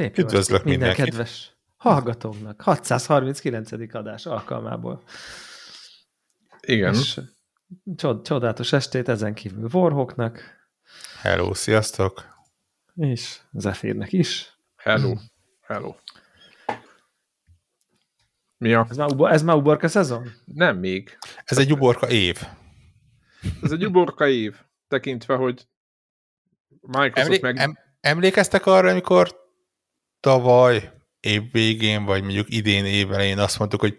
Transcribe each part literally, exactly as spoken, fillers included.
Szép üdvözlök mindenkit. Minden kedves hallgatóknak. hatszázharminckilencedik adás alkalmából. Igen. És csod- csodálatos estét ezen kívül Warhawknak. Hello, sziasztok. És Zephyr-nek is. Hello, hello. Mi a... ez, már ubor- ez már uborka szezon? Nem még. Ez egy uborka év. Ez egy uborka év, tekintve, hogy Microsoft Emlé- meg... Em- emlékeztek arra, amikor tavaly év végén, vagy mondjuk idén év elején azt mondtuk, hogy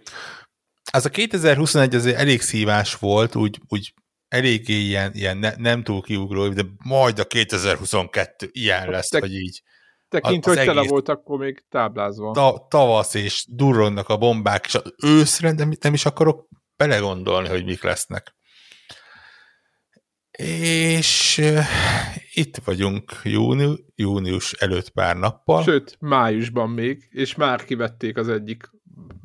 az a kétezer-huszonegy azért elég szívás volt, úgy, úgy eléggé ilyen, ilyen ne, nem túl kiugró, de majd a kétezer-huszonkettő ilyen lesz, Te- vagy így. Tekint, hogy tele volt akkor még táblázva. Ta- tavasz és durronnak a bombák, és az őszre nem, nem is akarok belegondolni, hogy mik lesznek. És uh, itt vagyunk június, június előtt pár nappal. Sőt, májusban még, és már kivették az egyik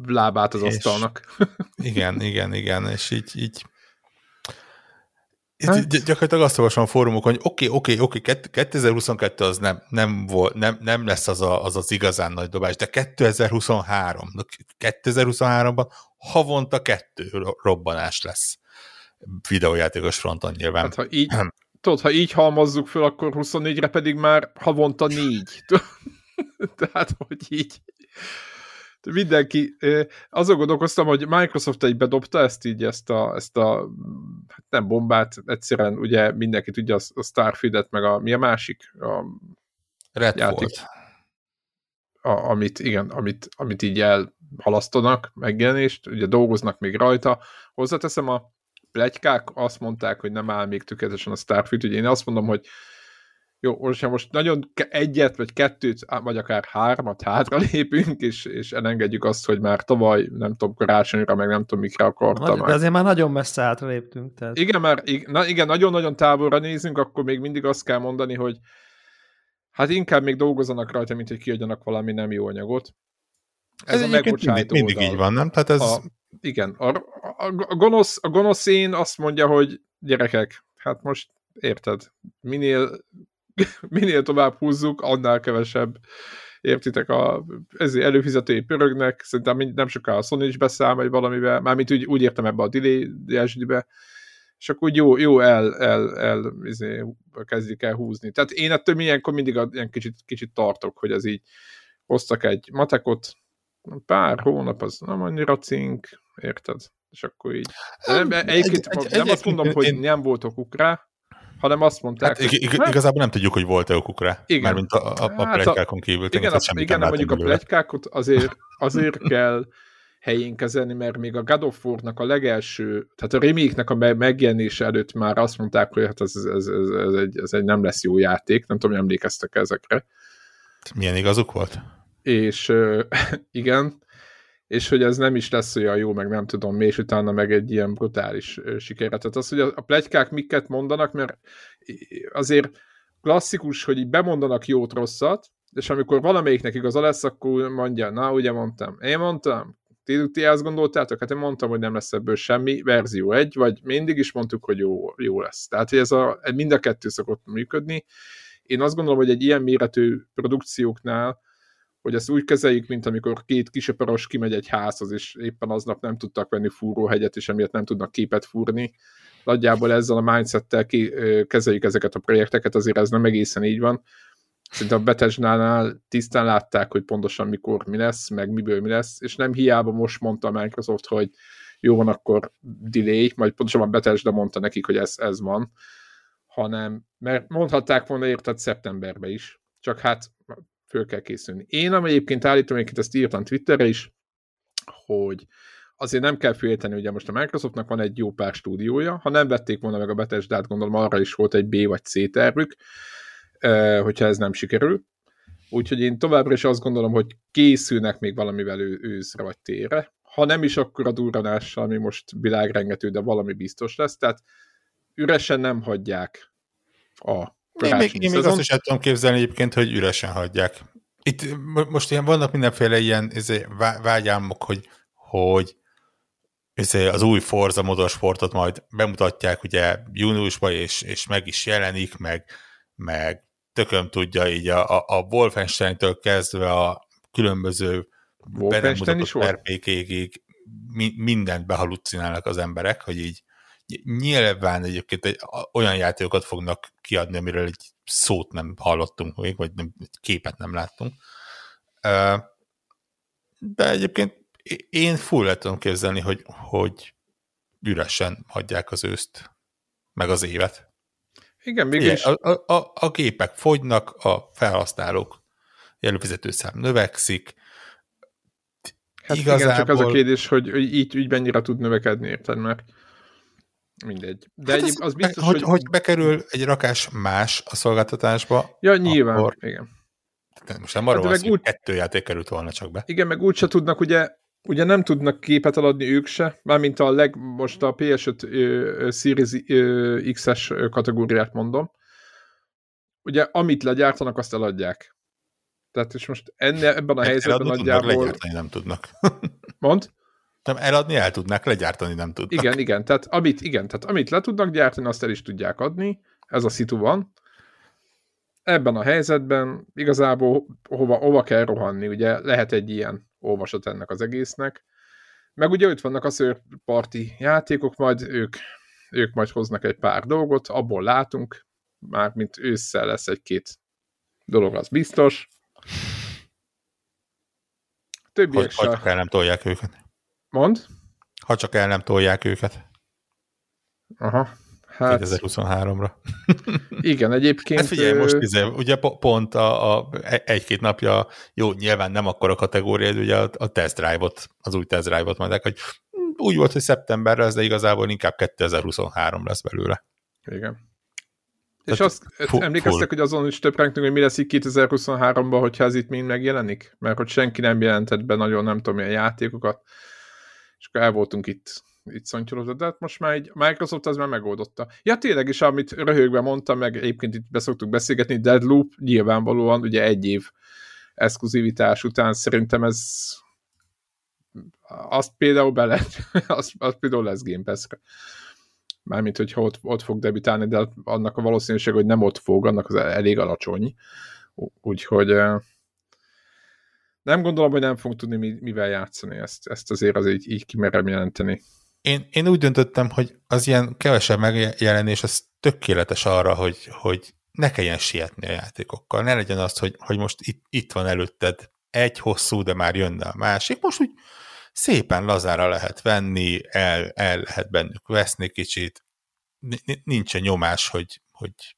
lábát az és, asztalnak. Igen, igen, igen, és így... így hát? Gy- gyakorlatilag azt olvasom a fórumokon, hogy oké, okay, oké, okay, oké, okay, kétezer-huszonkettő az nem, nem, volt, nem, nem lesz az, a, az az igazán nagy dobás, de kétezer-huszonhárom, kétezer-huszonháromban havonta kettő robbanás lesz. Videójátékos fronton nyilván. Hát, ha így, tudod, ha így halmozzuk föl, akkor huszonnégyre pedig már havonta négy. Tehát, hogy így. Mindenki, azon gondolkoztam, hogy Microsoft egy bedobta ezt így, ezt a, ezt a nem bombát, egyszerűen ugye mindenki tudja a Starfieldet, meg a, mi a másik? A Redfall. Amit, igen, amit, amit így elhalasztanak megjelenést, ugye dolgoznak még rajta. Hozzáteszem a pletykák, azt mondták, hogy nem áll még tökéletesen a Starfield, ugye én azt mondom, hogy jó, most, most nagyon egyet, vagy kettőt, vagy akár hármat hátra lépünk, és, és elengedjük azt, hogy már tavaly, nem tudom, karácsonyra, meg nem tudom, mikre akartam. De azért már nagyon messze hátra léptünk. Tehát. Igen, már, na, igen, nagyon-nagyon távolra nézünk, akkor még mindig azt kell mondani, hogy hát inkább még dolgozzanak rajta, mint hogy kiadjanak valami nem jó anyagot. Ez, ez a mindig, mindig így van, nem? Tehát ez... a, igen, a, a, a, gonosz, a gonoszén azt mondja, hogy gyerekek, hát most érted, minél minél tovább húzzuk, annál kevesebb, értitek, a, ezért előfizetői pörögnek, szerintem nem sokkal a Sony is beszáll majd valamivel, mármint úgy, úgy értem ebbe a delay-es ügybe, és akkor úgy jó, jó el, el, el izé, kezdik el húzni. Tehát én ettől ilyenkor mindig a, ilyen kicsit, kicsit tartok, hogy ez így hoztak egy matekot, pár hónap az nem annyira cink, érted? És akkor így. Nem, egy, egyébként egy, egy, nem egy, azt mondom, egy, hogy én... nem volt okuk rá, hanem azt mondták, hát, ig- ig- Igazából nem tudjuk, hogy volt-e okukra, mármint a, a, a pletykákon kívül. Igen, az, igen nem mondjuk belőle. A pletykákot azért, azért kell helyén kezelni, mert még a God of War-nak a legelső, tehát a remake-nek a megjelenése előtt már azt mondták, hogy hát ez, ez, ez, ez, egy, ez egy nem lesz jó játék, nem tudom, emlékeztek ezekre. Milyen igazuk volt? És euh, igen, és hogy ez nem is lesz olyan jó, meg nem tudom mi, és utána meg egy ilyen brutális sikeret. Tehát az, hogy a pletykák miket mondanak, mert azért klasszikus, hogy így bemondanak jót, rosszat, és amikor valamelyiknek igaza lesz, akkor mondja, na, ugye mondtam, én mondtam, ti, ti ezt gondoltátok? Hát én mondtam, hogy nem lesz ebből semmi, verzió egy, vagy mindig is mondtuk, hogy jó, jó lesz. Tehát ez a, mind a kettő szokott működni. Én azt gondolom, hogy egy ilyen méretű produkcióknál hogy ezt úgy kezeljük, mint amikor két kisaparos kimegy egy házhoz, és éppen aznap nem tudtak venni fúróhegyet, és emiatt nem tudnak képet fúrni. Nagyjából ezzel a mindsettel kezeljük ezeket a projekteket, azért ez nem egészen így van. Szerintem a Bethesdánál tisztán látták, hogy pontosan mikor mi lesz, meg miből mi lesz, és nem hiába most mondta a Microsoft, hogy jó van, akkor delay, majd pontosabban Bethesda mondta nekik, hogy ez, ez van, hanem mert mondhatták volna érted szeptemberbe is, csak hát föl kell készülni. Én amely egyébként állítom, egyébként ezt írtam Twitterre is, hogy azért nem kell félteni, ugye most a Microsoftnak van egy jó pár stúdiója, ha nem vették volna meg a Bethesdát, gondolom arra is volt egy B vagy C tervük, hogyha ez nem sikerül. Úgyhogy én továbbra is azt gondolom, hogy készülnek még valamivel őszre vagy térre. Ha nem is akkor a durranással, ami most világrengető, de valami biztos lesz. Tehát üresen nem hagyják a Én még, én még azt is el tudom képzelni egyébként, hogy üresen hagyják. Itt most ilyen, vannak mindenféle ilyen izé, vágyálmok, hogy, hogy izé, az új Forza motorsportot majd bemutatják ugye júniusban, és, és meg is jelenik, meg, meg tököm tudja így a, a, a Wolfenstein-től kezdve a különböző bemutatott er pé gékig mi, mindent behalucinálnak az emberek, hogy így nyilván egyébként egy, olyan játékokat fognak kiadni, amiről egy szót nem hallottunk még, vagy nem, egy képet nem láttunk. De egyébként én full el tudom képzelni, hogy, hogy üresen hagyják az őszt, meg az évet. Igen, mégis. A, a, a gépek fogynak, a felhasználók előfizetőszám növekszik. Hát igazából... igen, csak az a kérdés, hogy így ügyben nyira tud növekedni, érted, mert mindegy. De hát egyéb, az biztos, hogy... hogy bekerül egy rakás más a szolgáltatásba. Ja, nyilván, akkor... igen. Most nem arról hát az, hogy úgy... kettő játék került volna csak be. Igen, meg úgyse tudnak, ugye, ugye nem tudnak képet eladni ők se, mármint a leg, most a pé es öt Series iksz-es kategóriát mondom. Ugye, amit legyártanak, azt eladják. Tehát és most enne, ebben a el, helyzetben nagyjából... Eladni legyártani nem tudnak. Mondd? Nem, eladni el tudnak, legyártani nem tudnak. Igen, igen, tehát amit, igen, tehát amit le tudnak gyártani, azt el is tudják adni. Ez a szitu van. Ebben a helyzetben igazából hova, hova kell rohanni, ugye lehet egy ilyen olvasat ennek az egésznek. Meg ugye ott vannak a szörparti játékok, majd ők, ők majd hoznak egy pár dolgot, abból látunk, már mint ősszel lesz egy-két dolog, az biztos. Többiek ha, ha csak el nem tolják őket. Mondd? Ha csak el nem tolják őket. Aha. Hát, kétezer-huszonháromra. Igen, egyébként... Hát figyelj, most izé, ugye pont a, a, egy-két napja, jó, nyilván nem akkora kategória, ugye a, a test drive-ot, az új test drive-ot mondták, hogy úgy volt, hogy szeptemberre lesz, de igazából inkább kétezer-huszonhárom lesz belőle. Igen. Tehát, és azt full, emlékeztek, full. Hogy azon is több ránktunk, hogy mi lesz így kétezer-huszonháromban, hogyha ez itt mind megjelenik? Mert hogy senki nem jelentett be nagyon nem tudom ilyen játékokat, és akkor el voltunk itt itt szontyolódott, de hát most már így Microsoft az már megoldotta. Ja tényleg is, amit röhögve mondtam, meg egyébként itt beszoktuk beszélgetni, Deadloop nyilvánvalóan ugye egy év exkluzivitás után szerintem ez azt például be lehet, az, az például lesz Game Pass-re. Mármint, hogyha ott, ott fog debütálni, de annak a valószínűség, hogy nem ott fog, annak az elég alacsony. Úgyhogy nem gondolom, hogy nem fog tudni mivel játszani ezt, ezt azért az így, így kimerem jelenteni. Én, én úgy döntöttem, hogy az ilyen kevesebb megjelenés, az tökéletes arra, hogy, hogy ne kelljen sietni a játékokkal. Ne legyen az, hogy, hogy most itt, itt van előtted egy hosszú, de már jönne a másik. Most úgy szépen lazára lehet venni, el, el lehet bennük veszni kicsit. Nincsen nyomás, hogy, hogy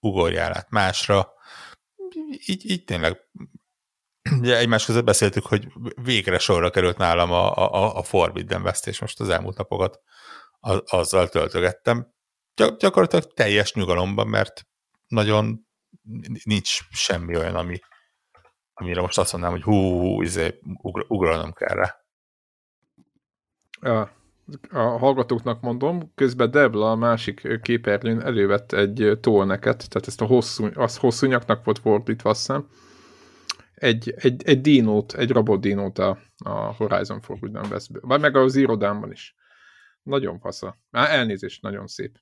ugorjál át másra. Így, így tényleg... Ugye egymás között beszéltük, hogy végre sorra került nálam a, a, a Forbidden West, és most az elmúlt napokat azzal töltögettem. Gy- gyakorlatilag teljes nyugalomban, mert nagyon nincs semmi olyan, ami, amire most azt mondanám, hogy hú, izé, ugr- ugranom kell rá. A, a hallgatóknak mondom, közben Debla a másik képernyőn elővett egy tolneket, tehát ezt a hosszú, az hosszú nyaknak volt fordítva, azt hiszem. Egy, egy, egy dinót, egy robot dinót a, a Horizon Forbidden Westből. Vagy meg a Zero Dawnban is. Nagyon fasza. Már elnézést, nagyon szép.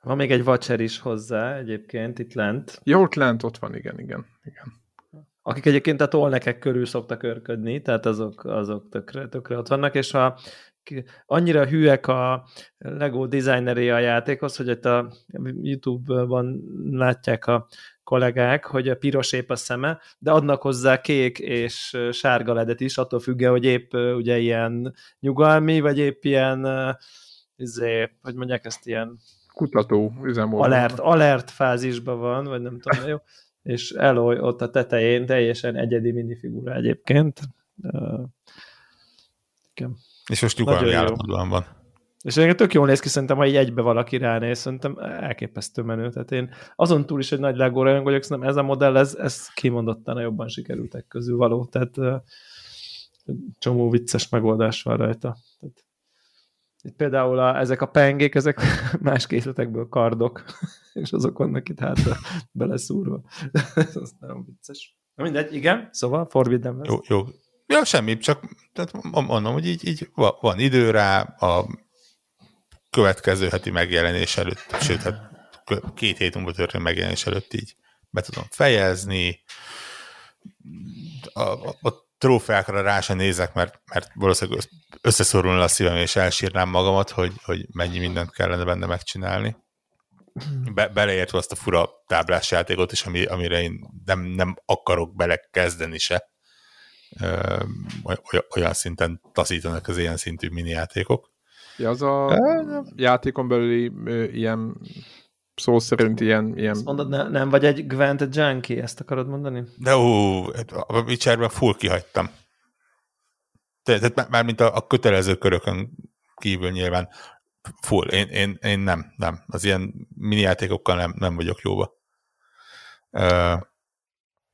Van még egy vacser is hozzá egyébként, itt lent. Jó, ott lent, ott van, igen, igen. igen. Akik egyébként a tolnekek körül szoktak örködni, tehát azok, azok tökre, tökre ott vannak, és a, annyira hűek a Lego designeré a játékhoz, hogy itt a YouTube-ban látják a kollégák, hogy a piros épp a szeme, de adnak hozzá kék és sárga ledet is, attól függően, hogy épp ugye ilyen nyugalmi, vagy épp ilyen, izé, hogy mondják ezt, ilyen kutató üzemmódban. Alert, alert fázisban van, vagy nem tudom, jó. És Eloy ott a tetején, teljesen egyedi minifigura egyébként. Igen. És most nyugalmi állapotban van. És egyébként tök jól néz ki, szerintem, ha így egybe valaki ránéz, szerintem elképesztő menő. Tehát én azon túl is egy nagy lágóra vagyok, szerintem ez a modell, ez, ez kimondottan a jobban sikerültek közül való. Tehát csomó vicces megoldás van rajta. Tehát, itt például a, ezek a pengék, ezek más készletekből kardok, és azok vannak itt hátra beleszúrva. Ez az nagyon vicces. Na mindegy, igen, szóval Forbidden West. Jó, jó. Ja, semmi, csak tehát mondom, hogy így, így van idő rá, a következő heti megjelenés előtt, sőt, hát két hét múlva történő megjelenés előtt így be tudom fejezni, a, a, a trófeákra rá sem nézek, mert, mert valószínűleg összeszorulna a szívem, és elsírnám magamat, hogy, hogy mennyi mindent kellene benne megcsinálni. Be, beleértve azt a fura táblás játékot is, ami, amire én nem, nem akarok belekezdeni se. Ö, olyan szinten taszítanak az ilyen szintű minijátékok. Ja, az a de... játékon belüli ö, ilyen szó szerint ilyen... ilyen... Azt mondod, ne, nem vagy egy Gwent junkie, ezt akarod mondani? De ó, a Witcherben full kihagytam. Tehát mármint a, a kötelező körökön kívül nyilván full. Én, én, én nem, nem. Az ilyen minijátékokkal nem, nem vagyok jóba. Ö...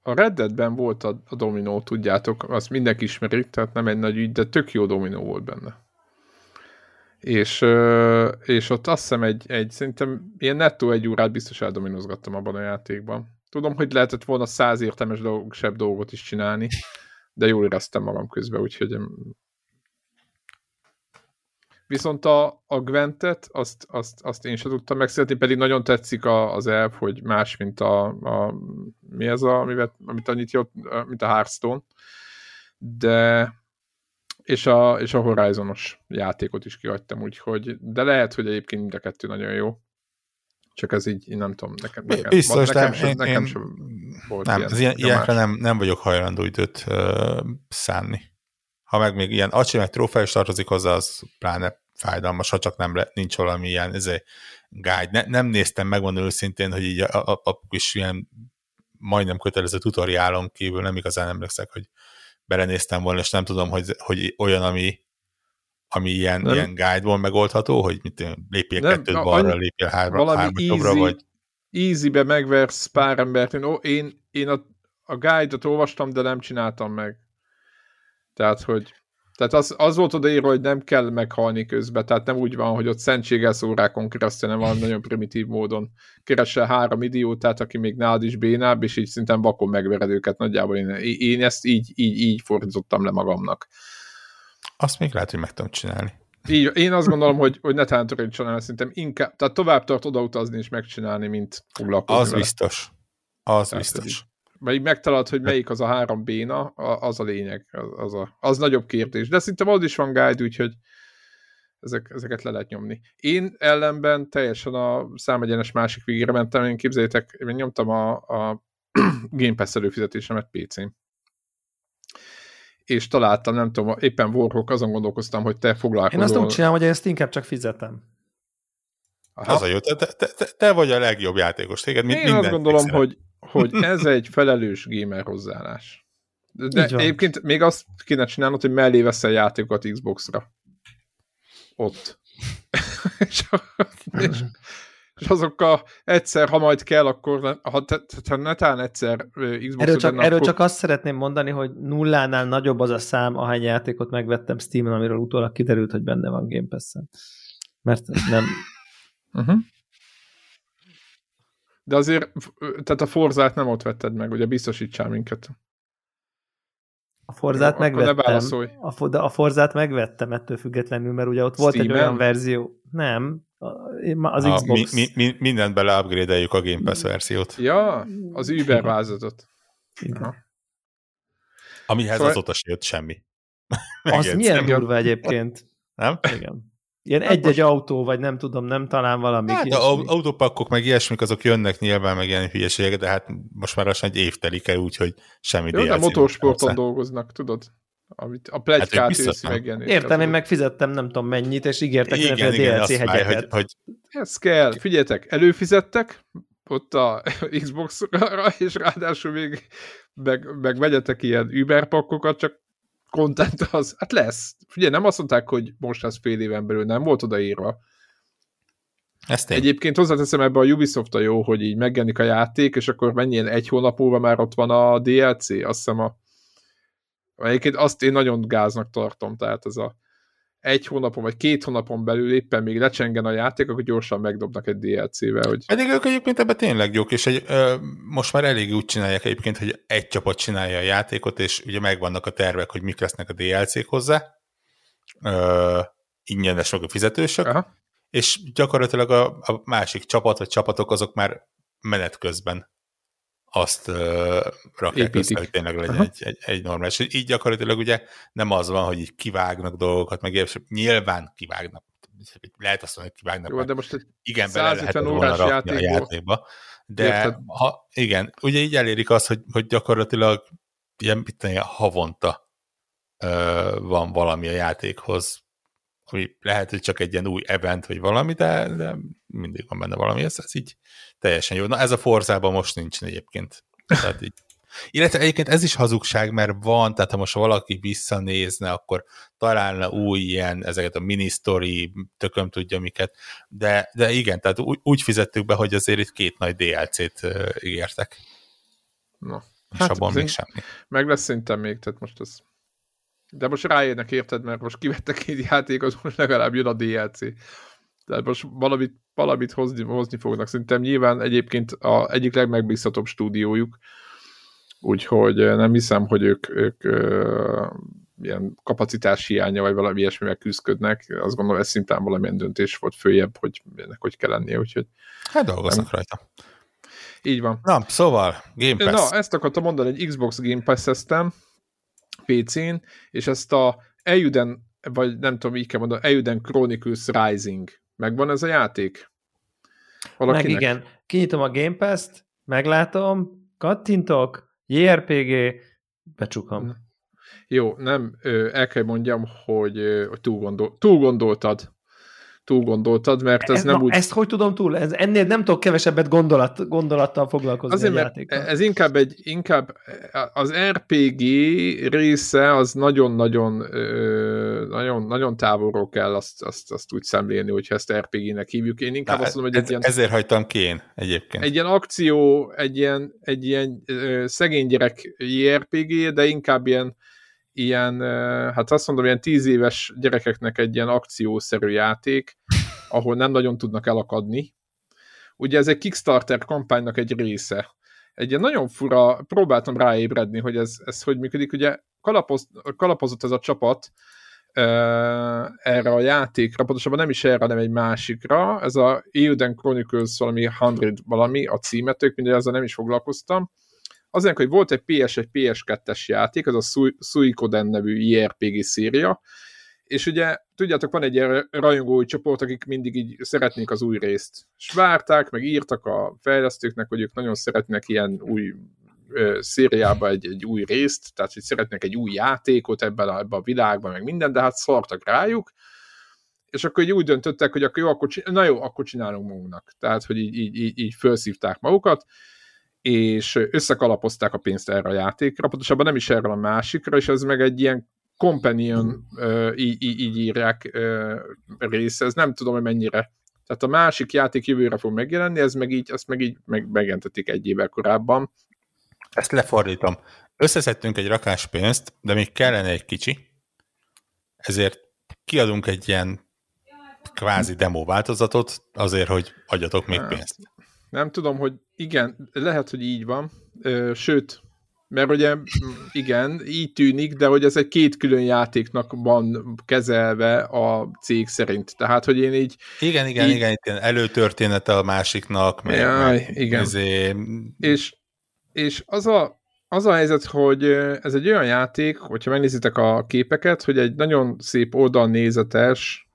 A Red Deadben volt a, a dominó, tudjátok, azt mindenki ismerik, tehát nem egy nagy ügy, de tök jó dominó volt benne. És, és ott azt hiszem egy, egy, szerintem ilyen nettó egy órát biztos eldominozgattam abban a játékban. Tudom, hogy lehetett volna száz értelmes dolgosebb dolgot is csinálni, de jól éreztem magam közben, úgyhogy... Viszont a, a Gwentet, azt, azt, azt én sem tudtam megszeretni, pedig nagyon tetszik a, az elf, hogy más, mint a... a mi ez a... amit annyit jött, mint a Hearthstone. De... És a, és a Horizon-os játékot is kihagytam, úgyhogy, de lehet, hogy egyébként mind a kettő nagyon jó. Csak ez így, nem tudom, nekem, nekem, biztos, nekem, nem, sem, én, nekem sem volt nem, ilyen. Az ilyen ilyenekre nem, nem vagyok hajlandó időt uh, szánni. Ha meg még ilyen acsi, meg trófea is tartozik hozzá, az pláne fájdalmas, ha csak nem le, nincs valami ilyen guide. Ne, nem néztem, megmondom őszintén, hogy így a, a, a kis ilyen majdnem kötelező tutoriálon kívül nem igazán emlékszek, hogy belenéztem volna, és nem tudom, hogy, hogy olyan, ami, ami ilyen, ilyen guide-ból megoldható, hogy mit, lépjél nem, kettőt balra, lépjél hármat, hármat jobbra, vagy... Easy-be megversz pár embert. Én, ó, én, én a, a guide-ot olvastam, de nem csináltam meg. Tehát, hogy... Tehát az, az volt odaírva, hogy nem kell meghalni közben, tehát nem úgy van, hogy ott szentségelsz órákon keresztül, nem van nagyon primitív módon. Keresel három idiótát, aki még nálad is bénább, és így szintén vakon megvered őket nagyjából. Én, én ezt így, így, így fordítottam le magamnak. Azt még lehet, hogy meg tudom csinálni. Így, én azt gondolom, hogy, hogy ne talán törítsanem, szerintem inkább, tehát tovább tart odautazni és megcsinálni, mint foglalkozni. Az vele. Biztos. Az tehát biztos. Így. Vagy megtalálod, hogy melyik az a három béna, az a lényeg, az, az, a, az nagyobb kérdés. De szerintem az is van guide, úgyhogy ezek, ezeket le lehet nyomni. Én ellenben teljesen a számegyenes másik végére mentem, én képzeljétek, én nyomtam a, a Game Pass előfizetésemet pé cén. És találtam, nem tudom, éppen Warhawk, azon gondolkoztam, hogy te foglalkozol. Én azt nem csinálom, hogy ezt inkább csak fizetem. Aha. Az a jó, te, te, te, te vagy a legjobb játékos. Téged én azt gondolom, hogy hogy ez egy felelős gamer hozzáállás. De egyébként még azt kéne csinálnod, hogy mellé veszel játékokat Xboxra. Ott. és, és, és azokkal egyszer, ha majd kell, akkor ha, te, ha netán egyszer Xboxra... Erről, csak, erről akkor... csak azt szeretném mondani, hogy nullánál nagyobb az a szám, ahány játékot megvettem Steamen, amiről utólag kiderült, hogy benne van Game Passen. Mert nem... uh-huh. De azért, tehát a Forzát nem ott vetted meg, ugye biztosítsál minket. A Forzát megvettem. A, de a Forzát megvettem ettől függetlenül, mert ugye ott volt Steam-en? Egy olyan verzió. Nem, az a, Xbox. Mi, mi, mindent bele upgrade-eljük a Game Pass verziót. Ja, az Uber vázatot. Amihez szóval... azóta se jött semmi. Az milyen durva egyébként. Nem? Igen. Ilyen hát egy-egy most... autó, vagy nem tudom, nem talán valami. Hát de autopakkok, meg ilyesmik, azok jönnek nyilván, meg ilyen hülyeségek, de hát most már lassan egy év telik el, úgyhogy semmi dé el cé. Jó, de motorsporton dolgoznak, tudod? Amit a pletykát hát őszi megjelenés. Értem, én megfizettem nem tudom mennyit, és ígértek igen, nekem igen, a dé el cé hegyeket. Hogy, hogy... Ez kell. Figyeljetek, előfizettek ott a Xbox-ra, és ráadásul még meg, meg vegyetek ilyen Uber pakkokat, csak content az, hát lesz. Ugye nem azt mondták, hogy most ez fél éven belül, nem volt odaírva. Egyébként hozzáteszem, ebbe a Ubisoft a jó, hogy így megjelenik a játék, és akkor menjen egy hónap múlva már ott van a dé el cé, azt hiszem a... Egyébként azt én nagyon gáznak tartom, tehát ez a egy hónapon, vagy két hónapon belül éppen még lecsengen a játék, akkor gyorsan megdobnak egy dé el cével. Hogy... Pedig ők egyébként ebben tényleg jók, és egy, ö, most már elég úgy csinálják egyébként, hogy egy csapat csinálja a játékot, és ugye megvannak a tervek, hogy mik lesznek a dé el cék hozzá, ö, ingyenes meg a fizetősök, aha. és gyakorlatilag a, a másik csapat, vagy csapatok azok már menet közben azt uh, rakják össze, hogy tényleg legyen egy, egy, egy normális. Így gyakorlatilag ugye nem az van, hogy így kivágnak dolgokat, meg éves, nyilván kivágnak. Lehet azt mondani, hogy kivágnak. Jó, de most egy igen, bele lehet volna rakni a játékba. De ha, igen, ugye így elérik azt, hogy, hogy gyakorlatilag ilyen, ilyen havonta uh, van valami a játékhoz, ami lehet, hogy csak egy ilyen új event, vagy valami, de, de mindig van benne valami, ez, ez így teljesen jó. Na ez a Forzában most nincs egyébként. Tehát így. Illetve egyébként ez is hazugság, mert van, tehát ha most valaki visszanézne, akkor találna új ilyen, ezeket a mini-sztori, tököm tudja miket, de, de igen, tehát úgy, úgy fizettük be, hogy azért itt két nagy dé el cét ígértek. Na. És hát abban még semmi. Meg lesz szerintem még, tehát most ez... De most ráérnek, érted, mert most kivettek két játékot, most legalább jön a dé el cé. Tehát most valamit, valamit hozni, hozni fognak. Szerintem nyilván egyébként a egyik legmegbízhatóbb stúdiójuk, úgyhogy nem hiszem, hogy ők, ők ö, ilyen kapacitás hiánya, vagy valami ilyesmivel küzdködnek. Azt gondolom, ez szimplán valamilyen döntés volt följebb, hogy ennek hogy kell lennie, úgyhogy... Hát dolgoznak nem. rajta. Így van. Na, szóval, Game Pass. Na, ezt akartam mondani, egy Xbox Game Pass-eztem pé cén, és ezt a Euden, vagy nem tudom, így kell mondani, Euden Chronicles Rising. Megvan ez a játék? Valakinek? Meg igen. Kinyitom a Game Pass-t, meglátom, kattintok, jé er pé gé, becsukom. Jó, nem, el kell mondjam, hogy, hogy túl, gondol, túl gondoltad. Túl gondoltad, mert ez, ez nem na, úgy... Ezt hogy tudom túl? Ez, ennél nem tudok kevesebbet gondolat, gondolattal foglalkozni. Azért, mert ez inkább egy, inkább az er pé gé része az nagyon-nagyon nagyon, nagyon távolról kell azt, azt, azt úgy szemlélni, hogyha ezt er pé gének hívjuk. Én inkább na, azt mondom, hogy ez, egy ilyen... Ezért hagytam ki én egyébként. Egy ilyen akció, egy ilyen, egy ilyen szegény gyerek er pé gé, de inkább ilyen ilyen, hát azt mondom, ilyen tíz éves gyerekeknek egy ilyen akciószerű játék, ahol nem nagyon tudnak elakadni. Ugye ez egy Kickstarter kampánynak egy része. Egy ilyen nagyon fura, próbáltam ráébredni, hogy ez, ez hogy működik. Ugye kalapoz, kalapozott ez a csapat uh, erre a játékra, pontosabban nem is erre, hanem egy másikra. Ez a Euden Chronicles valami száz valami a címet, ők mindegy, ezzel nem is foglalkoztam. Azért, hogy volt egy pé es, egy pé es kettes játék, az a Sui- Suikoden nevű i er pé gé széria, és ugye, tudjátok, van egy ilyen rajongói csoport, akik mindig így szeretnék az új részt. És várták, meg írtak a fejlesztőknek, hogy ők nagyon szeretnek ilyen új ö, szériába egy, egy új részt, tehát hogy szeretnek egy új játékot ebben a, ebben a világban, meg minden, de hát szartak rájuk, és akkor így úgy döntöttek, hogy akkor jó, akkor csinál, na jó, akkor csinálunk magunknak. Tehát, hogy így, így, így, így felszívták magukat, és összekalapozták a pénzt erre a játékra, pontosabban nem is erre a másikra, és ez meg egy ilyen companion, így, így írják része, ez nem tudom, hogy mennyire. Tehát a másik játék jövőre fog megjelenni, ez meg így, ezt meg így meg, megjelentették egy évvel korábban. Ezt lefordítom. Összeszedtünk egy rakás pénzt, de még kellene egy kicsi, ezért kiadunk egy ilyen kvázi demo változatot, azért, hogy adjatok még pénzt. Nem tudom, hogy igen, lehet, hogy így van, sőt, mert ugye igen, így tűnik, de hogy ez egy két külön játéknak van kezelve a cég szerint. Tehát, hogy én így... Igen, igen, így... igen, előtörténete a másiknak, meg, Jaj, meg igen. Ezért... És, és az, a, az a helyzet, hogy ez egy olyan játék, hogyha megnézitek a képeket, hogy egy nagyon szép oldalnézetes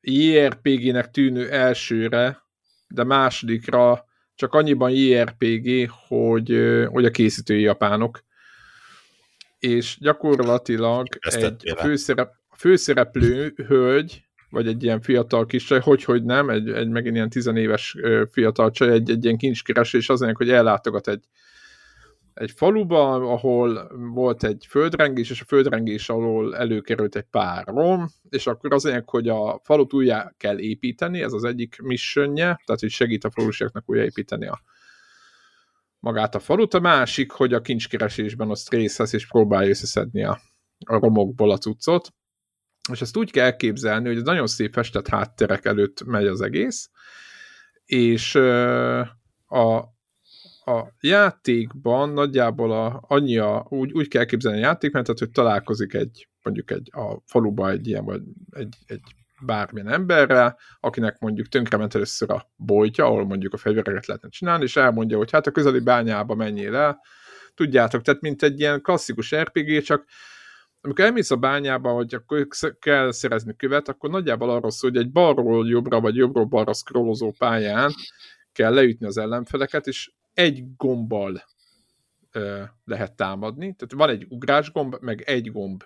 i er pé gének tűnő elsőre, de másodikra csak annyiban i er pé gé, hogy, hogy a készítői japánok. És gyakorlatilag egy főszerep, főszereplő hölgy, vagy egy ilyen fiatal kis csaj, hogy-hogy nem, egy, egy megint ilyen tizenéves fiatal csaj, egy, egy ilyen kincskereső, és azért, hogy ellátogat egy, egy faluba, ahol volt egy földrengés, és a földrengés alól előkerült egy pár rom, és akkor azért, hogy a falut újjá kell építeni, ez az egyik missionje, tehát hogy segít a falusiaknak újjáépíteni a, magát a falut, a másik, hogy a kincskeresésben azt részt vesz, és próbálja összeszedni a, a romokból a cuccot, és ezt úgy kell elképzelni, hogy ez nagyon szép festett hátterek előtt megy az egész, és a a játékban nagyjából a, annyi a, úgy, úgy kell képzelni a játékmenetet, hogy találkozik egy, mondjuk egy, a faluba egy ilyen, vagy egy, egy bármilyen emberrel, akinek mondjuk tönkrement először a boltja, ahol mondjuk a fegyvereket lehetne csinálni, és elmondja, hogy hát a közeli bányába menjél el. Tudjátok, tehát mint egy ilyen klasszikus er pé gé, csak amikor elmész a bányába, hogy akkor kell szerezni követ, akkor nagyjából arról szól, hogy egy balról jobbra, vagy jobbról balra scrollozó pályán kell leütni az ellenfeleket, és egy gombbal ö, lehet támadni. Tehát van egy ugrásgomb, meg egy gomb.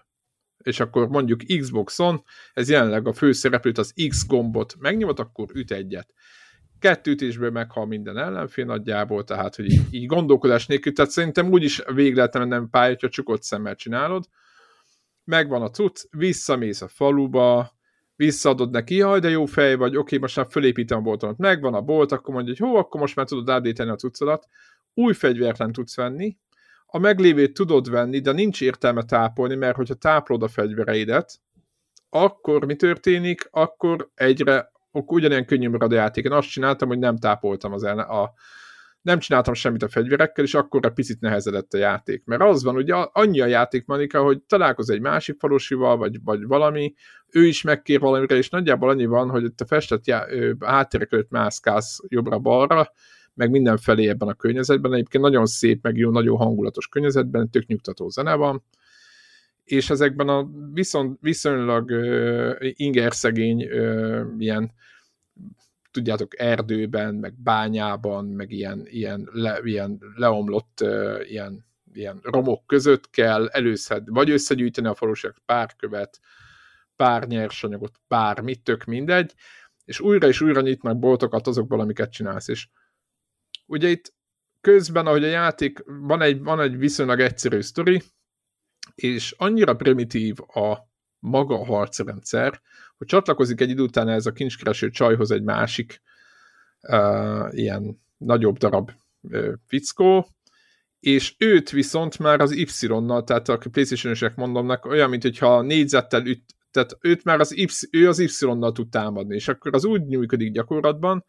És akkor mondjuk Xboxon, ez jelenleg a főszereplőt, az X gombot megnyomod, akkor üt egyet. Kettő ütésből meghal minden ellenfél nagyjából, tehát hogy így, így gondolkodás nélkül, tehát szerintem úgyis végig lehetne mennem pályát, ha csukott szemmel csinálod. Megvan a cucc, visszamész a faluba, visszaadod neki, jaj, de jó fej vagy, oké, most már fölépítem a boltomat, megvan a bolt, akkor mondja, hogy hó, akkor most már tudod áldítani a cuccodat, új fegyvert nem tudsz venni, a meglévét tudod venni, de nincs értelme tápolni, mert hogyha táplod a fegyvereidet, akkor mi történik? Akkor egyre, akkor ugyanilyen könnyű marad a játék. Én azt csináltam, hogy nem tápoltam az elne, a, nem csináltam semmit a fegyverekkel, és akkor egy picit nehezedett a játék. Mert az van, ugye annyi a játékmanika, hogy találkoz egy másik falusival, vagy, vagy valami, ő is megkér valamire, és nagyjából annyi van, hogy ott a festett já, háttérek előtt mászkálsz jobbra-balra, meg mindenfelé ebben a környezetben, egyébként nagyon szép, meg jó, nagyon hangulatos környezetben, tök nyugtató zene van, és ezekben a viszont, viszonylag uh, ingerszegény uh, ilyen, tudjátok, erdőben, meg bányában, meg ilyen, ilyen, le, ilyen leomlott uh, ilyen, ilyen romok között kell először, vagy összegyűjteni a falusiak pár követ, pár nyersanyagot, pár mit, tök mindegy, és újra és újra nyitnak boltokat azokból, amiket csinálsz, és ugye itt közben, ahogy a játék, van egy, van egy viszonylag egyszerű sztori, és annyira primitív a maga a harcrendszer, hogy csatlakozik egy idő után ez a kincskereső csajhoz egy másik uh, ilyen nagyobb darab uh, fickó, és őt viszont már az Y-nal, tehát a PlayStation-ösek mondanak, olyan, mint hogyha négyzettel üt, tehát őt már az y, ő az Y-nal tud támadni, és akkor az úgy működik gyakorlatban,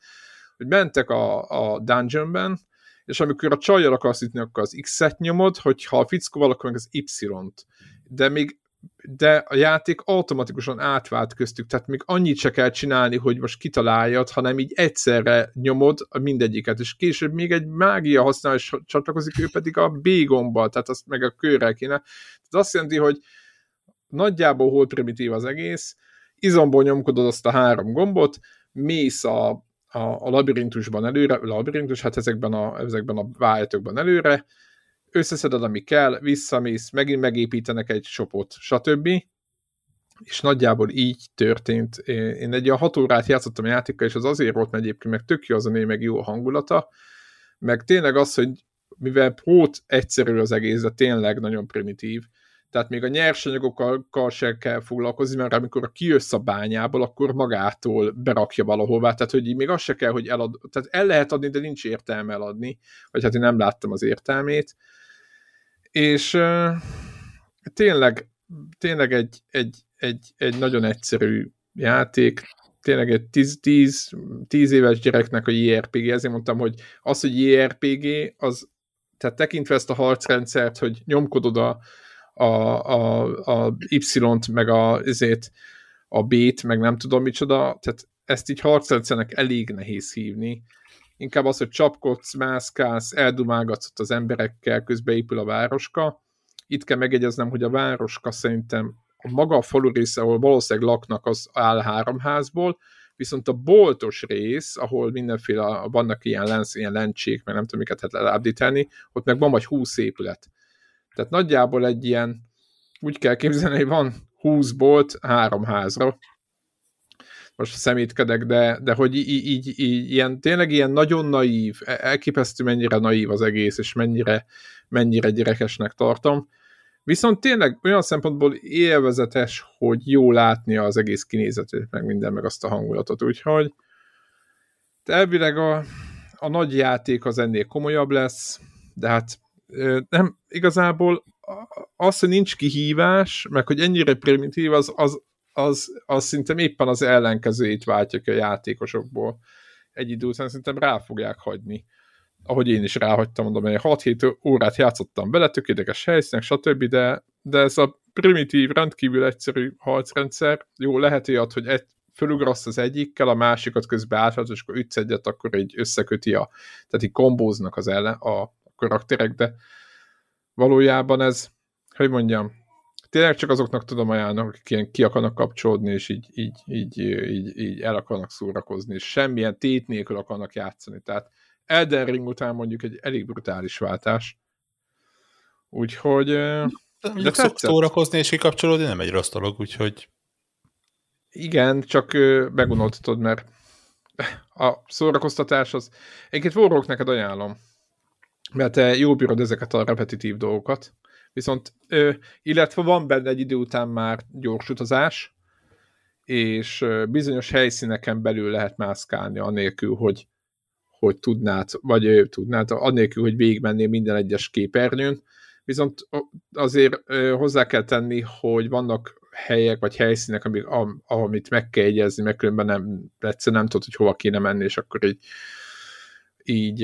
hogy mentek a, a dungeonben, és amikor a csajjal akarsz ütni, akkor az X-et nyomod, hogyha a fickóval, akkor meg az Y-t. De még de a játék automatikusan átvált köztük, tehát még annyit se kell csinálni, hogy most kitaláljad, hanem így egyszerre nyomod mindegyiket, és később még egy mágia használ, és csatlakozik, ő pedig a B-gombbal, tehát azt meg a körrel kéne. Ez azt jelenti, hogy nagyjából hol primitív az egész, izomból nyomkodod azt a három gombot, mész a a labirintusban előre, labirintus, hát ezekben a, ezekben a vájatokban előre, összeszeded, ami kell, visszamész, megint megépítenek egy shopot, stb. És nagyjából így történt. Én egy ilyen hat órát játszottam a játékkal, és az azért volt, mert egyébként meg tök jó az a név, meg jó a hangulata, meg tényleg az, hogy mivel prót egyszerű az egész, de tényleg nagyon primitív, tehát még a nyersanyagokkal sem kell foglalkozni, mert amikor kijössz a bányából, akkor magától berakja valahová, tehát hogy még az se kell, hogy elad, tehát el lehet adni, de nincs értelme eladni, vagy hát én nem láttam az értelmét, és uh, tényleg, tényleg egy, egy, egy, egy nagyon egyszerű játék, tényleg egy tíz éves gyereknek a jé er pé gé, ezért mondtam, hogy az, hogy jé er pé gé, az, tehát tekintve ezt a harcrendszert, hogy nyomkodod a a, a, a Y-t, meg a, ezért, a B-t, meg nem tudom micsoda, tehát ezt így harcrendszernek elég nehéz hívni. Inkább az, hogy csapkodsz, mászkálsz, eldumálgatsz ott az emberekkel, közben épül a városka. Itt kell megegyeznem, hogy a városka szerintem a maga a falu része, ahol valószínűleg laknak, az áll három házból, viszont a boltos rész, ahol mindenféle, vannak ilyen, lenc, ilyen lencsék, meg nem tudom, miket lehet leállítani, ott meg van vagy húsz épület. Tehát nagyjából egy ilyen, úgy kell képzelni, hogy van húsz bolt három házra. Most szemétkedek, de, de hogy így, így, így ilyen, tényleg ilyen nagyon naív, elképesztő mennyire naív az egész, és mennyire, mennyire gyerekesnek tartom. Viszont tényleg olyan szempontból élvezetes, hogy jó látni az egész kinézetét, meg minden, meg azt a hangulatot. Úgyhogy elvileg a, a nagy játék az ennél komolyabb lesz, de hát nem, igazából az, hogy nincs kihívás, meg hogy ennyire primitív, az, az, az, az szinte éppen az ellenkezőjét váltja ki a játékosokból. Egy idő után szerintem rá fogják hagyni. Ahogy én is ráhagytam, mondom, hogy hat-hét órát játszottam vele, tök érdekes helyszínek, stb., de, de ez a primitív, rendkívül egyszerű harcrendszer, jó, lehet ilyet, hogy egy fölugrasz az egyikkel, a másikat közben áthatsz, és akkor ütsz egyet, akkor így összeköti a, tehát így kombóznak az ellen, a karakterek, de valójában ez, hogy mondjam, tényleg csak azoknak tudom ajánlani, akik ilyen ki akarnak kapcsolódni, és így, így, így, így, így el akarnak szórakozni, és semmilyen tét nélkül akarnak játszani. Tehát Elden Ring után mondjuk egy elég brutális váltás. Úgyhogy... De tetszett. Szórakozni és kikapcsolódni nem egy rossz dolog, úgyhogy... Igen, csak megunoltatod, mert a szórakoztatás az... Egyébként Warhawk neked ajánlom, mert te jól bírod ezeket a repetitív dolgokat. Viszont, illetve van benne egy idő után már gyors utazás, és bizonyos helyszíneken belül lehet mászkálni, anélkül, hogy, hogy tudnád, vagy tudnád, anélkül, hogy végigmennél minden egyes képernyőn. Viszont azért hozzá kell tenni, hogy vannak helyek, vagy helyszínek, amik, amit meg kell jegyezni, meg különben nem, egyszerűen nem tudod, hogy hova kéne menni, és akkor így, így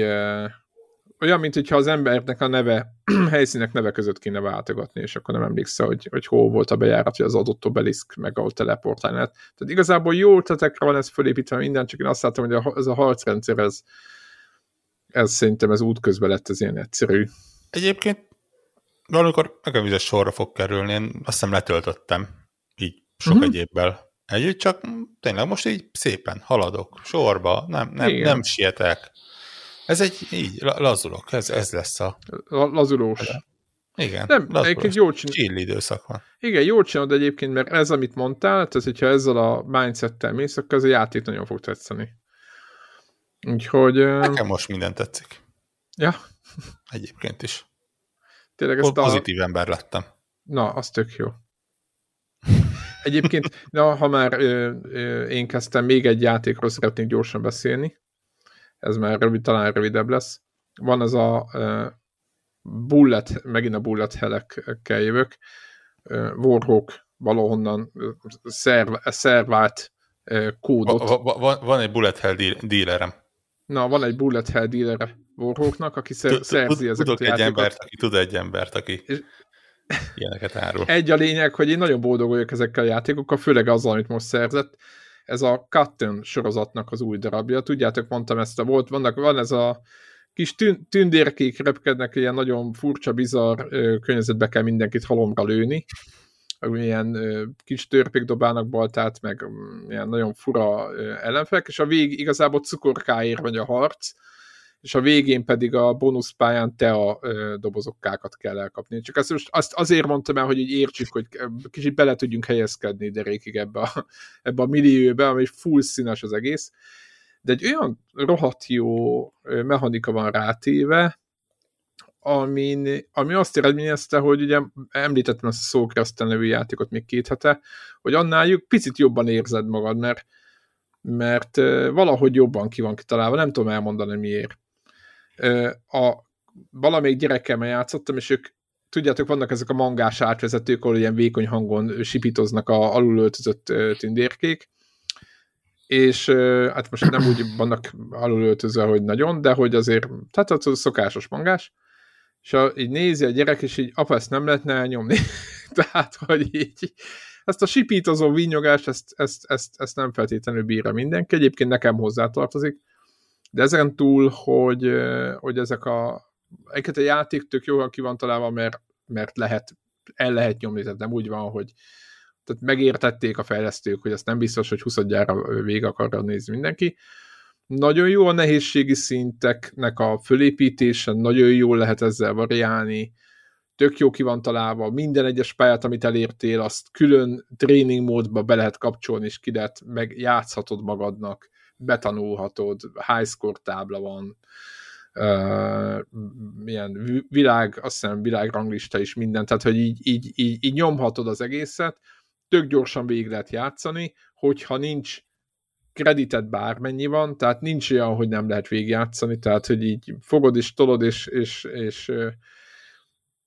olyan, mint hogyha az embernek a neve, helyszínek neve között kéne váltogatni, és akkor nem emlékszel, hogy, hogy hol volt a bejárat, vagy az adott obeliszk, meg ahol teleportálni lehet. Tehát igazából jó ötletekre van ez fölépítve minden, csak én azt látom, hogy a, ez a harcrendszer, ez, ez szerintem ez útközben lett, ez ilyen egyszerű. Egyébként valamikor nekem is a sorra fog kerülni, én azt hiszem letöltöttem, így sok uh-huh. egyébbel együtt, csak tényleg most így szépen haladok, sorba, nem, nem, nem sietek. Ez egy így, lazulok, ez, ez lesz a... Lazulós. Ez. Igen, nem, lazulós. Jól csin... Chill időszak van. Igen, jól csinálod egyébként, mert ez, amit mondtál, tehát hogyha ezzel a mindsettel mész, akkor ez a játék nagyon fog tetszeni. Úgyhogy... Nekem most minden tetszik. Ja. Egyébként is. Tényleg ezt pozitív a... ember lettem. Na, az tök jó. Egyébként, na, ha már ö, ö, én kezdtem, még egy játékról szeretnék gyorsan beszélni. Ez már rövid, talán rövidebb lesz. Van az a ö, bullet, megint a bullet hellekkel jövök. Ö, Warhawk valahonnan szerv, szervált ö, kódot. Va, va, va, van egy bullet hell dealerem. Na, van egy bullet hell dealer Warhawknak, aki szerzi ezeket a játékokat. Tud egy embert, aki és... ilyeneket árul. Egy a lényeg, hogy én nagyon boldog vagyok ezekkel a játékokkal, főleg azzal, amit most szerzett. Ez a Cotton sorozatnak az új darabja. Tudjátok, mondtam ezt a volt. Vannak, van ez a kis tün- tündérkék repkednek, ilyen nagyon furcsa, bizarr környezetbe kell mindenkit halomra lőni. Ilyen kis törpék dobálnak baltát, meg ilyen nagyon fura ellenfelek, és a vég igazából cukorkáért vagy a harc, és a végén pedig a bónuszpályán tea dobozokkákat kell elkapni. Csak ezt most azt azért mondtam el, hogy így értsük, hogy kicsit bele tudjunk helyezkedni derékig ebbe a, ebbe a millióbe, ami full színes az egész. De egy olyan rohadt jó mechanika van rátéve, Ami, ami azt eredményezte, hogy ugye említettem ezt a Soulcrest nevű játékot még két hete, hogy annáljuk picit jobban érzed magad, mert, mert valahogy jobban ki van kitalálva, nem tudom elmondani miért. A, valamelyik gyerekemmel játszottam, és ők, tudjátok, vannak ezek a mangás átvezetők, ahol ilyen vékony hangon sipítoznak a alulöltözött tündérkék, és hát most nem úgy vannak alulöltözve, hogy nagyon, de hogy azért, tehát az szokásos mangás, és a, így nézi a gyerek, és így apa, ezt nem lehetne elnyomni. Tehát, hogy így ezt a sipítozó vinyogást, ezt, ezt, ezt, ezt nem feltétlenül bírja mindenki. Egyébként nekem hozzátartozik. De ezen túl, hogy, hogy ezek a... Egyébként a játék tök jól ki van találva, mert, mert lehet, el lehet nyomni. Tehát nem úgy van, hogy tehát megértették a fejlesztők, hogy ezt nem biztos, hogy huszadjára végig akarra nézni mindenki. Nagyon jó a nehézségi szinteknek a fölépítése, nagyon jól lehet ezzel variálni, tök jó ki van találva, minden egyes pályát, amit elértél, azt külön training módba be lehet kapcsolni, és ki lehet, meg játszhatod magadnak, betanulhatod, high score tábla van, uh, milyen világ, azt hiszem világranglista is minden, tehát hogy így, így, így, így nyomhatod az egészet, tök gyorsan végig lehet játszani, hogyha nincs kreditet bármennyi van, tehát nincs olyan, hogy nem lehet végigjátszani, tehát hogy így fogod és tolod, és, és, és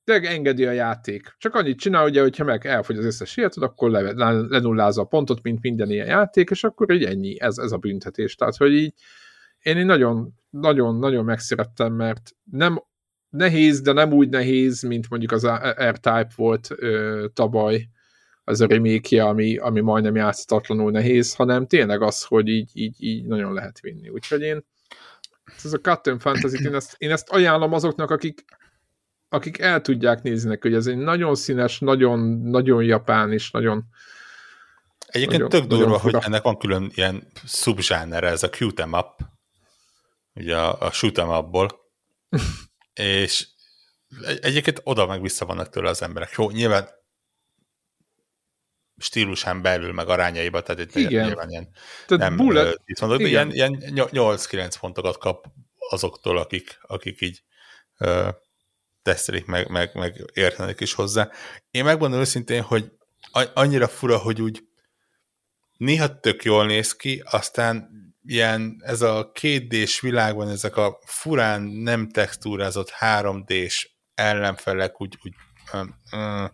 tényleg engedi a játék. Csak annyit csinál, ugye, hogyha meg elfogy az összes életed, akkor lenullázza a pontot, mint minden ilyen játék, és akkor így ennyi, ez, ez a büntetés. Tehát, hogy így én így nagyon, nagyon, nagyon megszerettem, mert nem nehéz, de nem úgy nehéz, mint mondjuk az R-Type volt ö, tavaly, az a remake-je, ami, ami majdnem játszhatatlanul nehéz, hanem tényleg az, hogy így, így, így nagyon lehet vinni. Úgyhogy én ez a Cotton Fantasy, én ezt, én ezt ajánlom azoknak, akik, akik el tudják nézni neki, hogy ez egy nagyon színes, nagyon, nagyon japán és nagyon egyébként nagyon, tök durva, hogy ennek van külön ilyen szubzsánere, ez a shoot'em up, ugye a, a shoot'em upból, és egy, egyébként oda meg vissza vannak tőle az emberek. Jó, nyilván stílusán belül, meg arányaiba, tehát itt nyilván ilyen, tehát nem bullet, itt mondok, ilyen, ilyen nyolc-kilenc pontokat kap azoktól, akik, akik így ö, tesztelik, meg, meg, meg értenek is hozzá. Én megmondom őszintén, hogy annyira fura, hogy úgy néha tök jól néz ki, aztán ilyen ez a két dés világban ezek a furán nem textúrázott három dés ellenfelek úgy, úgy ö, ö,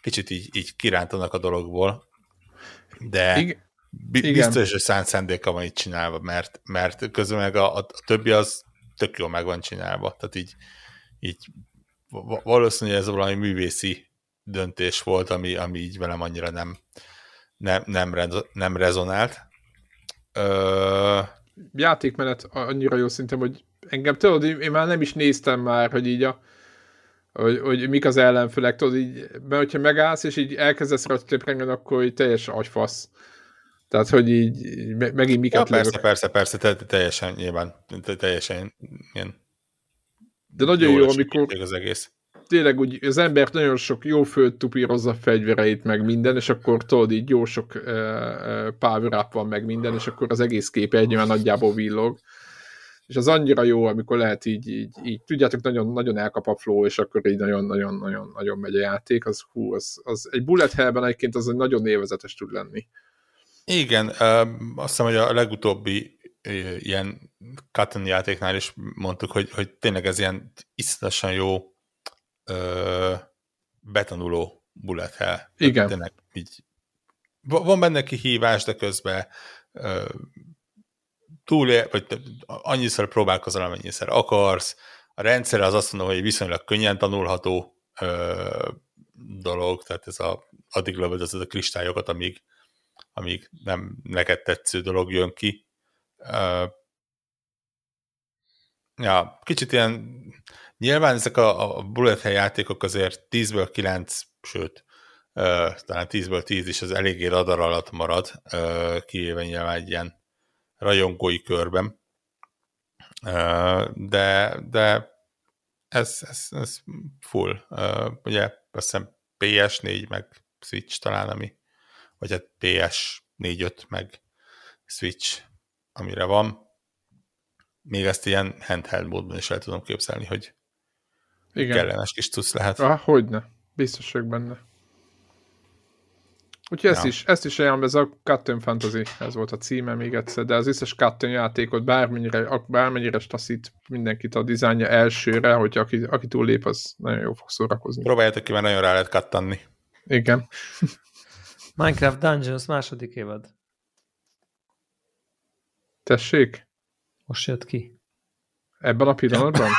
kicsit így, így kirántanak a dologból, de igen. Biztos, hogy szánt szándéka van itt csinálva, mert, mert közben meg a, a többi az tök jól meg van csinálva. Tehát így, így valószínűleg ez valami művészi döntés volt, ami, ami így velem annyira nem, nem, nem, rezo, nem rezonált. Ö... Játékmenet annyira jó szintem, hogy engem tudod, én már nem is néztem már, hogy így a Hogy, hogy mik az ellenfelek, tudod, így, mert hogyha megállsz, és így elkezdesz rajtkléprengen, akkor így teljes agyfasz. Tehát, hogy így me, megint miket ja, lövök. Persze, persze, persze, teljesen nyilván, teljesen ilyen... De nagyon jó, jó amikor az egész. Tényleg úgy az ember nagyon sok jó föld tupírozza a fegyvereit, meg minden, és akkor tudod, így jó sok uh, power up van, meg minden, és akkor az egész kép egyébként nagyjából villog. És az annyira jó, amikor lehet így, így, így tudjátok, nagyon, nagyon elkap a flow, és akkor így nagyon-nagyon-nagyon megy a játék, az hú, az, az egy bullet hellben egyébként az nagyon élvezetes tud lenni. Igen, azt hiszem, hogy a legutóbbi ilyen Cotton játéknál is mondtuk, hogy, hogy tényleg ez ilyen iszonyatosan jó ö, betanuló bullet hell. Igen. Tényleg így, van benne kihívás, de közben ö, túl, vagy annyiszor próbálkozol, amennyiszer akarsz. A rendszer az azt mondom, hogy viszonylag könnyen tanulható ö, dolog, tehát ez a, addig lövöldözöd a kristályokat, amíg, amíg nem neked tetsző dolog jön ki. Ö, ja, kicsit ilyen, nyilván ezek a, a bullet hell játékok azért tízből kilenc, sőt, ö, talán tízből tíz is az eléggé radar alatt marad, ö, kivéve nyilván egy ilyen rajongói körben, de, de ez, ez, ez full. Ugye azt hiszem pé es négy meg Switch talán, ami, vagy hát pé es négy öt meg Switch, amire van. Még ezt ilyen handheld módban is el tudom képzelni, hogy igen, kellemes kis cucc lehet. Ah, hogyne, biztos vagyok benne. Úgyhogy ja, ezt is, ezt is ajánlom, ez a Cotton Fantasy, ez volt a címe még egyszer, de az összes Cotton játékot bármennyire, bármennyire taszít mindenkit a dizájnja elsőre, hogy aki, aki túl lép, az nagyon jó fog szórakozni. Próbáljátok ki, mert nagyon rá lehet kattanni. Igen. Minecraft Dungeons második évad. Tessék? Most jött ki. Ebben a pillanatban?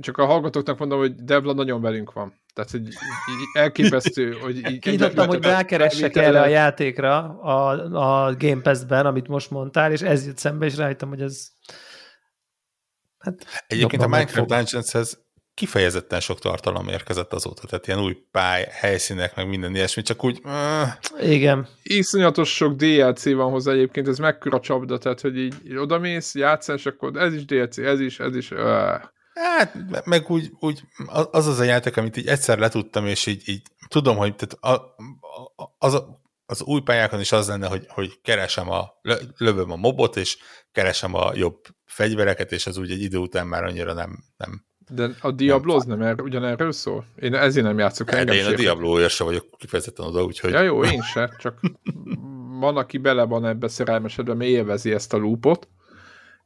Csak a hallgatóknak mondom, hogy Devla nagyon velünk van. Tehát, hogy elképesztő, hogy... Kinyitottam, hogy rákeressek erre a játékra a, a Game Pass-ben, amit most mondtál, és ez jött szembe, és rájöttem, hogy ez... Hát, egyébként a Minecraft Dungeons-hez kifejezetten sok tartalom érkezett azóta, tehát ilyen új pály, helyszínek, meg minden ilyesmi, csak úgy... Uh, igen. Iszonyatos sok dé el cé van hozzá egyébként, ez mekkora csapda, tehát, hogy így odamész, játszás, és akkor ez is dé el cé, ez is, ez is... Uh. Hát, meg úgy, úgy az az a játék, amit így egyszer letudtam, és így, így tudom, hogy tehát a, az, az új pályákon is az lenne, hogy, hogy keresem a, lövöm a mobot, és keresem a jobb fegyvereket, és az úgy egy idő után már annyira nem... nem de a Diablo nem, nem er, ugyanerről szól? Én ezért nem játszok. De én a Diablo-ért sem vagyok kifejezetten oda, úgyhogy... Ja jó, én sem, csak van, aki bele van ebbe szerelmesedve, élvezi ezt a loopot,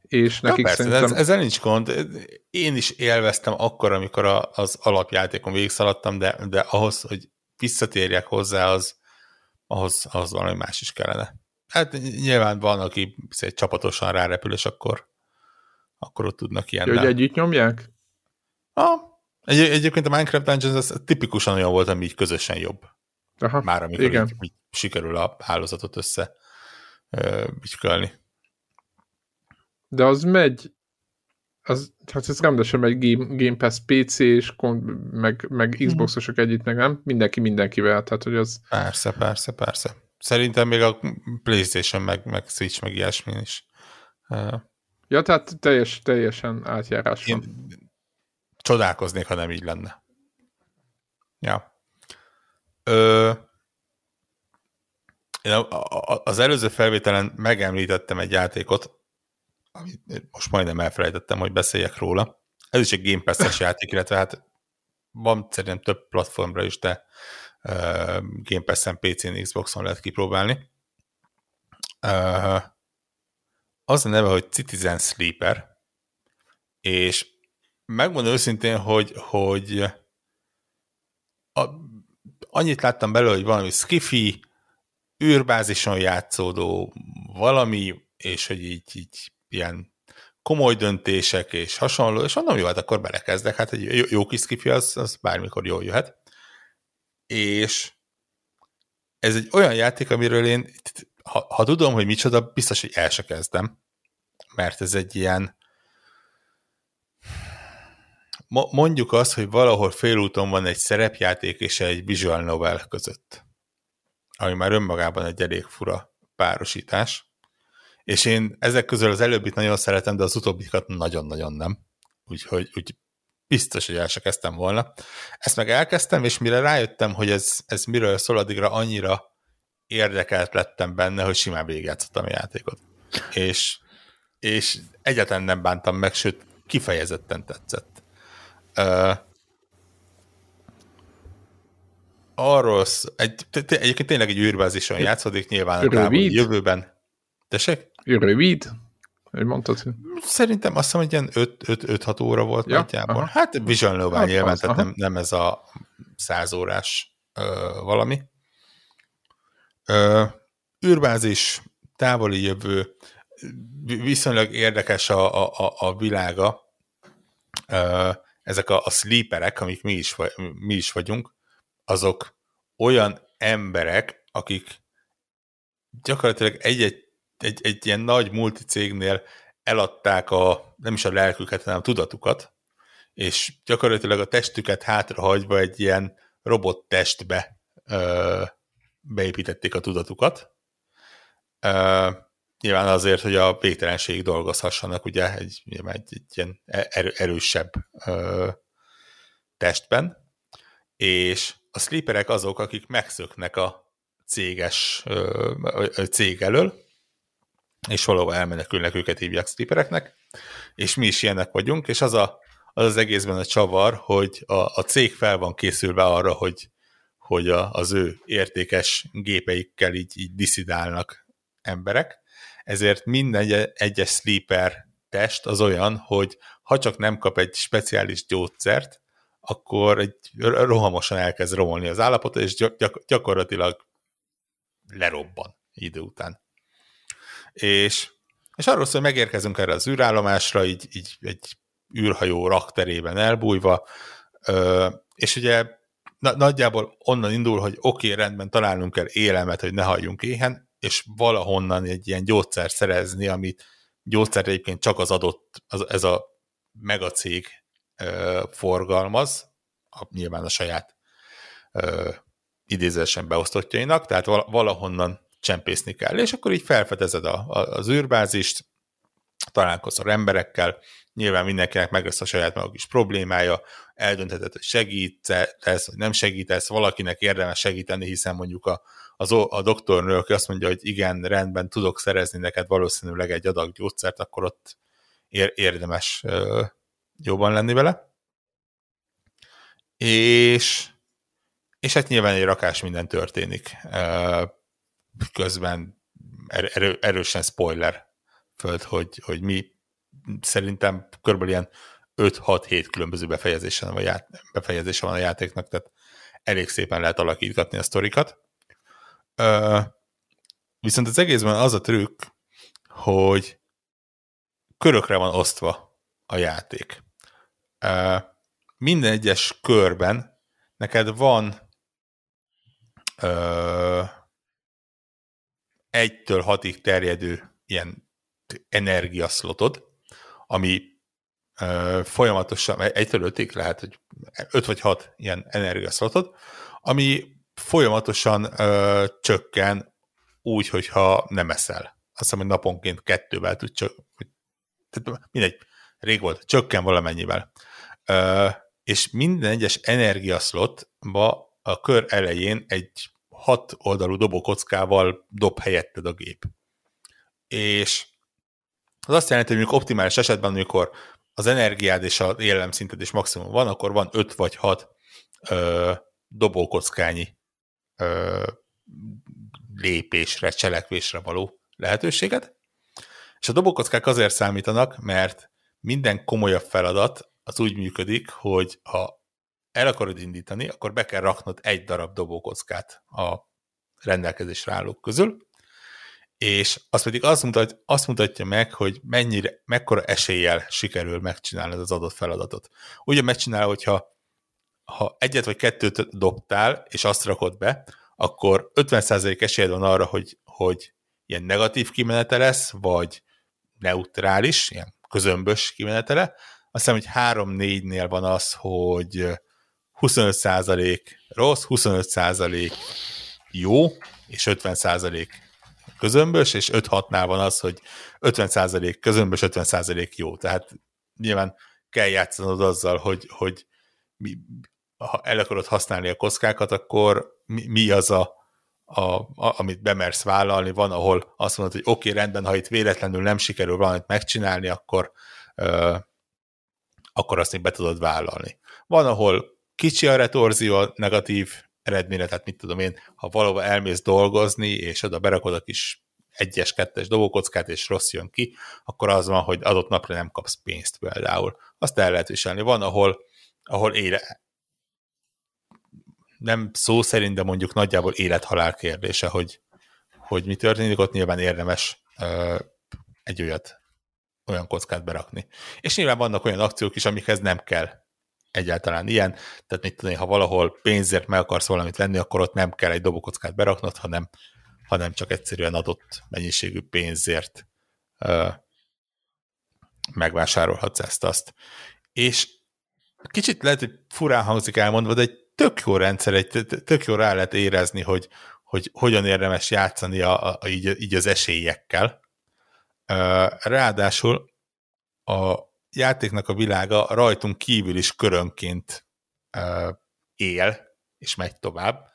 és nekik persze, szerintem... Ezzel nincs gond. Én is élveztem akkor, amikor a, az alapjátékon végigszaladtam, de, de ahhoz, hogy visszatérjek hozzá, az, ahhoz, ahhoz valami más is kellene. Hát nyilván van, aki csapatosan rárepül, és akkor, akkor ott tudnak ilyen... Hogy együtt nyomják? Ah, egy, egyébként a Minecraft Dungeons az tipikusan olyan volt, ami így közösen jobb. Aha, már amikor igen. Így, így sikerül a hálózatot össze bicskölni. De az megy, az, hát ez rendesen megy Game, Game Pass pé cé és meg, meg Xboxosok együtt, meg nem? Mindenki mindenkivel, tehát hogy az... Persze, persze, persze. Szerintem még a PlayStation, meg, meg Switch, meg ilyesmi is. Ja, tehát teljes, teljesen átjárás van. Én csodálkoznék, ha nem így lenne. Ja. Ö, én a, a, az előző felvételen megemlítettem egy játékot, amit most majdnem elfelejtettem, hogy beszéljek róla. Ez is egy Game Pass-es játék, illetve hát van szerintem több platformra is, de uh, Game Pass-en, pé cén, Xboxon lehet kipróbálni. Uh, az a neve, hogy Citizen Sleeper, és megmondom őszintén, hogy, hogy a, annyit láttam belőle, hogy valami skifi, űrbázison játszódó valami, és hogy így, így ilyen komoly döntések és hasonló, és mondom, jó, hát akkor belekezdek, hát egy jó, jó kis skifi, az, az bármikor jól jöhet. És ez egy olyan játék, amiről én, ha, ha tudom, hogy micsoda, biztos, hogy el se kezdem, mert ez egy ilyen, mondjuk azt, hogy valahol félúton van egy szerepjáték és egy visual novel között, ami már önmagában egy elég fura párosítás. És én ezek közül az előbbit nagyon szeretem, de az utóbbikat nagyon-nagyon nem. Úgyhogy úgy biztos, hogy el se kezdtem volna. Ezt meg elkezdtem, és mire rájöttem, hogy ez, ez miről szól, addigra annyira érdekelt lettem benne, hogy simán végigjátszottam a játékot. És, és egyáltalán nem bántam meg, sőt, kifejezetten tetszett. Uh, arról egy, egyébként tényleg egy űrbázison játszódik, nyilván a távol jövőben. Tessék? Rövid? Hogy mondtad? Szerintem azt hiszem, hogy ilyen öt-hat óra volt ja, nagyjából. Aha. Hát Vision Lóván nyilván, tehát nem, nem ez a száz órás ö, valami. Ö, űrbázis, távoli jövő, viszonylag érdekes a, a, a, a világa. Ö, ezek a, a sleeperek, amik mi is, mi is vagyunk, azok olyan emberek, akik gyakorlatilag egy-egy Egy, egy ilyen nagy multicégnél eladták a, nem is a lelküket, hanem a tudatukat, és gyakorlatilag a testüket hátrahagyva egy ilyen robot testbe ö, beépítették a tudatukat. Ö, nyilván azért, hogy a végtelenségig dolgozhassanak, ugye, egy, nyilván egy, egy ilyen erő, erősebb ö, testben, és a sleeperek azok, akik megszöknek a céges ö, a cég elől, és valóban elmenekülnek, őket hívják sleepereknek, és mi is ilyenek vagyunk, és az a, az, az egészben a csavar, hogy a, a cég fel van készülve arra, hogy, hogy a, az ő értékes gépeikkel így, így diszidálnak emberek, ezért minden egyes sleeper test az olyan, hogy ha csak nem kap egy speciális gyógyszert, akkor egy rohamosan elkezd romolni az állapota, és gyak, gyakorlatilag lerobban idő után. És, és arról szól, hogy megérkezünk erre az űrállomásra, így, így egy űrhajó rakterében elbújva, Ö, és ugye na, nagyjából onnan indul, hogy oké, okay, rendben, találnunk kell élelmet, hogy ne halljunk éhen, és valahonnan egy ilyen gyógyszert szerezni, amit gyógyszert egyébként csak az adott, az, ez a megacég ö, forgalmaz, a, nyilván a saját ö, idézősen beosztottjainak, tehát valahonnan csempészni kell, és akkor így felfedezed a, a, az űrbázist, találkozol emberekkel, nyilván mindenkinek meg lesz a saját maga kis problémája, eldöntheted, hogy segítesz, vagy nem segítesz, valakinek érdemes segíteni, hiszen mondjuk a, az, a doktornő, aki azt mondja, hogy igen, rendben, tudok szerezni neked valószínűleg egy adag gyógyszert, akkor ott ér, érdemes ö, jobban lenni vele. És, és hát nyilván egy rakás minden történik. Ö, közben erő, erősen spoiler föld, hogy, hogy mi szerintem körülbelül ilyen öt-hat-hét különböző befejezése van, ját, befejezése van a játéknak, tehát elég szépen lehet alakítgatni a sztorikat. Üh, viszont az egészben az a trükk, hogy körökre van osztva a játék. Üh, minden egyes körben neked van egytől hatig terjedő ilyen energiaszlotod, ami ö, folyamatosan, egytől ötig lehet, hogy öt vagy hat ilyen energiaszlotod, ami folyamatosan ö, csökken úgy, hogyha nem eszel. Azt hiszem, hogy naponként kettővel tud csökken, tehát mindegy, rég volt, csökken valamennyivel. Ö, és minden egyes energiaszlotba a kör elején egy hat oldalú dobókockával dob helyetted a gép. És az azt jelenti, hogy mondjuk optimális esetben, amikor az energiád és az élelemszinted is maximum van, akkor van öt vagy hat ö, dobókockányi ö, lépésre, cselekvésre való lehetőséged. És a dobókockák azért számítanak, mert minden komolyabb feladat az úgy működik, hogy ha el akarod indítani, akkor be kell raknod egy darab dobókockát a rendelkezésre állók közül, és azt pedig azt mutatja, azt mutatja meg, hogy mennyire, mekkora eséllyel sikerül megcsinálni az adott feladatot. Ugye megcsinál, hogyha ha egyet vagy kettőt dobtál, és azt rakod be, akkor ötven százalék esélyed van arra, hogy, hogy ilyen negatív kimenete lesz, vagy neutrális, ilyen közömbös kimenetele. Azt hiszem, hogy három négynél van az, hogy huszonöt százalék rossz, huszonöt százalék jó, és ötven százalék közömbös, és öt hatnál van az, hogy ötven százalék közömbös, ötven százalék jó. Tehát nyilván kell játszanod azzal, hogy, hogy mi, ha el akarod használni a kockákat, akkor mi, mi az, a, a, a, amit bemersz vállalni. Van, ahol azt mondod, hogy oké, okay, rendben, ha itt véletlenül nem sikerül valamit megcsinálni, akkor, euh, akkor azt még be tudod vállalni. Van, ahol kicsi a retorzió, a negatív eredményre, tehát mit tudom én, ha valahol elmész dolgozni, és oda berakod a kis egyes, kettes dobókockát, és rossz jön ki, akkor az van, hogy adott napra nem kapsz pénzt például. Azt el lehet viselni. Van, ahol, ahol éle... nem szó szerint, de mondjuk nagyjából élet-halál kérdése, hogy, hogy mi történik, ott nyilván érdemes ö, egy olyat, olyan kockát berakni. És nyilván vannak olyan akciók is, amikhez nem kell egyáltalán ilyen, tehát mit tudom, ha valahol pénzért meg akarsz valamit lenni, akkor ott nem kell egy dobókockát beraknod, hanem, hanem csak egyszerűen adott mennyiségű pénzért ö, megvásárolhatsz ezt-azt. És kicsit lehet, hogy furán hangzik elmondva, de egy tök jó rendszer, egy tök jó rá lehet érezni, hogy, hogy hogyan érdemes játszani a, a, a, így, így az esélyekkel. Ö, ráadásul a játéknak a világa rajtunk kívül is körönként uh, él, és megy tovább.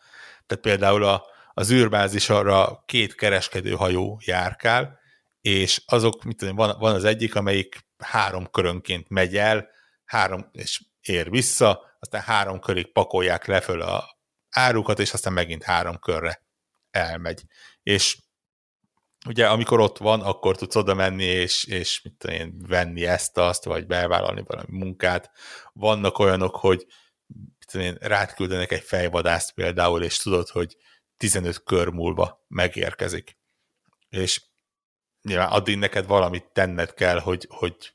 Tehát például a, az űrbázis arra két kereskedőhajó járkál, és azok, mit tudom, van, van az egyik, amelyik három körönként megy el, három, és ér vissza, aztán három körig pakolják le föl a árukat, és aztán megint három körre elmegy. És ugye, amikor ott van, akkor tudsz oda menni, és, és mit tudom én, venni ezt, azt, vagy bevállalni valami munkát. Vannak olyanok, hogy mit tudom én, rád küldenek egy fejvadászt például, és tudod, hogy tizenöt kör múlva megérkezik. És nyilván addig neked valamit tenned kell, hogy, hogy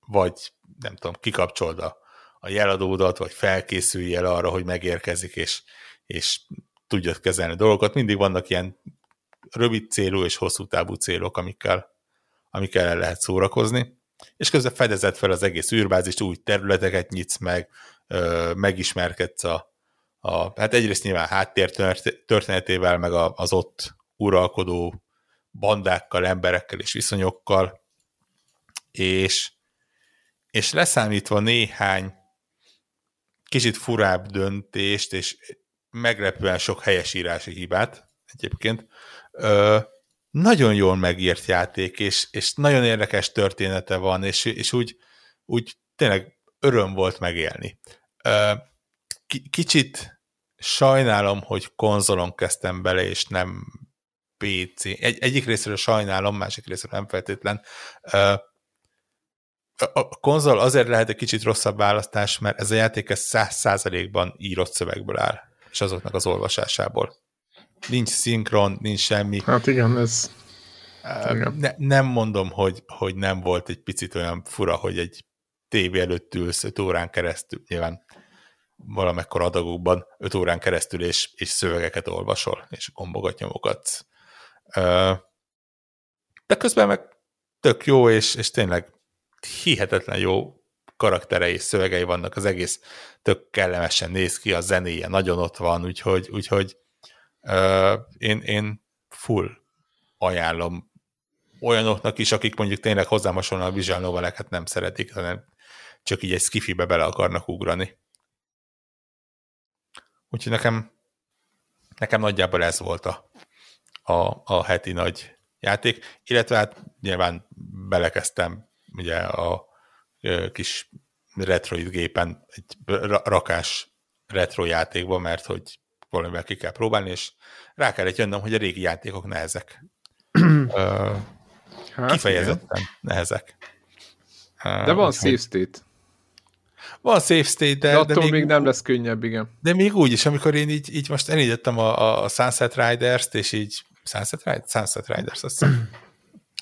vagy nem tudom, kikapcsold a, a jeladódat, vagy felkészülj el arra, hogy megérkezik, és, és tudjad kezelni dolgokat. Mindig vannak ilyen rövid célú és hosszú távú célok, amikkel, amikkel el lehet szórakozni, és közben fedezed fel az egész űrbázist, új területeket nyitsz meg, ö, megismerkedsz a, a, hát egyrészt nyilván háttér történetével, meg a, az ott uralkodó bandákkal, emberekkel és viszonyokkal, és, és leszámítva néhány kicsit furább döntést, és meglepően sok helyesírási hibát egyébként, Ö, nagyon jól megírt játék, és, és nagyon érdekes története van, és, és úgy, úgy tényleg öröm volt megélni. Ö, kicsit sajnálom, hogy konzolon kezdtem bele, és nem pé cé. Egy, egyik részről sajnálom, másik részről nem feltétlen. Ö, a konzol azért lehet egy kicsit rosszabb választás, mert ez a játék száz százalékban írott szövegből áll, és azoknak az olvasásából. Nincs szinkron, nincs semmi. Hát igen, ez... Ne, nem mondom, hogy, hogy nem volt egy picit olyan fura, hogy egy tévé előtt ülsz öt órán keresztül, nyilván valamekkor adagokban öt órán keresztül, és, és szövegeket olvasol, és gombokat nyomogatsz. De közben meg tök jó, és, és tényleg hihetetlen jó karakterei és szövegei vannak, az egész tök kellemesen néz ki, a zenéje nagyon ott van, úgyhogy, úgyhogy uh, én, én full ajánlom olyanoknak is, akik mondjuk tényleg hozzám hasonlóan a visual noveleket nem szeretik, hanem csak így egy skifibe bele akarnak ugrani. Úgyhogy nekem, nekem nagyjából ez volt a, a, a heti nagy játék, illetve hát nyilván belekezdtem ugye a kis retroid gépen egy rakás retro játékba, mert hogy valamivel ki kell próbálni, és rá kellett jönnöm, hogy a régi játékok nehezek. uh, hát, kifejezetten igen. nehezek. Uh, de van save state. Van save state, de... de attól de még, még nem lesz könnyebb, igen. De még úgy is, amikor én így, így most elindítottam a, a Sunset Riders-t, és így... Sunset Riders? Sunset Riders, azt hiszem.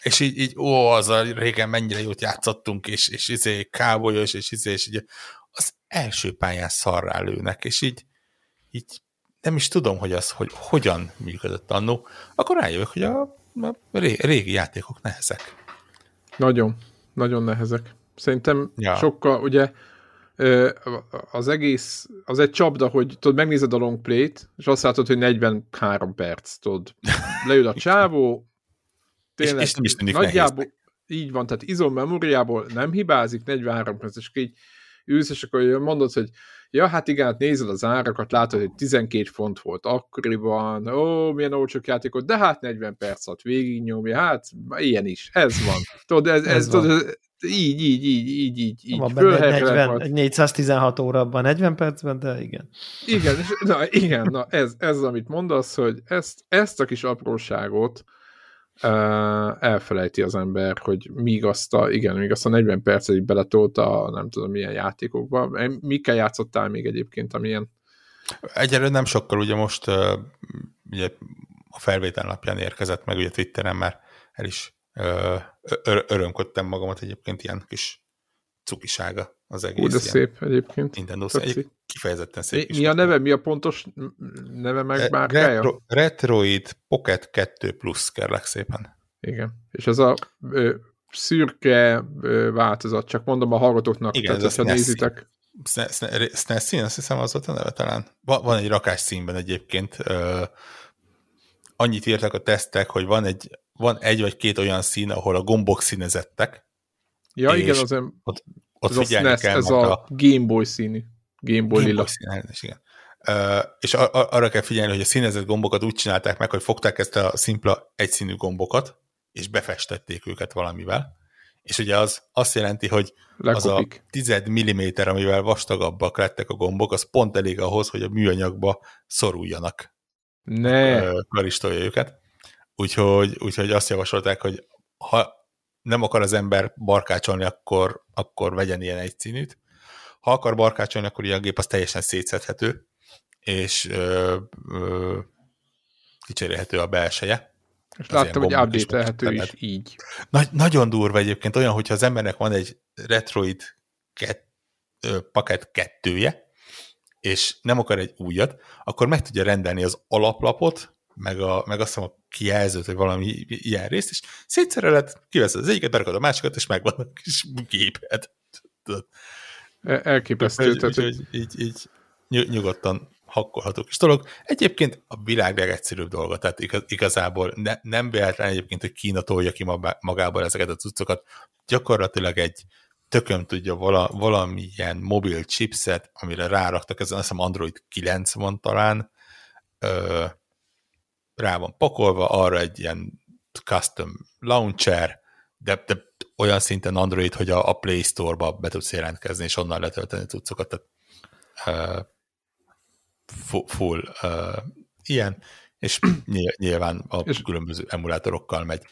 És így, így ó, az a régen mennyire jót játszottunk, és, és izé kábolyos, és izé, és így az első pályán szarrá lőnek, és így, így nem is tudom, hogy az, hogy hogyan működött annó, akkor rájövök, hogy a, a régi játékok nehezek. Nagyon, nagyon nehezek. Szerintem ja. sokkal, ugye az egész, az egy csapda, hogy tudod, megnézed a longplayt, és azt látod, hogy negyvenhárom perc, tudod, leül a csávó, tényleg, és, és nagyjából nehéz. Így van, tehát izom memóriából nem hibázik, negyvenhárom perc, és így ülsz, és akkor mondod, hogy ja, hát igen, hát nézed az árakat, látod, hogy tizenkét font volt akkoriban, ó, milyen olcsók játékot, de hát negyven perc alatt végignyomja, hát ilyen is, ez van. Tudod, ez, ez, ez van. Tudod, így, így, így, így, így, így. négyszáztizenhat órában, negyven percben, de igen. Igen, és, na igen, na ez, ez amit mondasz, hogy ezt, ezt a kis apróságot uh, elfelejti az ember, hogy míg azt a, igen, míg azt a negyven percet így beletolta, nem tudom, milyen játékokba. Mikkel játszottál még egyébként, amilyen? Egyelőre nem sokkal, ugye most uh, ugye a felvétel napján érkezett meg, ugye Twitteren már el is Ö, ör, örömködtem magamat egyébként, ilyen kis cukisága az egész. Hú, de szép egyébként. Nintendo szép. Kifejezetten szép. Mi a neve? Mi a pontos neve meg bárkája? Retro, Retroid Pocket kettő Plus, kérlek szépen. Igen. És ez a ö, szürke ö, változat, csak mondom a hallgatóknak, igen, tehát, ha nézitek. SNES szín, azt hiszem az volt a neve talán. Van, van egy rakás színben egyébként. Ö, annyit írtak a tesztek, hogy van egy van egy vagy két olyan szín, ahol a gombok színezettek. Ja, igen, az em, ott, ott ez, a SNES, ez a Game Boy színű. Game Boy lila. Igen. Uh, és ar- ar- arra kell figyelni, hogy a színezett gombokat úgy csinálták meg, hogy fogták ezt a szimpla egyszínű gombokat, és befestették őket valamivel. És ugye az azt jelenti, hogy lekopik. Az a tized milliméter, amivel vastagabbak lettek a gombok, az pont elég ahhoz, hogy a műanyagba szoruljanak. Ne! Uh, karistolja őket. Úgyhogy, úgyhogy azt javasolták, hogy ha nem akar az ember barkácsolni, akkor, akkor vegyen ilyen egyszínűt. Ha akar barkácsolni, akkor ilyen gép az teljesen szétszedhető, és ö, ö, kicserélhető a belseje. És láttam, hogy update-elhető is így. Nagy, nagyon durva egyébként, olyan, hogyha az embernek van egy Retroid kett, ö, paket kettője, és nem akar egy újat, akkor meg tudja rendelni az alaplapot, meg, a, meg azt hiszem a kijelzőt, hogy valami ilyen részt, és szétszereled, kiveszed az egyiket, berakod a másikat, és megvan a kis géped. Elképesztő. Tehát, hogy, így, így, így nyugodtan hakkolható kis dolog. Egyébként a világ legegyszerűbb dolga, tehát igazából ne, nem véletlen egyébként, hogy Kína tolja ki magából ezeket a cuccokat. Gyakorlatilag egy tököm tudja vala, valamilyen mobil chipset, amire ráraktak, ezen azt hiszem Android kilenc van talán, Ö, rá van pakolva, arra egy ilyen custom launcher, de, de olyan szinten Android, hogy a, a Play Store-ba be tudsz jelentkezni, és onnan letölteni cuccokat. Tehát, uh, full uh, ilyen, és nyilván a és különböző emulátorokkal megy.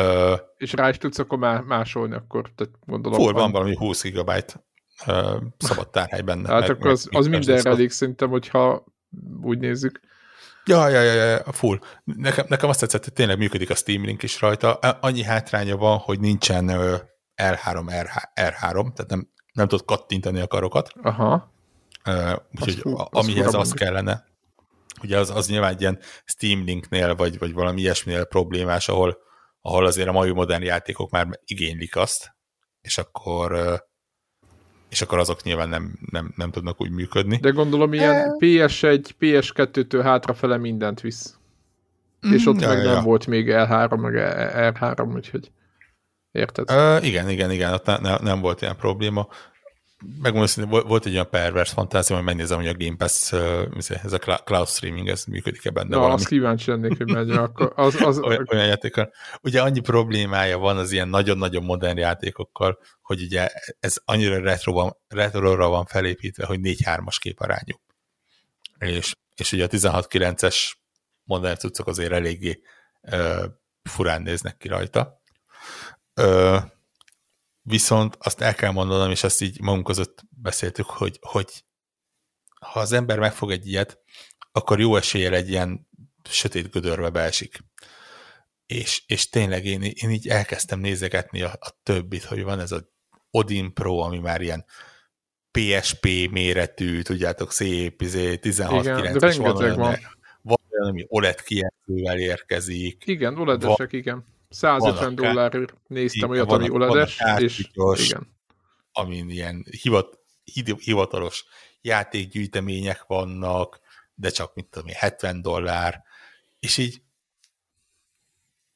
Uh, és rá is tudsz akkor má- másolni, akkor tehát gondolom. Full, van valami húsz gigabyte uh, szabad tárhely benne. Hát meg, akkor az, meg, az mindenre elég szerintem, hogyha úgy nézzük. Ja, ja, ja, ja, full. Nekem, nekem azt tetszett, hogy tényleg működik a Steam Link is rajta. Annyi hátránya van, hogy nincsen el három, er három, tehát nem, nem tudod kattintani a karokat. Aha. Uh, úgyhogy az amihez az kellene, ugye az, az nyilván egy ilyen Steam Linknél, vagy, vagy valami ilyesminél problémás, ahol, ahol azért a mai modern játékok már igénylik azt, és akkor, és akkor azok nyilván nem, nem, nem tudnak úgy működni. De gondolom, ilyen P S egy, P S kettőtől hátrafele mindent visz. Mm, és ott ja, meg ja. nem volt még L három, meg R három, úgyhogy érted? Uh, igen, igen, igen, ott nem, nem volt ilyen probléma. Megmondom, volt egy olyan pervers fantázia, hogy megnézem, hogy a Game Pass, ez a cloud streaming, ez működik-e benne. Na, valami. Azt kíváncsi lennék, hogy megy, akkor az, az... Olyan, olyan játékkal. Ugye annyi problémája van az ilyen nagyon-nagyon modern játékokkal, hogy ugye ez annyira retroban, retrora van felépítve, hogy négy-hármas képarányú. És, és ugye a tizenhat kilences modern cuccok azért eléggé uh, furán néznek ki rajta. Uh, Viszont azt el kell mondanom, és azt így magunk között beszéltük, hogy, hogy ha az ember megfog egy ilyet, akkor jó eséllyel egy ilyen sötét gödörbe beesik. És, és tényleg én, én így elkezdtem nézegetni a, a többit, hogy van ez a Odin Pro, ami már ilyen P S P méretű, tudjátok, szép, tizenhat kilences van, van. van olyan, ami o el e dé kijelzővel érkezik. Igen, o el e desek, igen. száz ötven dollárért néztem olyat, ami o el e des, és igen. Amin ilyen hivat, hivatalos játékgyűjtemények vannak, de csak, mit tudom én, hetven dollár, és így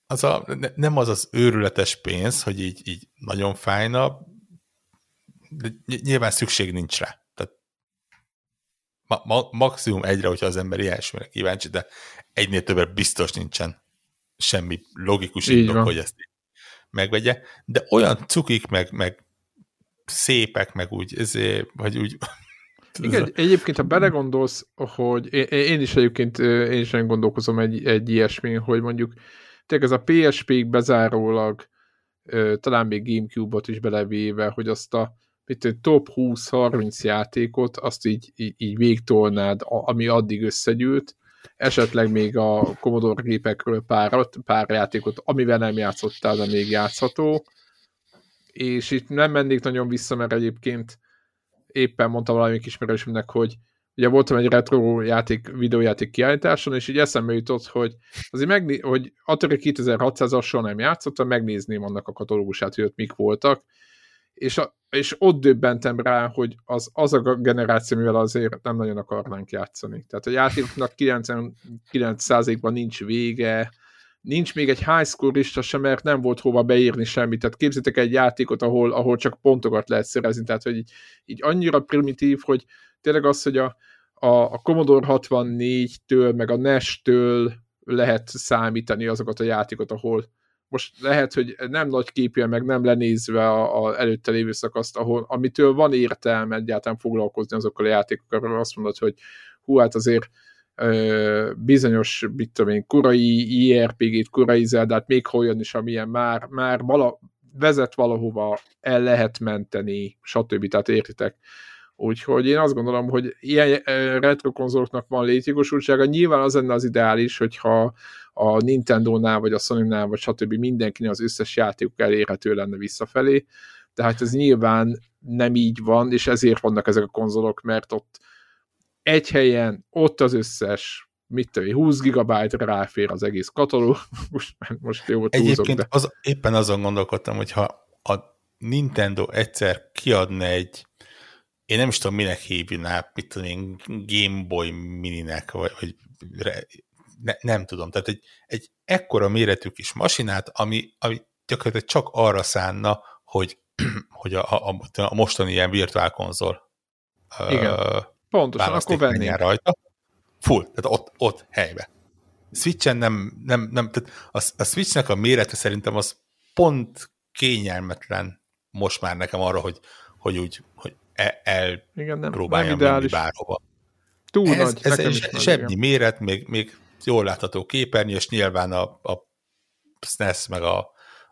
az a, nem az az őrületes pénz, hogy így, így nagyon fájna, de nyilván szükség nincs rá. Tehát ma, ma, maximum egyre, hogyha az ember ilyesmire kíváncsi, de egynél többre biztos nincsen semmi logikus indok, hogy ezt megvegye, de olyan cukik, meg, meg szépek, meg úgy, ezért, vagy úgy... Igen, egyébként, ha belegondolsz, hogy én is egyébként, én is gondolkozom egy, egy ilyesmén, hogy mondjuk tényleg ez a P S P-ig bezárólag, talán még GameCube-ot is belevéve, hogy azt a mit, top húsz-harminc játékot, azt így, így, így végtolnád, ami addig összegyűlt, esetleg még a Commodore gépekről párat, pár játékot, amivel nem játszottál, de még játszható. És itt nem mennék nagyon vissza, mert egyébként éppen mondtam valamelyik ismerősömnek, hogy ugye voltam egy retro játék, videójáték kiállításon, és így eszembe jutott, hogy azért megné- hogy Atari kétezer-hatszázasról nem játszottam, megnézném annak a katalógusát, hogy ott mik voltak. És, a, és ott döbbentem rá, hogy az, az a generáció, mivel azért nem nagyon akarnánk játszani. Tehát a játékoknak kilencvenkilenc százalékban nincs vége, nincs még egy high score lista sem, mert nem volt hova beírni semmit. Tehát képzeljétek egy játékot, ahol, ahol csak pontokat lehet szerezni. Tehát, hogy így, így annyira primitív, hogy tényleg az, hogy a, a, a Commodore hatvannégytől, meg a nes-től lehet számítani azokat a játékot, ahol most lehet, hogy nem nagy képűen, meg nem lenézve a, a előtte lévő szakaszt, ahol, amitől van értelme egyáltalán foglalkozni azokkal a játékokkal, azt mondod, hogy hú, hát azért ö, bizonyos, mit tudom én, korai i er pé gét, korai Zeldát, még olyan is, amilyen már, már vala, vezet valahova, el lehet menteni, stb. Tehát értitek. Úgyhogy én azt gondolom, hogy ilyen retrokonzoloknak van létjogosultsága. Nyilván az lenne az ideális, hogyha a Nintendónál, vagy a Sonynál, vagy stb. Mindenkinél az összes játékuk elérhető lenne visszafelé. Tehát ez nyilván nem így van, és ezért vannak ezek a konzolok, mert ott egy helyen, ott az összes, mit tudom, húsz gigabájtra ráfér az egész katalógus. Most jó, túlzok. Egyébként de... az, éppen azon gondolkodtam, hogyha a Nintendo egyszer kiadna egy én nem is tudom, minek hívjál, mit tudom én, Game Boy Mininek, vagy, vagy ne, nem tudom. Tehát egy, egy ekkora méretű kis masinát, ami, ami gyakorlatilag csak arra szánna, hogy, hogy a, a, a mostani ilyen virtuálkonzol uh, választék menjen rajta. Full, tehát ott, ott helybe. Switchen nem, nem, nem tehát a, a Switchnek a mérete szerintem az pont kényelmetlen most már nekem arra, hogy, hogy úgy, hogy elpróbáljam menni bárhova. Túl ez, nagy. Ez egy sebnyi méret, még, még jól látható képernyő, és nyilván a, a es en e es, meg a,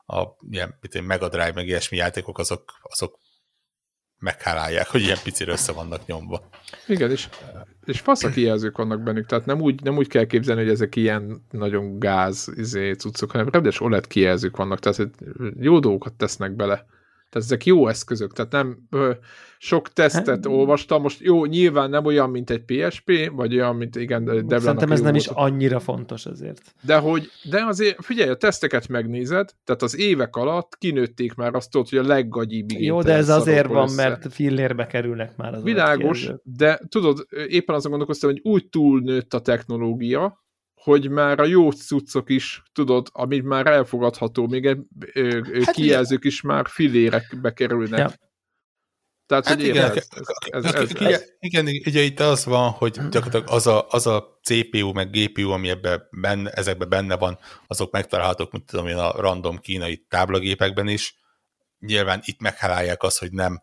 a ilyen, mit én, Mega Drive, meg ilyesmi játékok, azok, azok meghálálják, hogy ilyen picire össze vannak nyomva. Igen, és, és fasza kijelzők vannak bennük, tehát nem úgy, nem úgy kell képzelni, hogy ezek ilyen nagyon gáz izé, cuccok, hanem rendes o el e dé kijelzők vannak, tehát jó dolgokat tesznek bele. Tehát ezek jó eszközök, tehát nem ö, sok tesztet olvastam, most jó, nyilván nem olyan, mint egy pé es pé, vagy olyan, mint igen, Devlának. Szerintem ez nem volt. Is annyira fontos ezért. De hogy, de azért, figyelj, a teszteket megnézed, tehát az évek alatt kinőtték már azt, hogy a leggagyibb igényt. Jó, de ez azért van, össze. Mert fillérbe kerülnek már az világos, de tudod, éppen azon gondolkoztam, hogy úgy túlnőtt a technológia, hogy már a jó cuccok is, tudod, amit már elfogadható, még egy, ö, ö, hát kijelzők is már filérekbe kerülnek. Ja. Tehát, hát hogy igen, ez, ez, ez, ez, igen, ez. igen, ugye itt az van, hogy gyakorlatilag az a, az a cé pé u meg gé pé u, ami ebbe benne, ezekben benne van, azok megtalálhatók, mint tudom én, a random kínai táblagépekben is. Nyilván itt meghalálják azt, hogy nem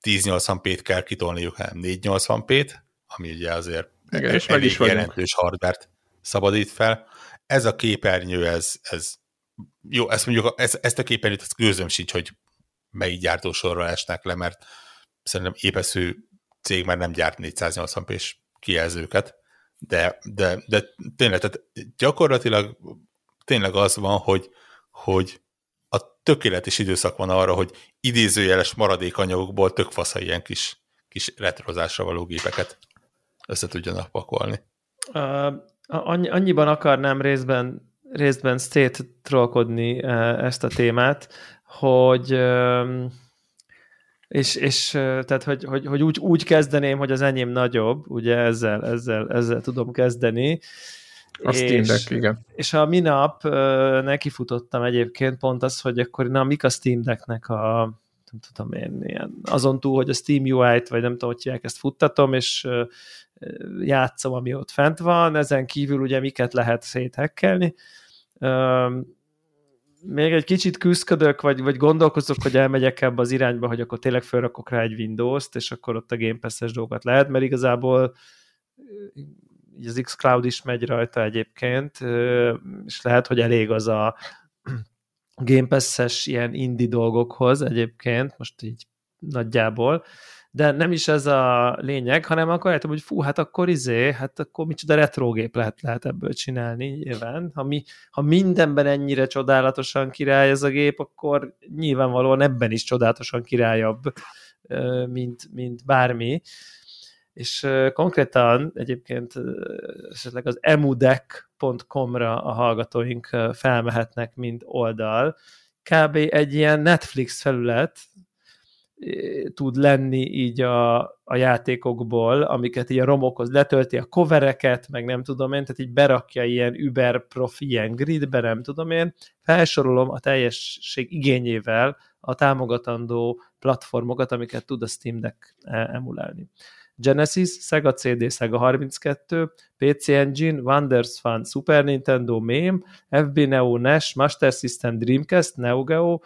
ezernyolcvan pét kell kitolniuk, hanem négyszáznyolcvan pét, ami ugye azért igen, és elég jelentős hardvert szabadít fel. Ez a képernyő, ez, ez jó, ezt mondjuk, ez, ezt a képernyőt, ezt gőzöm sincs, hogy melyik gyártósorról esnek le, mert szerintem épeszű cég már nem gyárt négyszáznyolcvan pés kijelzőket, de, de, de tényleg, tehát gyakorlatilag tényleg az van, hogy, hogy a tökéletes időszak van arra, hogy idézőjeles maradékanyagokból tök fasz ilyen kis, kis retrozásra való gépeket össze tudjanak pakolni. Uh... Annyi, annyiban akarnám részben, részben széttrollkodni ezt a témát, hogy, és, és tehát, hogy, hogy, hogy úgy, úgy kezdeném, hogy az enyém nagyobb, ugye ezzel, ezzel, ezzel tudom kezdeni. A Steam Deck, igen. És a minap nekifutottam egyébként pont az, hogy akkor na, mik a Steam Decknek a nem tudom én, ilyen, azon túl, hogy a Steam u i-t, vagy nem tudom, hogy ezt futtatom, és játszom, ami ott fent van, ezen kívül ugye miket lehet széthekkelni. Még egy kicsit küzdködök, vagy, vagy gondolkozok, hogy elmegyek ebbe az irányba, hogy akkor tényleg felrakok rá egy Windows-t, és akkor ott a Game Pass-es dolgokat lehet, mert igazából az xCloud is megy rajta egyébként, és lehet, hogy elég az a Game Pass-es ilyen indie dolgokhoz egyébként, most így nagyjából, de nem is ez a lényeg, hanem akkor értem, hogy fú, hát akkor izé, hát akkor micsoda retrogép lehet, lehet ebből csinálni, nyilván. Ha, mi, ha mindenben ennyire csodálatosan király ez a gép, akkor nyilvánvalóan ebben is csodálatosan királyabb, mint, mint bármi. És konkrétan egyébként esetleg az emudec pont com-ra a hallgatóink felmehetnek, mint oldal. Kb. Egy ilyen Netflix felület tud lenni így a, a játékokból, amiket így a romokhoz letölti, a covereket, meg nem tudom én, tehát így berakja ilyen über profi, ilyen gridbe, nem tudom én, felsorolom a teljesség igényével a támogatandó platformokat, amiket tud a Steam Deck emulálni. Genesis, Sega cé dé, Sega harminckettő, pé cé Engine, Wonders Fun, Super Nintendo, MAME, ef bé Neo, NES, Master System, Dreamcast, Neo Geo,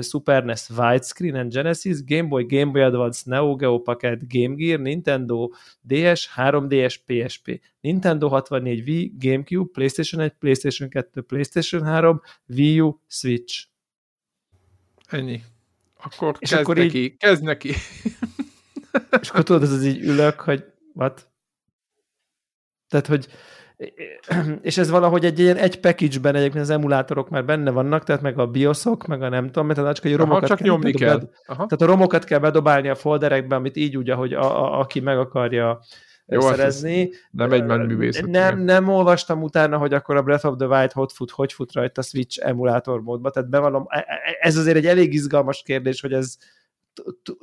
Super NES Widescreen and Genesis, Game Boy, Game Boy Advance, Neo Geo Pocket, Game Gear, Nintendo dé es, három dé es, pé es pé, Nintendo hatvannégy, Wii, GameCube, PlayStation egy, PlayStation kettő, PlayStation három, Wii U, Switch. Ennyi. Akkor és kezd akkor neki, így... kezd neki. És akkor tudod, ez az így ülök, hogy what? Tehát, hogy és ez valahogy egy ilyen egy package-ben egyébként az emulátorok már benne vannak, tehát meg a BIOS-ok, meg a nem tudom, tehát a romokat csak kell nyomni bedobál, kell. Aha. Tehát a romokat kell bedobálni a folderekbe, amit így úgy, ahogy a, a, aki meg akarja jó, szerezni. Nem egy menüművészet. Nem, nem olvastam utána, hogy akkor a Breath of the Wild hogy fut, hogy fut rajta a Switch emulátor módban, tehát bevallom, ez azért egy elég izgalmas kérdés, hogy ez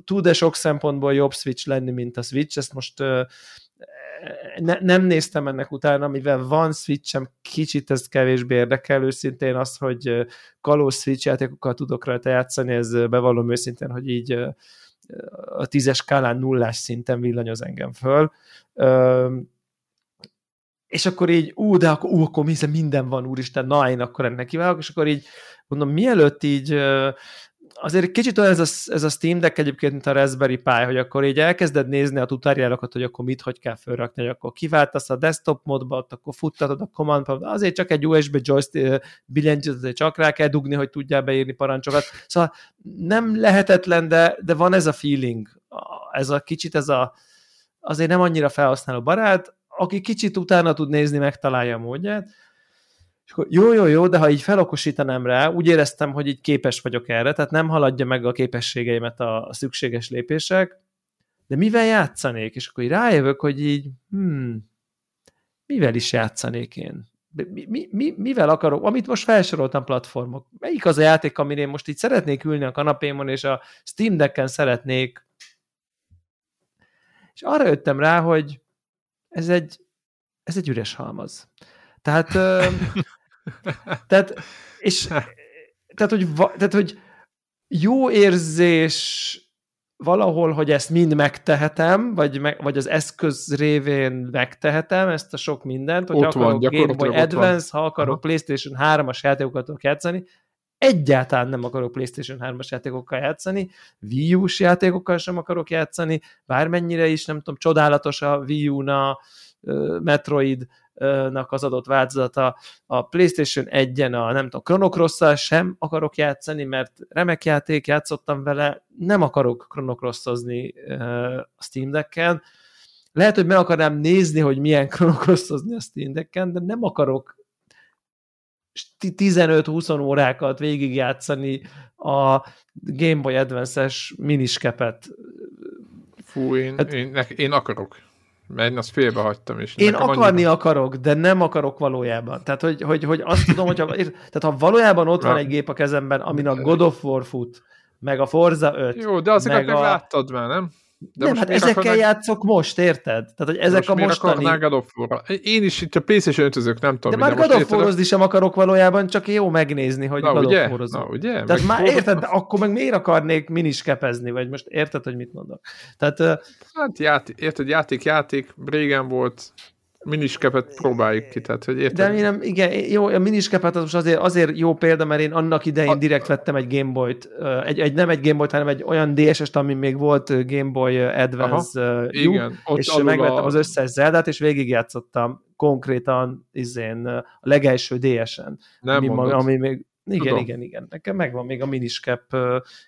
tud-e sok szempontból jobb Switch lenni, mint a Switch, ezt most ne, nem néztem ennek utána, mivel van Switchem, kicsit ez kevésbé érdekel, őszintén az, hogy kalóz Switch játékokkal tudok rajta játszani, ez bevallom őszintén, hogy így a tízes skálán nullás szinten villanyoz engem föl. És akkor így, ú, de akkor, ú, akkor minden van, úristen, na, én akkor ennek kívánok, és akkor így, mondom, mielőtt így azért kicsit olyan ez a, ez a Steam Deck egyébként, mint a Raspberry Pi, hogy akkor így elkezded nézni a tutorialokat, hogy akkor mit, hogy kell felrakni, hogy akkor kiváltasz a desktop módba, akkor futtatod a command, azért csak egy u es bé joystick billentyűt, azért csak rá kell dugni, hogy tudjál beírni parancsokat. Szóval nem lehetetlen, de, de van ez a feeling. Ez a kicsit, ez a azért nem annyira felhasználó barát, aki kicsit utána tud nézni, megtalálja a módját. És akkor jó, jó, jó, de ha így felokosítanám rá, úgy éreztem, hogy így képes vagyok erre, tehát nem haladja meg a képességeimet a, a szükséges lépések, de mivel játszanék? És akkor így rájövök, hogy így, hmm, mivel is játszanék én? Mi, mi, mi, mivel akarok? Amit most felsoroltam platformok. Melyik az a játék, amin én most így szeretnék ülni a kanapémon, és a Steam Decken szeretnék. És arra jöttem rá, hogy ez egy, ez egy üres halmaz. Tehát, tehát, és, tehát, hogy, tehát, hogy jó érzés valahol, hogy ezt mind megtehetem, vagy, meg, vagy az eszköz révén megtehetem, ezt a sok mindent, hogy ott akarok van, Game Boy Advance, van. Ha akarok Aha. PlayStation három-as játékokat tudok játszani, egyáltalán nem akarok PlayStation három-as játékokkal játszani, Wii U-s játékokkal sem akarok játszani, bármennyire is, nem tudom, csodálatos a Wii U-na, Metroid-nak az adott változata, a PlayStation egyen a nem tudom, Chrono Cross-szal sem akarok játszani, mert remek játék, játszottam vele, nem akarok Chrono Cross-ozni a Steam Decken. Lehet, hogy meg akarnám nézni, hogy milyen Chrono Cross-ozni a Steam Decken, de nem akarok tizenöt-húsz órákat végigjátszani a Game Boy Advance-es Minish Cap-et. Fú, én, hát, én, én akarok. Mert én azt félbe hagytam is. Én akarni annyira... akarok, de nem akarok valójában. Tehát, hogy, hogy, hogy azt tudom, hogyha tehát, ha valójában ott van egy gép a kezemben, amin a God of War fut, meg a Forza öt. Jó, de azokat meg a... láttad már, nem? De nem, hát ezekkel akarnál... játszok most, érted? Tehát, hogy ezek most a mostani... God of War-ra? Én is itt a PlayStation ötösök nem tudom. De már God of War-ozni sem akarok valójában, csak jó megnézni, hogy na, God of War-ozom. Tehát meg már Forza... érted, de akkor meg miért akarnék minis kepezni, vagy most érted, hogy mit mondok? Tehát... Hát játék, érted, játék, játék, régen volt... Miniskepet próbáljuk ki, tehát, hogy érted? De mi nem, igen, jó, a miniskepet az most azért, azért jó példa, mert én annak idején a... direkt vettem egy Game Boy-t, egy, egy, nem egy Game Boy-t, hanem egy olyan dé es-est, ami még volt Game Boy Advance Aha, U, igen, és megvettem a... az összes Zeldát, és végigjátszottam konkrétan izén, a legelső dé es-en. Nem ami, maga, ami még Igen, Tudom. igen, igen. Nekem megvan még a Minish Cap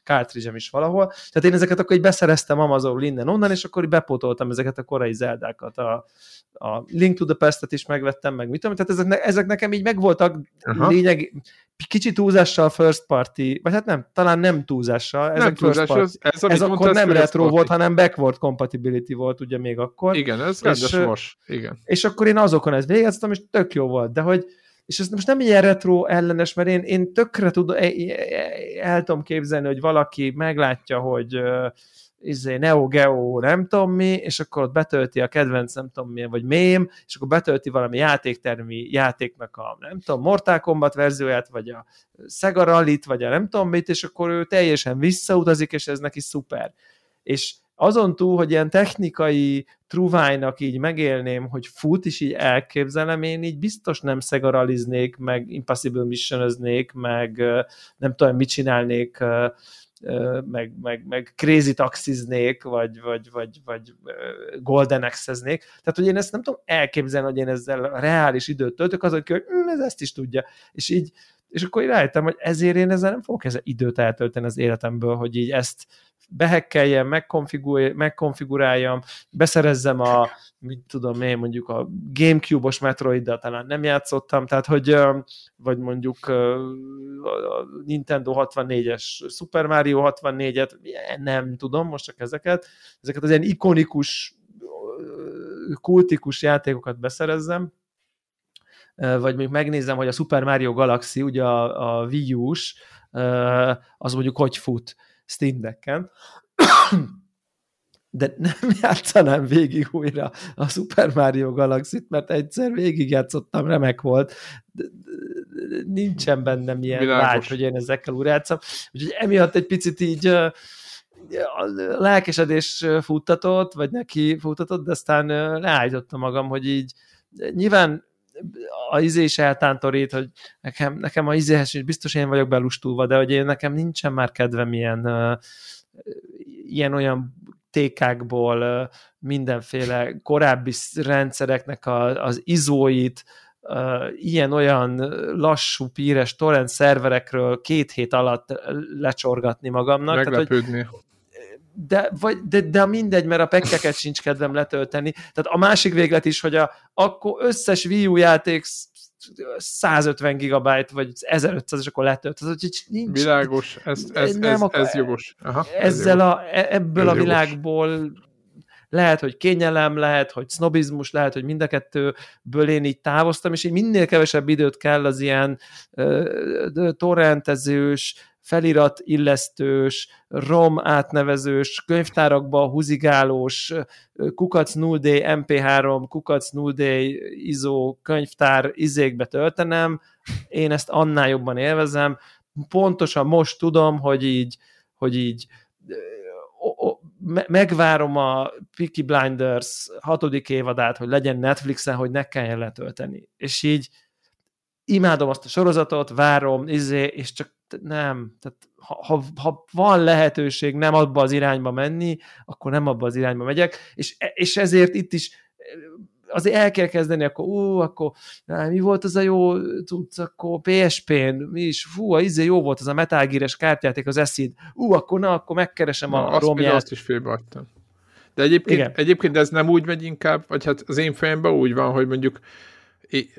cartridge-em is valahol. Tehát én ezeket akkor így beszereztem Amazon innen onnan, és akkor így bepótoltam ezeket a korai Zeldákat. A, a Link to the Past-et is megvettem, meg mit tudom. Tehát ezek, ne, ezek nekem így megvoltak Aha. lényeg, kicsit túlzással first party, vagy hát nem, talán nem túlzással. Ez nem túlzás, ez, ez, ez akkor nem retro volt, hanem backward compatibility volt ugye még akkor. Igen, ez rendes most. Igen. És akkor én azokon ezt végeztem, és tök jó volt, de hogy és ez most nem ilyen retro ellenes, mert én, én tökre tudom, el tudom képzelni, hogy valaki meglátja, hogy uh, izé, Neo Geo nem tudom mi, és akkor ott betölti a kedvenc nem tudom milyen, vagy MAME, és akkor betölti valami játéktermi játéknak a nem tudom, Mortal Kombat verzióját, vagy a Sega Rally-t, vagy a nem tudom mit, és akkor ő teljesen visszautazik, és ez neki szuper. És azon túl, hogy ilyen technikai truvájnak így megélném, hogy fut, és így elképzelem, én így biztos nem szegaraliznék, meg impossible missionöznék, meg nem tudom, mit csinálnék, meg, meg, meg crazy taxiznék, vagy, vagy, vagy, vagy golden accessnék. Tehát, hogy én ezt nem tudom elképzelni, hogy én ezzel a reális időt töltök, az, hogy ez ezt is tudja. És így és akkor így rájöttem, hogy ezért én ezzel nem fogok ezzel időt eltölteni az életemből, hogy így ezt behekkeljem, megkonfiguráljam, beszerezzem a, mit tudom én, mondjuk a GameCube-os Metroid-dal talán nem játszottam, tehát hogy, vagy mondjuk a Nintendo hatvannégyes, Super Mario hatvannégyet, nem tudom, most csak ezeket, ezeket az ilyen ikonikus, kultikus játékokat beszerezzem, vagy még megnézem, hogy a Super Mario Galaxy, ugye a, a Wii U-s, az mondjuk hogy fut Steam Decken, de nem játszanám végig újra a Super Mario Galaxy-t, mert egyszer végigjátszottam, remek volt, de nincsen bennem ilyen vágy, hogy én ezekkel újra játszom, úgyhogy emiatt egy picit így a lelkesedés futtatott, vagy neki futtatott, de aztán leállítottam magam, hogy így nyilván a izé is eltántorít, hogy nekem, nekem a izéhez is biztos én vagyok belustulva, de hogy én nekem nincsen már kedvem ilyen uh, ilyen-olyan tékákból uh, mindenféle korábbi rendszereknek a, az izóit, uh, ilyen-olyan lassú, píres torrent szerverekről két hét alatt lecsorgatni magamnak. Meglepődni. Tehát, hogy De, vagy, de, de mindegy, mert a pekkeket sincs kedvem letölteni. Tehát a másik véglet is, hogy a, akkor összes Wii U játék százötven gigabyte vagy ezerötszáz, és akkor letöltöd. Világos, ez, ez, ez, ez jogos. Aha, ezzel ez a, ebből ez a világból jogos. Lehet, hogy kényelem, lehet, hogy sznobizmus, lehet, hogy mind a kettőből én így távoztam, és így minél kevesebb időt kell az ilyen uh, torrentezős, feliratillesztős, rom átnevezős, könyvtárakba húzigálós, kukac nulla dé em pé három, kukac nulla dé i es o könyvtár izékbe töltenem, én ezt annál jobban élvezem. Pontosan most tudom, hogy így, hogy így o, o, megvárom a Peaky Blinders hatodik évadát, hogy legyen Netflixen, hogy ne kelljen letölteni. És így imádom azt a sorozatot, várom, izé, és csak nem, tehát ha, ha, ha van lehetőség nem abba az irányba menni, akkor nem abba az irányba megyek, és, és ezért itt is azért el kell kezdeni, akkor ú, akkor á, mi volt az a jó tudsz, akkor pé es pén, mi is, fú, a izé jó volt az a Metal Gear-es kártyáték, az eszid, ú, akkor na, akkor megkeresem na, a azt romját. Azt is félbeadtam. De egyébként, egyébként ez nem úgy megy inkább, vagy hát az én fejemben úgy van, hogy mondjuk É,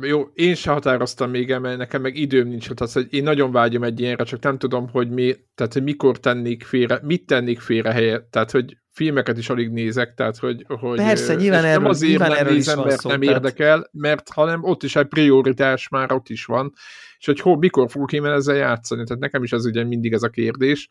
jó, én se határoztam még el, mert nekem meg időm nincs, tehát hogy én nagyon vágyom egy ilyenre, csak nem tudom, hogy mi, tehát hogy mikor tennék félre, mit tennék félre helyet, tehát hogy filmeket is alig nézek, tehát hogy, hogy persze, nyilván erről, nem azért nyilván nem erről nézem, mert szó, nem tehát... érdekel, mert hanem ott is egy prioritás már ott is van, és hogy hol, mikor fogok én ezzel játszani, tehát nekem is ez ugye mindig ez a kérdés.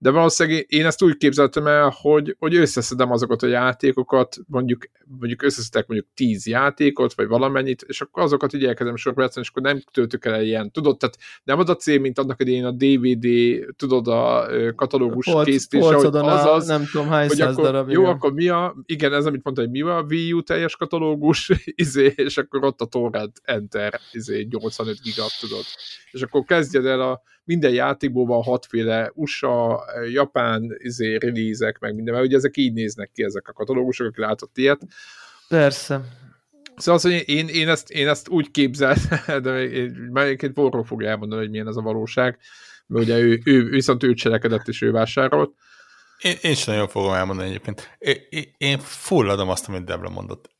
De valószínűleg én ezt úgy képzeltem el, hogy, hogy összeszedem azokat a játékokat, mondjuk, mondjuk összeszedek mondjuk tíz játékot, vagy valamennyit, és akkor azokat így elkezdem sorba játszani, és akkor nem töltök el ilyen, tudod, tehát nem az a cél, mint annak idején a dé vé dé, tudod, a katalógus Polc, készítése, hogy azaz, nem tudom, hány száz akkor, darab, jó, igen. Akkor mi a, igen, ez amit mondta, hogy mi a Wii U teljes katalógus, izé, és akkor ott a torrent enter, izé, nyolcvanöt gigat, tudod. És akkor kezdjed el a minden játékból van hatféle u es á, japán izé, release-ek, meg minden, mert ugye ezek így néznek ki, ezek a katalógusok, akik látott ilyet. Persze. Szóval azt, hogy én, én, ezt, én ezt úgy képzeltem, de már egyébként Borról fogja elmondani, hogy milyen ez a valóság, mert ugye ő, ő, ő viszont ő cselekedett és ő vásárolt. Én, én sem nagyon fogom elmondani egyébként. Én, én fulladom azt, amit Debra mondott.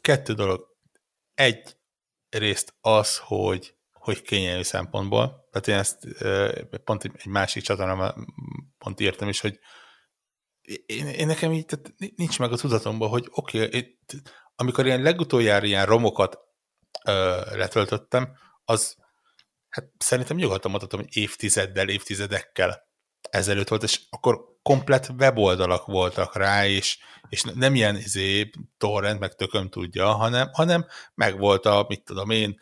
Kettő dolog. Egy részt az, hogy hogy kényelmű szempontból. Tehát én ezt pont egy másik csatornán pont írtam is, hogy én, én nekem így tehát nincs meg a tudatomban, hogy oké, okay, amikor én legutoljára ilyen romokat ö, letöltöttem, az hát szerintem nyugodtan mondhatom, hogy évtizeddel, évtizedekkel ezelőtt volt, és akkor komplett weboldalak voltak rá, és, és nem ilyen izé, torrent, meg tököm tudja, hanem, hanem megvolt a, mit tudom én,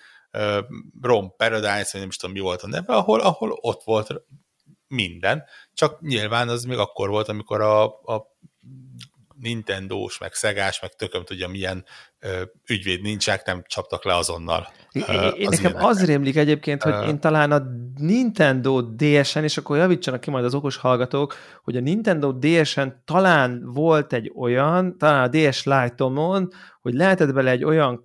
Rom Paradise, vagy nem is tudom, mi volt a neve, ahol, ahol ott volt minden, csak nyilván az még akkor volt, amikor a, a Nintendós, meg Szegás, meg tököm tudja, milyen ö, ügyvéd nincsák, nem csaptak le azonnal. É, ö, én az nekem az rémlik egyébként, hogy uh, én talán a Nintendo dé es-en, és akkor javítsanak ki majd az okos hallgatók, hogy a Nintendo dé es-en talán volt egy olyan, talán a dé es Lite-omon, hogy lehetett bele egy olyan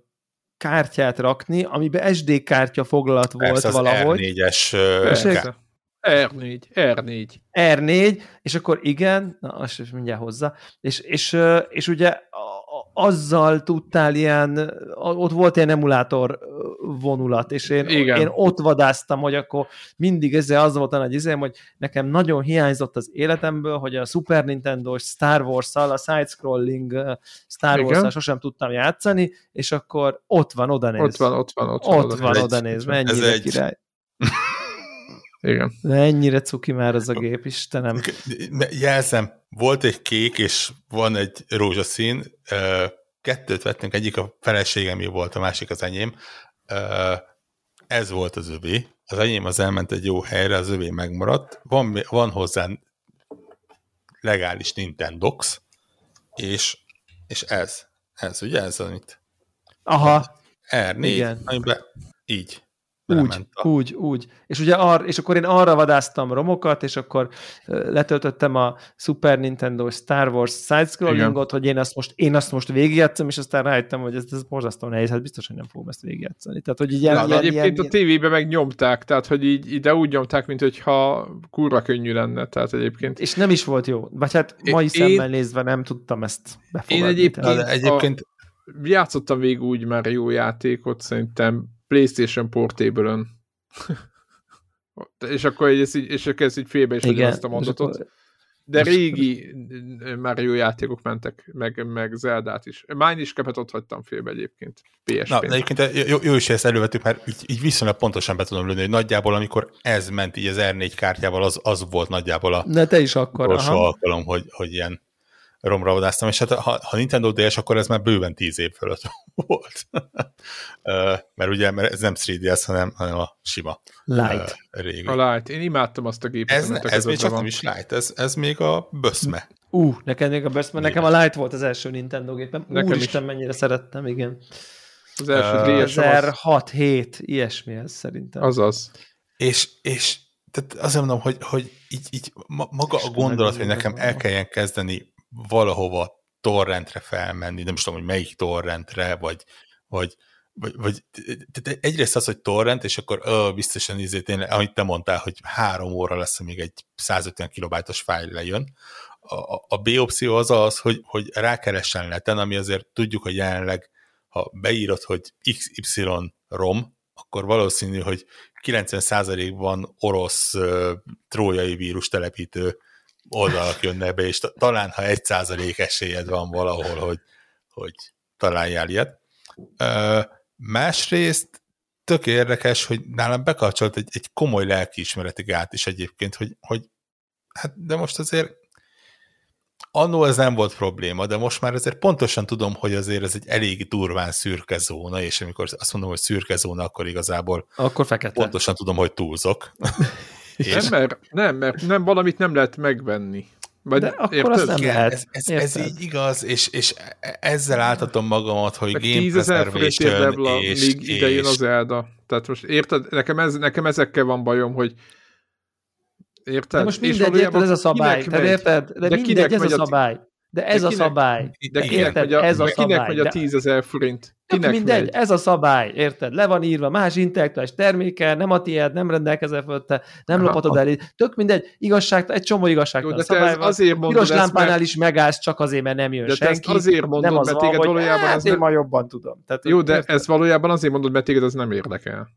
kártyát rakni, amiben es dé kártya foglalat volt valahogy. er négyes er négy, er négy. er négy, és akkor igen, na, azt is mindjárt hozzá, és, és, és ugye azzal tudtál ilyen, ott volt ilyen emulátor vonulat, és én, én ott vadáztam, hogy akkor mindig ezzel az volt a nagy izém, hogy nekem nagyon hiányzott az életemből, hogy a Super Nintendo-s Star Wars-szal, a side-scrolling Star Wars-szal sosem tudtam játszani, és akkor ott van, oda néz. Ott van, ott van, ott van. Ott van, oda néz, mennyire egy... király. Igen. De ennyire cuki már az a gép, Istenem. Jelzem, volt egy kék, és van egy rózsaszín, kettőt vettünk, egyik a feleségemé volt, a másik az enyém. Ez volt az övé. Az enyém az elment egy jó helyre, az övé megmaradt. Van, van hozzá legális Nintendox, és, és ez. Ez, ugye? Ez, amit... Aha. er négy, igen. Amiben így. Úgy, a... úgy, úgy. És, ugye ar- és akkor én arra vadáztam romokat, és akkor letöltöttem a Super Nintendo Star Wars side-scrollingot, hogy én azt most, én azt most végigjátszom, és aztán rájöttem, hogy ez, ez borzasztó nehéz, hát biztos, hogy nem fogom ezt végigjátszani. Tehát, hogy így ilyen, Na, ilyen, egyébként ilyen, a tévében meg nyomták, tehát, hogy így ide úgy nyomták, mint hogyha kurva könnyű lenne, tehát egyébként. És nem is volt jó. Vagy hát mai én... szemmel nézve nem tudtam ezt befogadni. Én egyébként, tehát... egyébként játszottam végig úgy már jó játékot, szerintem PlayStation Portable-ön. És akkor ezt így, és akkor ezt így félbe is hagyom azt a mondatot. Akkor... De régi Mario játékok mentek, meg, meg Zeldát is. Minish Capet ott hagytam félbe egyébként. pé es pé-n. Na, de egyébként jó, jó is, ezt elővettük, mert így, így viszonylag pontosan be tudom lőni, hogy nagyjából amikor ez ment így az er négy kártyával, az, az volt nagyjából a ne, te is akkor, utolsó aha. alkalom, hogy, hogy ilyen romra vadáztam. És hát ha, ha Nintendo dé es, akkor ez már bőven tíz év fölött volt. Mert ugye mert ez nem három dé es, hanem, hanem a sima. Light. Régi. A Light. Én imádtam azt a gépet. Ez, ne, a ez még csak van. Nem is Light, ez, ez még a Böszme. Ú, uh, nekem még a Böszme. Nekem a Light volt az első Nintendo gépem. Úristen, mennyire szerettem, igen. Az első uh, kétezer-hat, hét, ilyesmi ez szerintem. Azaz. És, és tehát azért mondom, hogy, hogy így, így maga a gondolat, hogy nekem el kelljen kezdeni valahova torrentre felmenni, nem is tudom, hogy melyik torrentre, vagy, vagy, vagy, vagy tehát egyrészt az, hogy torrent, és akkor ö, biztosan ízét, én, amit te mondtál, hogy három óra lesz, amíg egy százötven kilobájtos fájl lejön. A, a B opció az az, hogy, hogy rákeressen leten, ami azért tudjuk, hogy jelenleg, ha beírod, hogy iksz ipszilon rom, akkor valószínű, hogy kilencven százalékban orosz uh, trójai vírus telepítő oldalak jönnek be, és t- talán, ha egy százalék esélyed van valahol, hogy, hogy találjál ilyet. Ö, másrészt tök érdekes, hogy nálam bekapcsolt egy, egy komoly lelkiismereti gát is egyébként, hogy, hogy hát de most azért annó ez nem volt probléma, de most már azért pontosan tudom, hogy azért ez egy elég durván szürke zóna, és amikor azt mondom, hogy szürke zóna, akkor igazából akkor fekete. Pontosan tudom, hogy túlzok. Nem mert, nem, mert nem, valamit nem lehet megvenni. Vagy de akkor érted? Azt nem igen, lehet. Ez, ez, ez így igaz, és, és ezzel álltatom magamat, hogy meg Game Pass Reservation, és... Még ide jön az Zelda. Tehát most érted? Nekem, ez, nekem ezekkel van bajom, hogy érted? De most mindegy, érted, ez a szabály. Tehát érted? De, de mindegy, ez a szabály. De ez de kinek, a szabály. De érted, ez a szabály. Kinek megy a tízezer forint? Kinek mindegy, megy? Ez a szabály, érted? Le van írva, más intellektuális termékkel, nem a tiéd, nem rendelkezel fölötte, nem aha, lopatod el. Tök mindegy, igazságtalan, egy csomó igazságtalan jó, szabály van. Piros lámpánál mert... is megállsz, csak azért, mert nem jön de senki. De azért mondod, nem az mert téged van, valójában... Hát én már jobban tudom. Tehát, jó, de ezt valójában azért mondod, mert téged ez nem érdekel.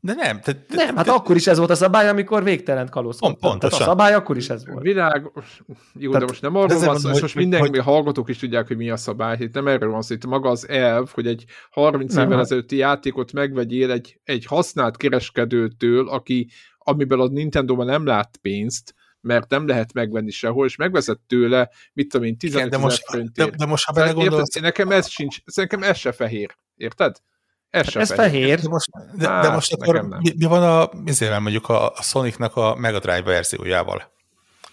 De nem. Te, te, nem, hát te, akkor is ez volt a szabály, amikor végtelen kalózkodtam. Tehát a szabály akkor is ez volt. Világos. Jó, tehát, de most nem arról van szó, és most mindenki hallgatók is tudják, hogy mi a szabály. Itt nem erről van szó, itt maga az elv, hogy egy harminc nem, évvel ezelőtti játékot megvegyél egy, egy használt kereskedőtől, aki, amiből a Nintendo-ban nem lát pénzt, mert nem lehet megvenni sehol, és megveszed tőle, mit tudom én, tizenöt ezer forintért. De, de most ha belegondolsz... Érted, nekem ez sincs, nekem ez se fehér, érted? Ez, hát ez fehér. De most, de, hát, de most akkor mi, mi van a, ezért mondjuk a, a Sonicnak a Mega Drive verziójával?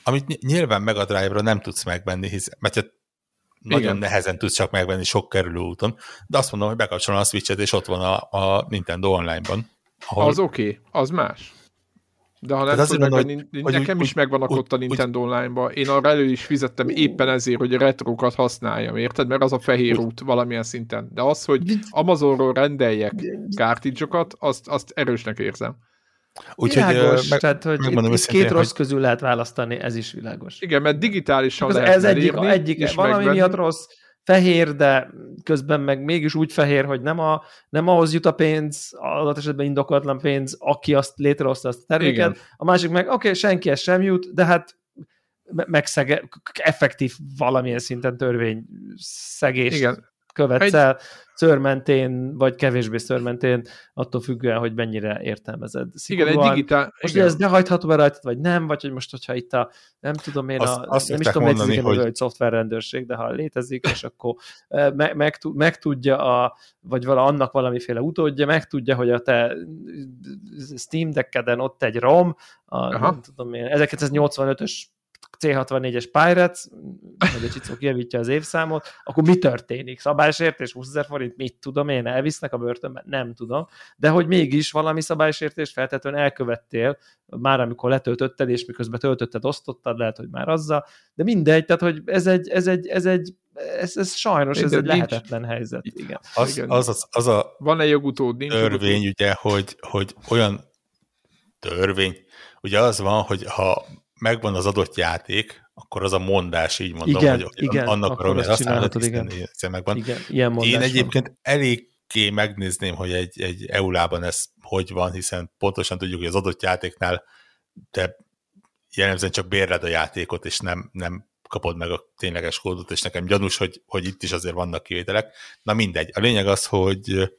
Amit nyilván Mega Drive-ra nem tudsz megvenni, hisz, mert nagyon igen. Nehezen tudsz csak megvenni sok kerülő úton, de azt mondom, hogy bekapcsolom a Switch-et, és ott van a, a Nintendo Online-ban. Ahol... Az oké, okay, az más. De ha nem tudsz megvenni, nekem úgy, is megvannak úgy, ott a Nintendo úgy, Online-ban, én arra elő is fizettem éppen ezért, hogy a retrokat használjam, érted? Mert az a fehér út valamilyen szinten. De az, hogy Amazonról rendeljek kártidzsokat, azt, azt erősnek érzem. Úgyhogy tehát, hogy itt, itt két rossz hogy... közül lehet választani, ez is világos. Igen, mert digitálisan ez lehet elérni. Egyik, valami megvenni. Miatt rossz, fehér, de közben meg mégis úgy fehér, hogy nem, a, nem ahhoz jut a pénz, adott esetben indokolatlan pénz, aki azt létrehozta azt a terméket. Igen. A másik meg, oké, okay, senki ez sem jut, de hát megszege, effektív valamilyen szinten törvényszegést igen. Követsz el, egy... szörmentén, vagy kevésbé szörmentén, attól függően, hogy mennyire értelmezed. Szigorúan. Igen, egy digitál... Most, hogy ez behajtható be rajtad, vagy nem, vagy hogy most, hogyha itt a, nem tudom én, azt, a, azt nem is tudom, létezik, hogy... hogy szoftverrendőrség, de ha létezik, és akkor me- meg, meg tudja a, vagy vala, annak valamiféle utódja, meg tudja, hogy a te Steam Deckeden ott egy rom, a, nem tudom én, ezerkilencszáznyolcvanötös cé hatvannégyes Pirates, meg egy csicó kijavítja az évszámot, akkor mi történik? Szabálysértés, húszezer forint, mit tudom én, elvisznek a börtönben? Nem tudom. De hogy mégis valami szabálysértést feltétlenül elkövettél, már amikor letöltötted, és miközben töltötted, osztottad, lehet, hogy már azzal, de mindegy, tehát, hogy ez egy, ez egy, ez egy, ez, ez sajnos, mindegy, ez egy lehetetlen nincs. Helyzet. Igen. Az, igen. Az, az, az a van-e jogutód, nincs törvény, jogutód? Ugye, hogy, hogy olyan törvény, ugye az van, hogy ha megvan az adott játék, akkor az a mondás, így mondom, igen, hogy igen, annak akarom, hogy használhatod, igen. Igen, ilyen mondás. Én egyébként van. Eléggé megnézném, hogy egy, egy é u-lában ez hogy van, hiszen pontosan tudjuk, hogy az adott játéknál te jellemzően csak bérled a játékot, és nem, nem kapod meg a tényleges kódot, és nekem gyanús, hogy, hogy itt is azért vannak kivételek. Na mindegy. A lényeg az, hogy,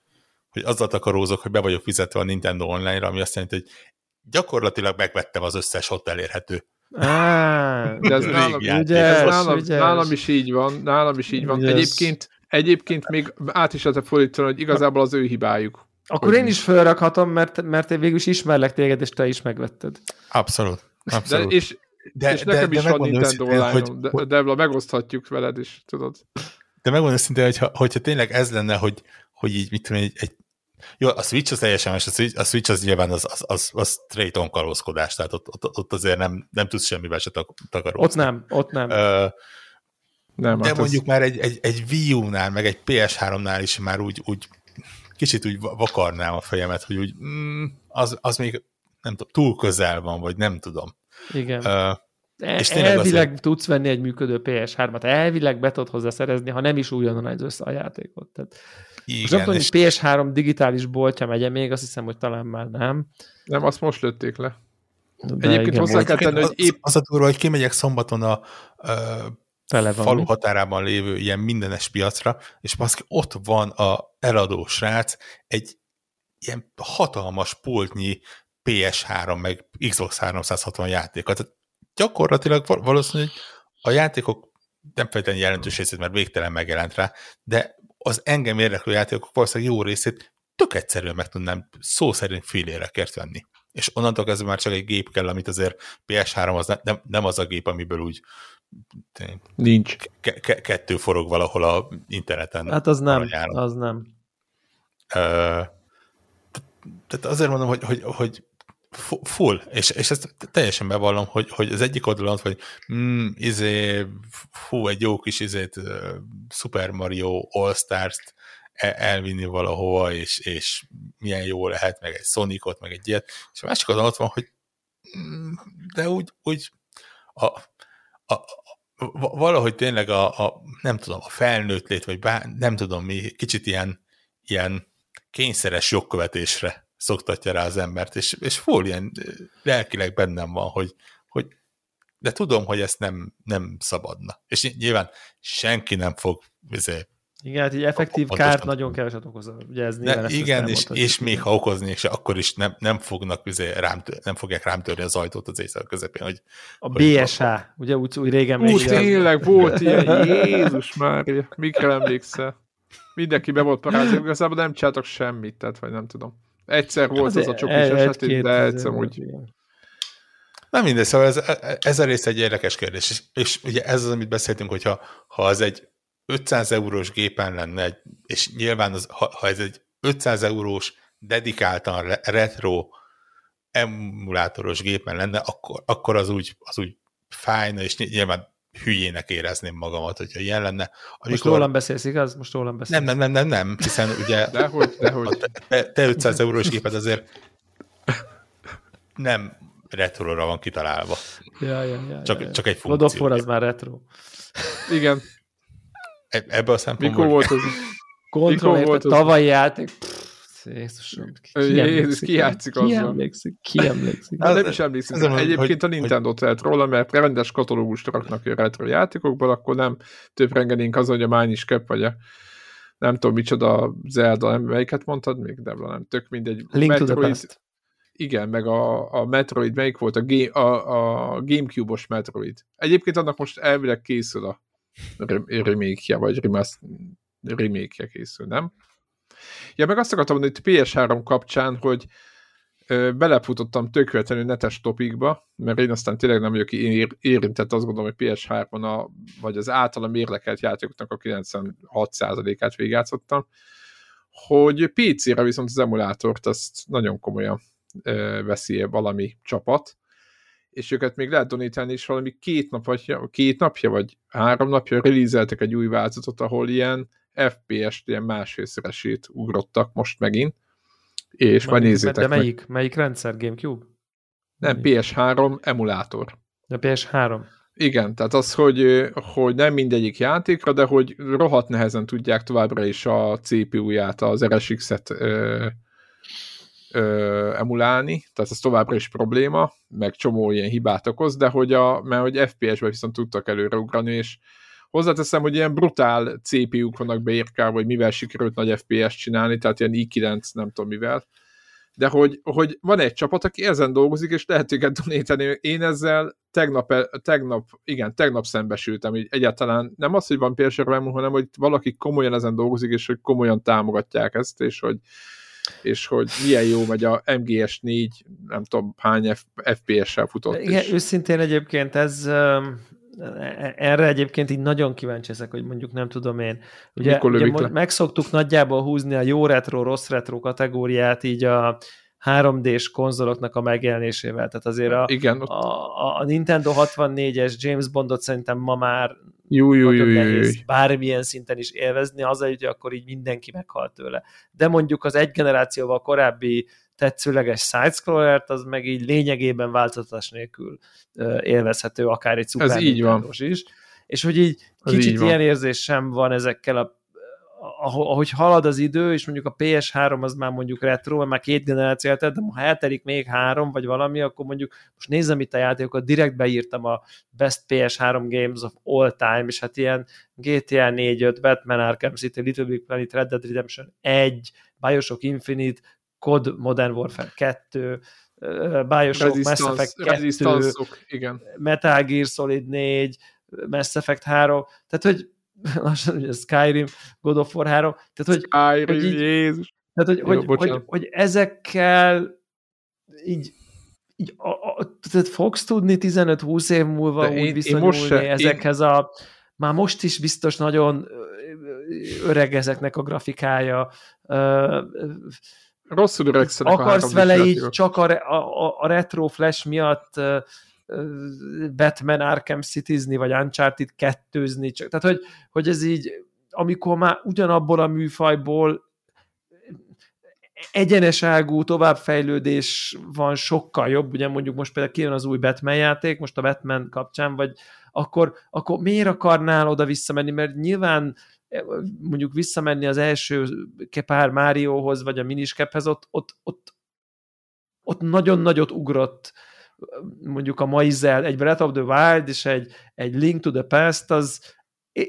hogy azzal takarózok, hogy be vagyok fizetve a Nintendo Online-ra, ami azt jelenti, hogy gyakorlatilag megvettem az összes ott elérhető. Á, de az nálam, ügyes, nálam, ügyes. nálam is így van, nálam is így van. Yes. Egyébként, egyébként még át is lehet fordítani, hogy igazából az ő hibájuk. Akkor én is felrakhatom, mert, mert én végül is ismerlek téged, és te is megvetted. Abszolút. Abszolút. De, és de, és de, nekem de, is de van Nintendo Online-om, de, de megoszthatjuk veled is, tudod. De megmondom szintén, hogyha, hogyha tényleg ez lenne, hogy, hogy így, mit tudom, egy, egy jó, a Switch az teljesen más, a Switch az nyilván az, az, az, az straight on kalózkodás, tehát ott, ott, ott azért nem, nem tudsz semmivel se takarózni. Ott nem, ott nem. Ö, nem de mondjuk az... már egy, egy, egy Wii U-nál, meg egy pé es három-nál is már úgy, úgy kicsit úgy vakarnám a fejemet, hogy úgy mm, az, az még nem tudom, túl közel van, vagy nem tudom. Igen. Uh, és elvileg azért... tudsz venni egy működő pé es hármat, elvileg be tudod hozzá szerezni, ha nem is újonnan egy össze a játékot. Tehát... Igen, tudom, és... pé es három digitális boltja megye még, azt hiszem, hogy talán már nem. Nem, azt most lőtték le. De egyébként igen, hozzá kell tenni, hogy épp... Az a durva, hogy kimegyek szombaton a, a falu határában lévő ilyen mindenes piacra, és baszki, ott van a eladó srác egy ilyen hatalmas pultnyi pé es három meg Xbox háromszázhatvan játékot. Tehát gyakorlatilag valószínűleg a játékok nem feltétlenül jelentős részét, mert végtelen megjelent rá, de az engem érdeklő játékok valószínűleg jó részét tök egyszerűen meg tudnám szó szerint félérekért venni. És onnantól kezdve már csak egy gép kell, amit azért pé es három az nem, nem az a gép, amiből úgy nincs. K- k- kettő forog valahol a interneten. Hát az nem, aranyáron. Az nem. Uh, tehát azért mondom, hogy, hogy, hogy full, és, és ezt teljesen bevallom, hogy, hogy az egyik oldalon, hogy mm, izé, fú, egy jó kis izét, Super Mario All-Stars-t elvinni valahova, és, és milyen jó lehet, meg egy Sonicot, meg egy ilyet, és a másik oldalon ott van, hogy mm, de úgy, úgy a, a, a, valahogy tényleg a, a nem tudom, a felnőtt lét, vagy bár, nem tudom mi, kicsit ilyen, ilyen kényszeres jogkövetésre szoktatja rá az embert, és, és full ilyen lelkileg bennem van, hogy, hogy de tudom, hogy ezt nem, nem szabadna. És nyilván senki nem fog ezért. Igen, hát egy effektív kárt nagyon keveset okoz. Ugye ez de, igen, és, és még ha okoznék se, akkor is nem, nem fognak rám, nem fogják rám törni az ajtót az éjszaka közepén. Hogy, a hogy bé es há, a... ugye úgy, úgy régen még. Úgy tényleg volt ilyen, Jézus Mária, mikre emlékszel? Mindenki be volt parázva, igazából nem csináltak semmit, tehát vagy nem tudom. Egyszer volt az, az a csokis esetén, de egyszer úgy. Nem mindegy, szóval ez, ez a rész egy érdekes kérdés. És, és ugye ez az, amit beszéltünk, hogyha ha az egy ötszáz eurós gépen lenne, és nyilván az, ha, ha ez egy ötszáz eurós dedikáltan retro emulátoros gépen lenne, akkor, akkor az, úgy, az úgy fájna, és nyilván hülyének érezném magamat, hogyha ilyen lenne. Amikor... Most rólam beszélsz, igaz? Most rólam beszélsz. Nem, nem, nem, nem, hiszen ugye dehogy, dehogy. Te, te ötszáz eurós géped azért nem retrora van kitalálva. Ja, ja, ja, csak, ja, ja. Csak egy funkció. God of War az már retro. Igen. E, ebben a szempontból. Mikor volt az? Kontroll volt a tavalyi játék. Jézusom, ki játszik azzal? Ki emlékszik? Ki emlékszik? Nem is emlékszik. Egyébként a Nintendo telt róla, mert rendes katalógust raknak a retro játékokból, akkor nem töprengedénk azon, hogy a Minish Cap, vagy a nem tudom micsoda Zelda, melyiket mondtad még, de nem tök mindegy. Link to the Past. Igen, meg a, a Metroid, melyik volt a, a, a GameCube-os Metroid. Egyébként annak most elvileg készül a remake-je, vagy remake-je készül, nem? Ja, meg azt akartam mondani, hogy pé es három kapcsán, hogy ö, belefutottam tökéletlenül netes topikba, mert én aztán tényleg nem vagyok ér- érintett, azt gondolom, hogy pé es hármon a, vagy az általam érlekelt játékoknak a kilencvenhat százalékát végigjátszottam, hogy pé cére viszont az emulátort azt nagyon komolyan ö, veszi valami csapat, és őket még lehet donítálni is valami két, nap, vagy, két napja, vagy három napja release-eltek egy új változatot, ahol ilyen ef pé es-t ilyen másfélszeresét ugrottak most megint, és Na, majd nézzétek de meg. De melyik? Melyik rendszer? GameCube? Nem, melyik? pé es három emulátor. De pé es három. Igen, tehát az, hogy, hogy nem mindegyik játékra, de hogy rohadt nehezen tudják továbbra is a cé pé ú-ját, az er es iksz-et ö, ö, emulálni, tehát ez továbbra is probléma, meg csomó ilyen hibát okoz, de hogy, a, mert hogy ef pé es-ben viszont tudtak előreugrani, és hozzáteszem, hogy ilyen brutál cé pé ú-k vannak beírkálva, hogy mivel sikerült nagy ef pé es-t csinálni, tehát ilyen i kilenc, nem tudom mivel, de hogy, hogy van egy csapat, aki ezen dolgozik, és lehet őket donítani. Én ezzel tegnap, tegnap, igen, tegnap szembesültem, így egyáltalán nem az, hogy van pé es er-em, hanem, hogy valaki komolyan ezen dolgozik, és hogy komolyan támogatják ezt, és hogy, és hogy milyen jó megy a em gé es négy, nem tudom hány ef pé es-sel futott. Igen, is. Őszintén egyébként ez... Erre egyébként így nagyon kíváncsi ezek, hogy mondjuk nem tudom én. Ugye, ugye megszoktuk nagyjából húzni a jó retro, rossz retro kategóriát így a három dés konzoloknak a megjelenésével. Tehát azért a, igen, a, a, a Nintendo hatvannégyes James Bondot szerintem ma már jú, jú, nagyon jú, nehéz jú, jú. bármilyen szinten is élvezni, azért, hogy akkor így mindenki meghalt tőle. De mondjuk az egy generációval korábbi tetszőleges side-scrollert, az meg így lényegében változtatás nélkül élvezhető, akár egy Super Nintendo-s is. És hogy így ez kicsit így ilyen érzés sem van ezekkel, a, ahogy halad az idő, és mondjuk a pé es három az már mondjuk retro, mert már két generáció eltelt, de ha eltelik még három, vagy valami, akkor mondjuk most nézem itt a játékokat, direkt beírtam a Best pé es három Games of All Time, és hát ilyen G T A négy öt, Batman Arkham City, Little Big Planet, Red Dead Redemption egy, Bioshock Infinite, cé o dé, Modern Warfare kettő, Bioshock, Mass Effect kettő, igen. Metal Gear Solid négy, Mass Effect három, tehát hogy lassan, Skyrim, God of War három, tehát hogy, Skyrim, hogy, így, Jézus. Tehát, hogy, Jó, hogy, hogy, hogy ezekkel így, így a, a, tehát fogsz tudni tizenöt-húsz év múlva de úgy én, viszonyulni én se, ezekhez én... a már most is biztos nagyon öreg ezeknek a grafikája. Rosszul öregszenek a három. Akarsz vele így csak a, a, a retro flash miatt uh, Batman Arkham City-zni, vagy Uncharted kettőzni. Csak. Tehát, hogy, hogy ez így, amikor már ugyanabból a műfajból egyeneságú továbbfejlődés van sokkal jobb, ugye mondjuk most például kijön az új Batman játék, most a Batman kapcsán, vagy akkor, akkor miért akarnál oda visszamenni, mert nyilván mondjuk visszamenni az első pár Márióhoz, vagy a Minish Caphez, ott, ott, ott, ott nagyon nagyot ugrott mondjuk a maizel, egy Breath of the Wild és egy, egy Link to the Past, az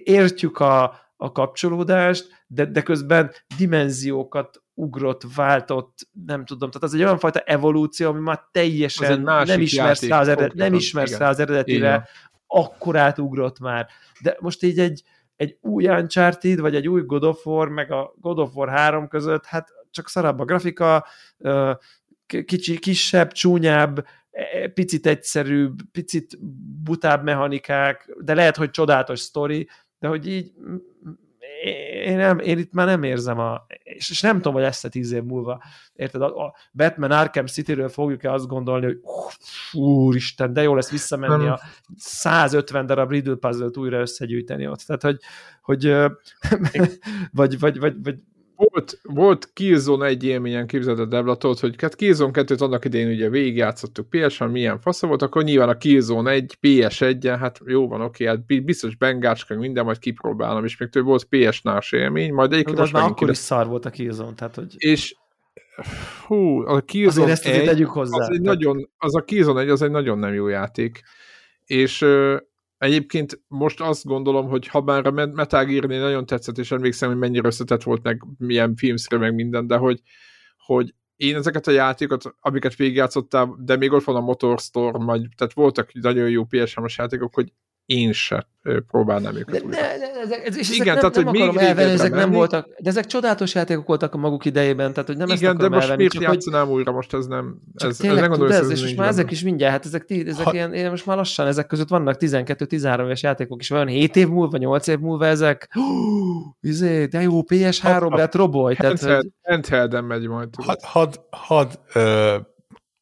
értjük a, a kapcsolódást, de, de közben dimenziókat ugrott, váltott, nem tudom, tehát az egy olyan fajta evolúció, ami már teljesen nem ismersz rá az, eredet, nem ismersz rá az eredetire, akkorát ugrott már. De most így egy egy új Uncharted, vagy egy új God of War, meg a God of War három között, hát csak szarabb a grafika, kicsi, kisebb, csúnyább, picit egyszerűbb, picit butább mechanikák, de lehet, hogy csodálatos sztori, de hogy így én, nem, én itt már nem érzem, a, és nem tudom, hogy ezt tíz év múlva, érted, a Batman Arkham Cityről fogjuk-e azt gondolni, hogy úristen, de jó lesz visszamenni nem. a száz ötven darab Riddle puzzle-t újra összegyűjteni ott, tehát hogy, hogy vagy, vagy, vagy, vagy volt, volt Killzone egy élményen, képzeld a Deblatot, hogy hát Killzone kettőt annak idején ugye végigjátszottuk pé es-en, milyen fasza volt, akkor nyilván a Killzone egy, pé es egyen, hát jó van, oké, hát biztos bengácskak minden, majd kipróbálom, és még több volt pé es nás élmény, majd egyébként most megint akkor is szar volt a Killzone, tehát hogy... És hú, a Killzone egy, azért tegyük hozzá, az, egy nagyon, az a Killzone egy, az egy nagyon nem jó játék, és... Egyébként most azt gondolom, hogy ha már a Metal Gear-nél nagyon tetszett, és emlékszem, hogy mennyire összetett volt, meg milyen filmszre, meg minden, de hogy, hogy én ezeket a játékokat, amiket végigjátszottál, de még ott van a Motor Storm, vagy, tehát voltak nagyon jó pé es em-es játékok, hogy én se próbálnám őket újra. Igen, tehát, hogy még ezek nem voltak, de ezek csodálatos játékok voltak a maguk idejében, tehát, hogy nem igen, ezt akarom elvenni. Igen, de most elvenni, miért játszanám újra, most ez nem... Ez, tényleg, ez nem tudod, ez, és most már ezek is mindjárt, hát ezek, ezek ha... ilyen, én most már lassan ezek között vannak tizenkettő-tizenhárom éves játékok, és olyan hét év múlva, nyolc év múlva ezek, izé, de jó, pé es három, de hát robolj. Handhelden megy majd. Hadd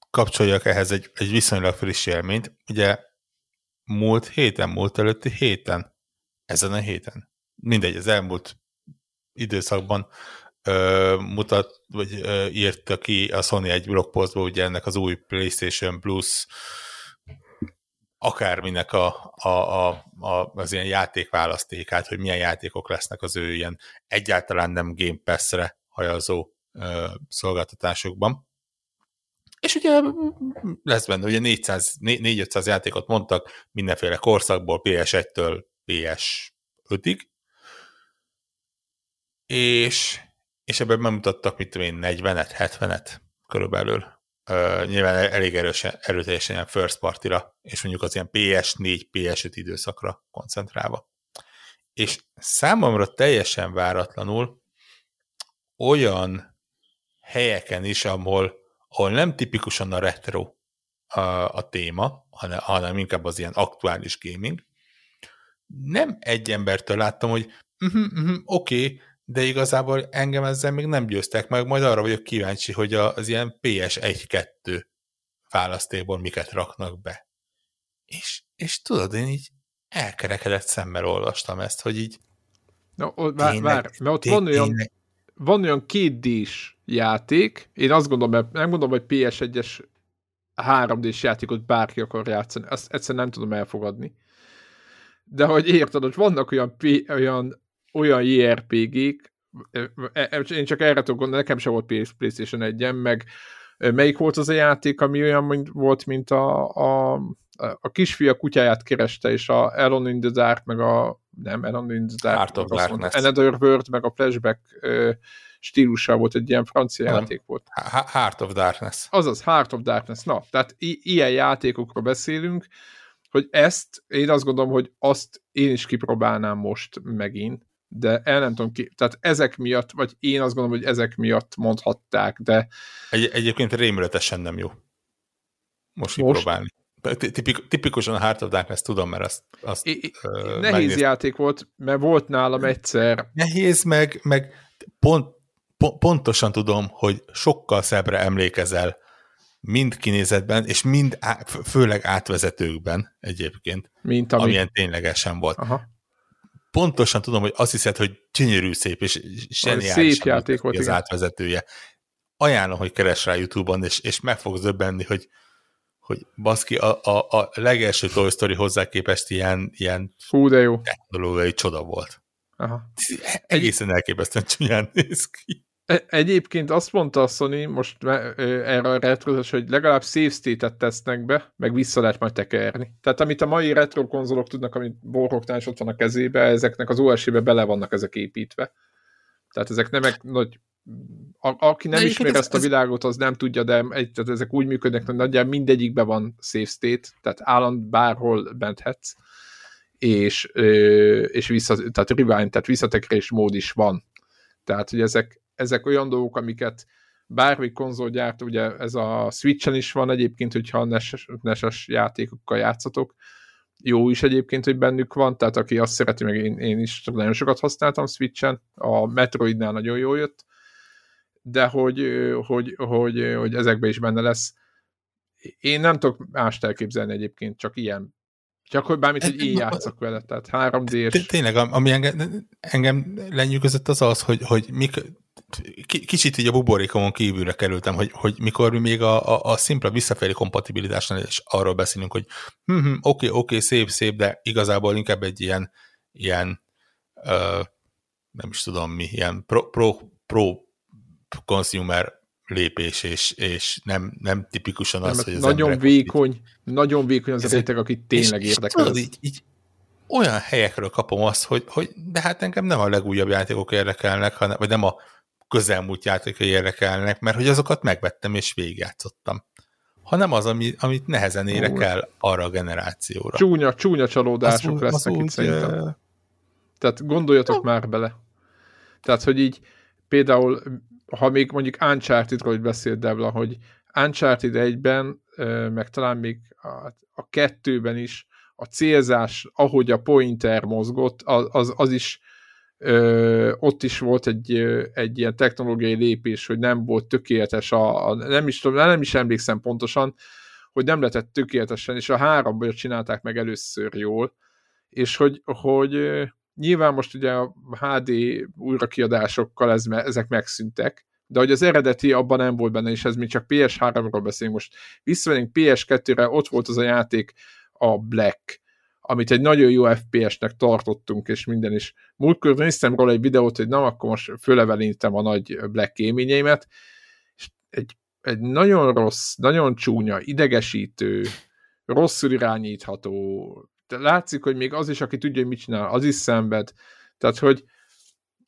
kapcsoljak ehhez egy viszonylag friss élményt, ugye múlt héten, múlt előtti héten, ezen a héten. Mindegy, az elmúlt időszakban ö, mutat, vagy ö, írta ki a Sony egy blogpostból, ugye ennek az új PlayStation Plus akárminek a, a, a, a, az ilyen játékválasztékát, hogy milyen játékok lesznek az ő ilyen egyáltalán nem Game Pass-re hajazó ö, szolgáltatásokban. És ugye lesz benne, ugye négyszáz-ötszáz játékot mondtak mindenféle korszakból, pé es egytől pé es ötig, és, és ebben bemutattak, mit tudom én, negyvenet, hetvenet körülbelül. Uh, nyilván elég erősen, erőteljesen ilyen first party-ra, és mondjuk az ilyen pé es négy, pé es öt időszakra koncentrálva. És számomra teljesen váratlanul olyan helyeken is, ahol, ahol nem tipikusan a retro a, a téma, hanem, hanem inkább az ilyen aktuális gaming, nem egy embertől láttam, hogy uh-huh, uh-huh, oké, okay, de igazából engem ezzel még nem győztek meg, majd arra vagyok kíváncsi, hogy az ilyen pé es egy kettő választékból miket raknak be. És, és tudod, én így elkerekedett szemmel olvastam ezt, hogy így... Na, vár, tényleg, vár, mert ott tényleg, van, olyan, tényleg... van olyan kétdés játék, én azt gondolom, nem gondolom, hogy pé es egyes háromdés játékot bárki akar játszani, ezt egyszerűen nem tudom elfogadni. De hogy érted, hogy vannak olyan, olyan olyan jé er pé gék, én csak erre tudom gondolni, nekem sem volt PlayStation egyen, meg melyik volt az a játék, ami olyan volt, mint a, a, a kisfia kutyáját kereste, és a Alone in the Dark, meg a nem, Alone in the Dark, Heart of Darkness, Another World, meg a Flashback stílusa volt, egy ilyen francia nem, játék volt. Heart of Darkness. Azaz, Heart of Darkness. Na, tehát i- ilyen játékokról beszélünk, hogy ezt, én azt gondolom, hogy azt én is kipróbálnám most megint, de el nem tudom ki, tehát ezek miatt, vagy én azt gondolom, hogy ezek miatt mondhatták, de... Egy, egyébként rémületesen nem jó. Most, most? Próbálni. Tipik, tipikusan a Heart of Darkness, tudom, mert azt, azt é, uh, nehéz megnéz... játék volt, mert volt nálam egyszer. Nehéz, meg, meg pont, pont, pontosan tudom, hogy sokkal szebbre emlékezel mind kinézetben, és mind á, főleg átvezetőkben egyébként, mint ami... amilyen ténylegesen volt. Aha. Pontosan tudom, hogy azt hiszed, hogy gyönyörű szép, és zseniálisan játék volt az átvezetője. Ajánlom, hogy keresd rá YouTube-on, és, és meg fogsz döbbenni, hogy, hogy baszki, a, a, a legelső Toy Story hozzá képest ilyen, ilyen hú, de jó, technológiai csoda volt. Aha. Egészen elképesztően csúnyán néz ki. Egyébként azt mondta a Sony most erre a retrozás, hogy legalább save state-et tesznek be, meg vissza lehet majd tekerni. Tehát amit a mai retro konzolok tudnak, amit borroktán is ott van a kezébe, ezeknek az o es-ébe bele vannak ezek építve. Tehát ezek nem egy nagy... A, aki nem ismer ezt a világot, az nem tudja, de egy, tehát ezek úgy működnek, hogy nagyjából mindegyikbe van save state, tehát állandóan bárhol benthetsz, és, és vissza, tehát rewind, tehát visszatekerés mód is van. Tehát, hogy ezek Ezek olyan dolgok, amiket bármi konzolgyárt, ugye ez a Switch-en is van egyébként, hogyha a neses játékokkal játszatok. Jó is egyébként, hogy bennük van, tehát aki azt szereti, meg én, én is nagyon sokat használtam Switch-en, a Metroidnál nagyon jól jött, de hogy, hogy, hogy, hogy ezekben is benne lesz. Én nem tudok mást elképzelni egyébként, csak ilyen. Csak hogy bármit, hogy én játszak vele, tehát három dés. Tényleg, ami engem, engem lenyűgözött az az, hogy, hogy mik, kicsit így a buborékomon kívülre kerültem, hogy, hogy mikor mi még a, a, a szimpla visszafelé kompatibilitásnál is arról beszélünk, hogy hm-hm, oké, oké, szép, szép, de igazából inkább egy ilyen, ilyen ö, nem is tudom mi, ilyen pro, pro, pro consumer lépés, és, és nem, nem tipikusan az, nem, hogy az nagyon vékony, itt... nagyon vékony az ez a réteg, akit tényleg és, érdekel. És tudod, így, így olyan helyekről kapom azt, hogy, hogy de hát engem nem a legújabb játékok érdekelnek, hanem, vagy nem a közelmúlt játékai érdekelnek, mert hogy azokat megvettem és végigjátszottam. Hanem az, ami, amit nehezen érek el arra a generációra. Csúnya, csúnya csalódások az, lesznek az itt úgy, szerintem. Tehát gondoljatok no. már bele. Tehát, hogy így például ha még mondjuk Uncharted-ról beszélt Devla, hogy Uncharted egyben, meg talán még a kettőben is a célzás, ahogy a pointer mozgott, az, az is ö, ott is volt egy, egy ilyen technológiai lépés, hogy nem volt tökéletes, a, a, nem, is, nem is emlékszem pontosan, hogy nem lehetett tökéletesen, és a háromból csinálták meg először jól, és hogy, hogy nyilván most ugye a há dé újrakiadásokkal ez, ezek megszűntek, de hogy az eredeti abban nem volt benne, és ez mi csak pé es háromról beszélünk most. Visszamegyünk pé es kettőre, ott volt az a játék, a Black, amit egy nagyon jó ef pé esnek tartottunk, és minden is. Múltkor néztem róla egy videót, hogy nem, akkor most föllevelintem a nagy Black élményeimet, és egy, egy nagyon rossz, nagyon csúnya, idegesítő, rosszul irányítható, látszik, hogy még az is, aki tudja, hogy mit csinál, az is szenved. Tehát, hogy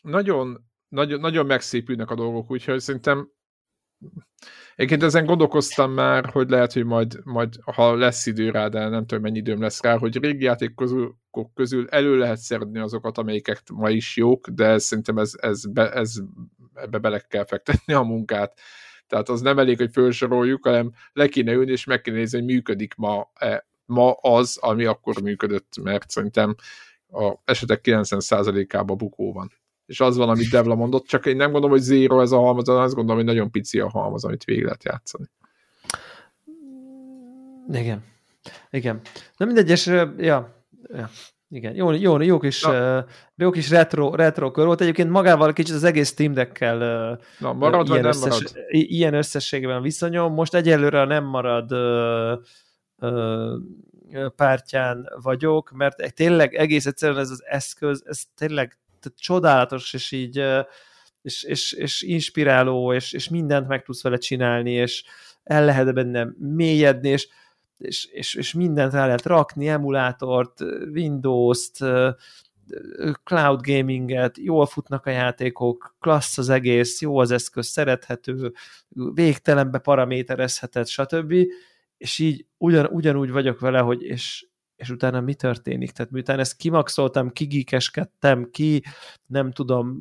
nagyon, nagyon, nagyon megszépülnek a dolgok, úgyhogy szerintem egyébként ezen gondolkoztam már, hogy lehet, hogy majd, majd ha lesz idő rá, de nem tudom, mennyi időm lesz rá, hogy régi játékok közül elő lehet szedni azokat, amelyek ma is jók, de szerintem ez, ez, be, ez ebbe bele kell fektetni a munkát. Tehát az nem elég, hogy felsoroljuk, hanem le kéne ülni, és meg kéne nézni, hogy működik ma, ma az, ami akkor működött, mert szerintem a esetek kilencven százalékában bukó van. És az van, amit Devla mondott, csak én nem gondolom, hogy zero ez a halmaz, azt gondolom, hogy nagyon pici a halmaz, amit végig lehet játszani. Igen. Igen. Na mindegy, és ja, ja. Igen, jó, jó, jó kis, uh, jó kis retro, retro kör volt. Egyébként magával kicsit az egész Steam Deckkel uh, Na, marad, uh, ilyen, összes, marad? ilyen összességben viszonyom. Most egyelőre nem marad uh, uh, pártján vagyok, mert tényleg egész egyszerűen ez az eszköz, ez tényleg csodálatos, és így és, és, és inspiráló, és, és mindent meg tudsz vele csinálni, és el lehet benne mélyedni, és, és, és, és mindent rá lehet rakni, emulátort, Windows-t, cloud gaminget, jól futnak a játékok, klassz az egész, jó az eszköz, szerethető, végtelenbe paraméterezheted, stb. És így ugyan, ugyanúgy vagyok vele, hogy és és utána mi történik? Tehát miután ezt kimaxoltam, kigíkeskedtem, ki, nem tudom,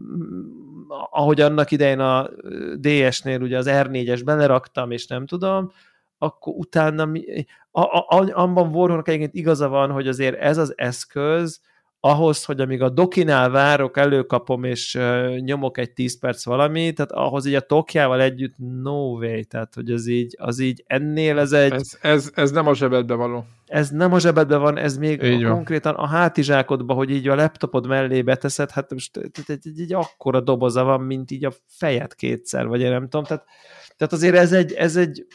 ahogy annak idején a dé es-nél ugye az er négyes beleraktam, és nem tudom, akkor utána mi... A, a, a, abban Warhol-nak egyébként igaza van, hogy azért ez az eszköz ahhoz, hogy amíg a dokinál várok, előkapom, és uh, nyomok egy tíz perc valami, tehát ahhoz így a tokjával együtt no way, tehát hogy az így, az így ennél ez egy... Ez, ez, ez nem a zsebedbe való. Ez nem a zsebedbe van, ez még a, konkrétan a hátizsákodba, hogy így a laptopod mellé beteszed, hát most így, így akkora doboza van, mint így a fejed kétszer, vagy én nem tudom, tehát, tehát azért ez egy, ez egy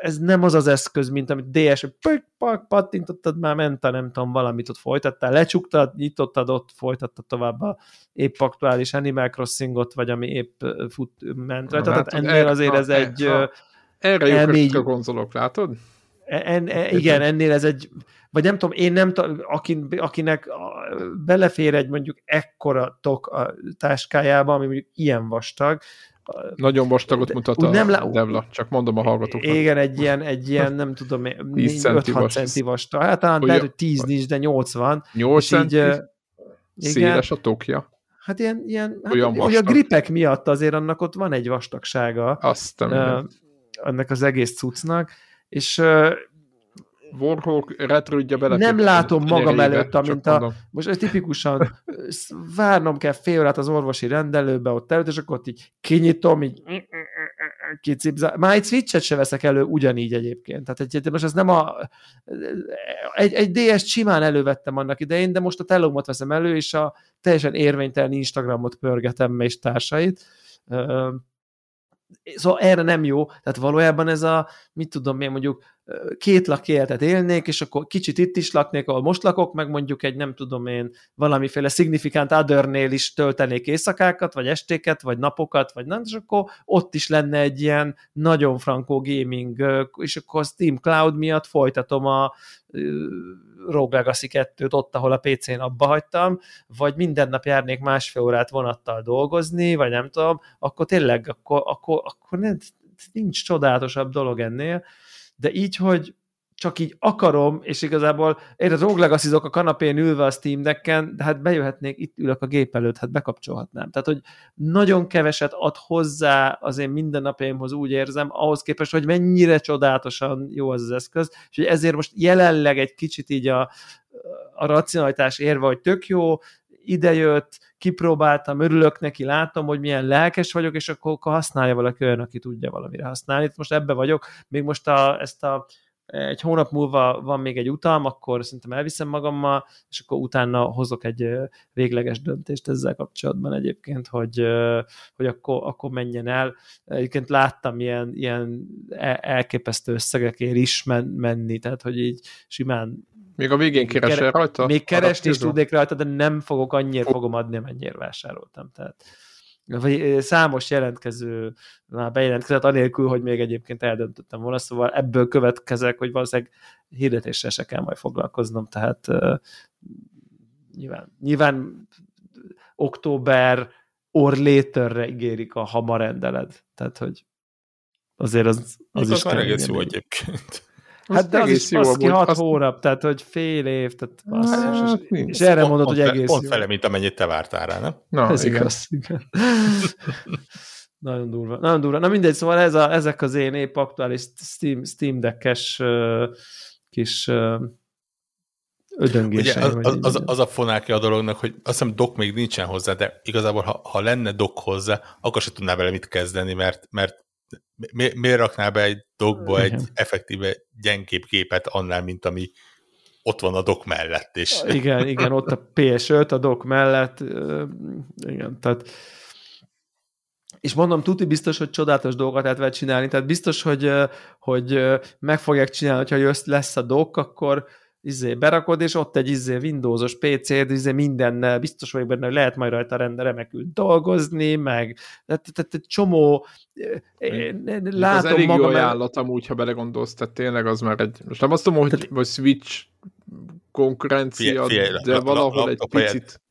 ez nem az az eszköz, mint amit dé es, pök, pak, pattintottad, már ment a nem tudom, valamit ott folytattál, lecsuktad, nyitottad, ott folytattad tovább a épp aktuális Animal Crossingot, vagy ami épp fut, ment rajta, tehát ennél azért ez egy... Erre jók a konzolok, látod? En, en, igen, ennél ez egy, vagy nem tudom, én nem tudom, akin, akinek belefér egy mondjuk ekkora tok a táskájába, ami mondjuk ilyen vastag, nagyon vastagot mutat a lá... Devla, csak mondom a hallgatóknak. Igen, egy ilyen, egy ilyen nem tudom, öt-hat centi vastag. Hát talán lehet, hogy tíz nincs, de nyolcvan. nyolc centi, széles a tokja. Hát ilyen, ilyen hát, hogy a gripek miatt azért annak ott van egy vastagsága. Azt uh, annak az egész cuccnak. És uh, Warhawk retrődje bele. Nem látom magam előtt, amint a... Most tipikusan várnom kell fél órát az orvosi rendelőbe, ott előtt, és akkor ott így kinyitom, így kicipzál. Már egy Switch-et se veszek elő ugyanígy egyébként. Tehát egy, most ez nem a... Egy, egy dé es-t simán elővettem annak idején, de most a telómat veszem elő, és a teljesen érvénytelen Instagramot pörgetem, és társait. Szóval erre nem jó, tehát valójában ez a, mit tudom én, mondjuk két lakéletet élnék, és akkor kicsit itt is laknék, ahol most lakok, meg mondjuk egy, nem tudom én, valamiféle significant othernél is töltenék éjszakákat, vagy estéket, vagy napokat, vagy nem, és akkor ott is lenne egy ilyen nagyon frankó gaming, és akkor Steam Cloud miatt folytatom a Rogue Legacy kettőt ott, ahol a pé cén abba hagytam, vagy minden nap járnék másfél órát vonattal dolgozni, vagy nem tudom, akkor tényleg, akkor, akkor, akkor nem, nincs csodálatosabb dolog ennél, de így, hogy csak így akarom, és igazából én a Rogue Legacy-zok a kanapén ülve a Steam Decken, de hát bejöhetnék, itt ülök a gép előtt, hát bekapcsolhatnám. Tehát, hogy nagyon keveset ad hozzá az én mindennapjaimhoz, úgy érzem, ahhoz képest, hogy mennyire csodálatosan jó az az eszköz, és hogy ezért most jelenleg egy kicsit így a, a racionalitás érve, hogy tök jó, idejött, kipróbáltam, örülök neki, látom, hogy milyen lelkes vagyok, és akkor használja valaki olyan, aki tudja valamire használni. Most ebbe vagyok, még most a, ezt a egy hónap múlva van még egy utam, akkor szerintem elviszem magammal, és akkor utána hozok egy végleges döntést ezzel kapcsolatban egyébként, hogy, hogy akkor, akkor menjen el. Egyébként láttam ilyen, ilyen elképesztő összegekért is menni, tehát hogy így simán Még a végén keresel kere, rajta? Még keresni is tudnék rajta, de nem fogok annyira fogom adni, amennyire vásároltam. Tehát, vagy számos jelentkező már bejelentkezett, anélkül, hogy még egyébként eldöntöttem volna, szóval ebből következek, hogy valószínűleg hirdetéssel se kell majd foglalkoznom, tehát uh, nyilván, nyilván október or laterre ígérik a hamar rendeled, tehát hogy azért az, az is már egész jó egyébként. Hát de az is baszki hat azt... hónap, tehát hogy fél év, tehát azt hát, és, és erre pont, mondod, pont, hogy egész pont jó. Pont fele, mint amennyit te vártál rá, nem? Na, ez igen. Igaz, igen. Nagyon durva, nagyon durva. Na mindegy, szóval ez a, ezek az én épp aktuális Steam, Steam Deck-es uh, kis uh, ödöngésen. Az, az, az, az a fonákja a dolognak, hogy azt hiszem dock még nincsen hozzá, de igazából ha, ha lenne dock hozzá, akkor se tudnál vele mit kezdeni, mert, mert Mi, miért raknál be egy dockba egy effektíve gyengébb képet annál, mint ami ott van a dock mellett is. Igen, igen, ott a pé es öt a dock mellett. Igen, tehát és mondom, tuti biztos, hogy csodálatos dolgokat át lehet csinálni, tehát biztos, hogy, hogy meg fogják csinálni, hogyha jössz, lesz a dock, akkor izé berakod, és ott egy izé Windowsos pé cé, izé mindennel, biztos vagyok benne, hogy lehet majd rajta rendel remekül dolgozni, meg tehát egy te, te csomó én látom az elég magam jó ajánlat, el... amúgy, ha belegondolsz, tehát tényleg az már egy, most nem azt tudom, hogy tehát... vagy Switch konkurencia, fie, fie, de la, valahol la, la, egy picit helyet,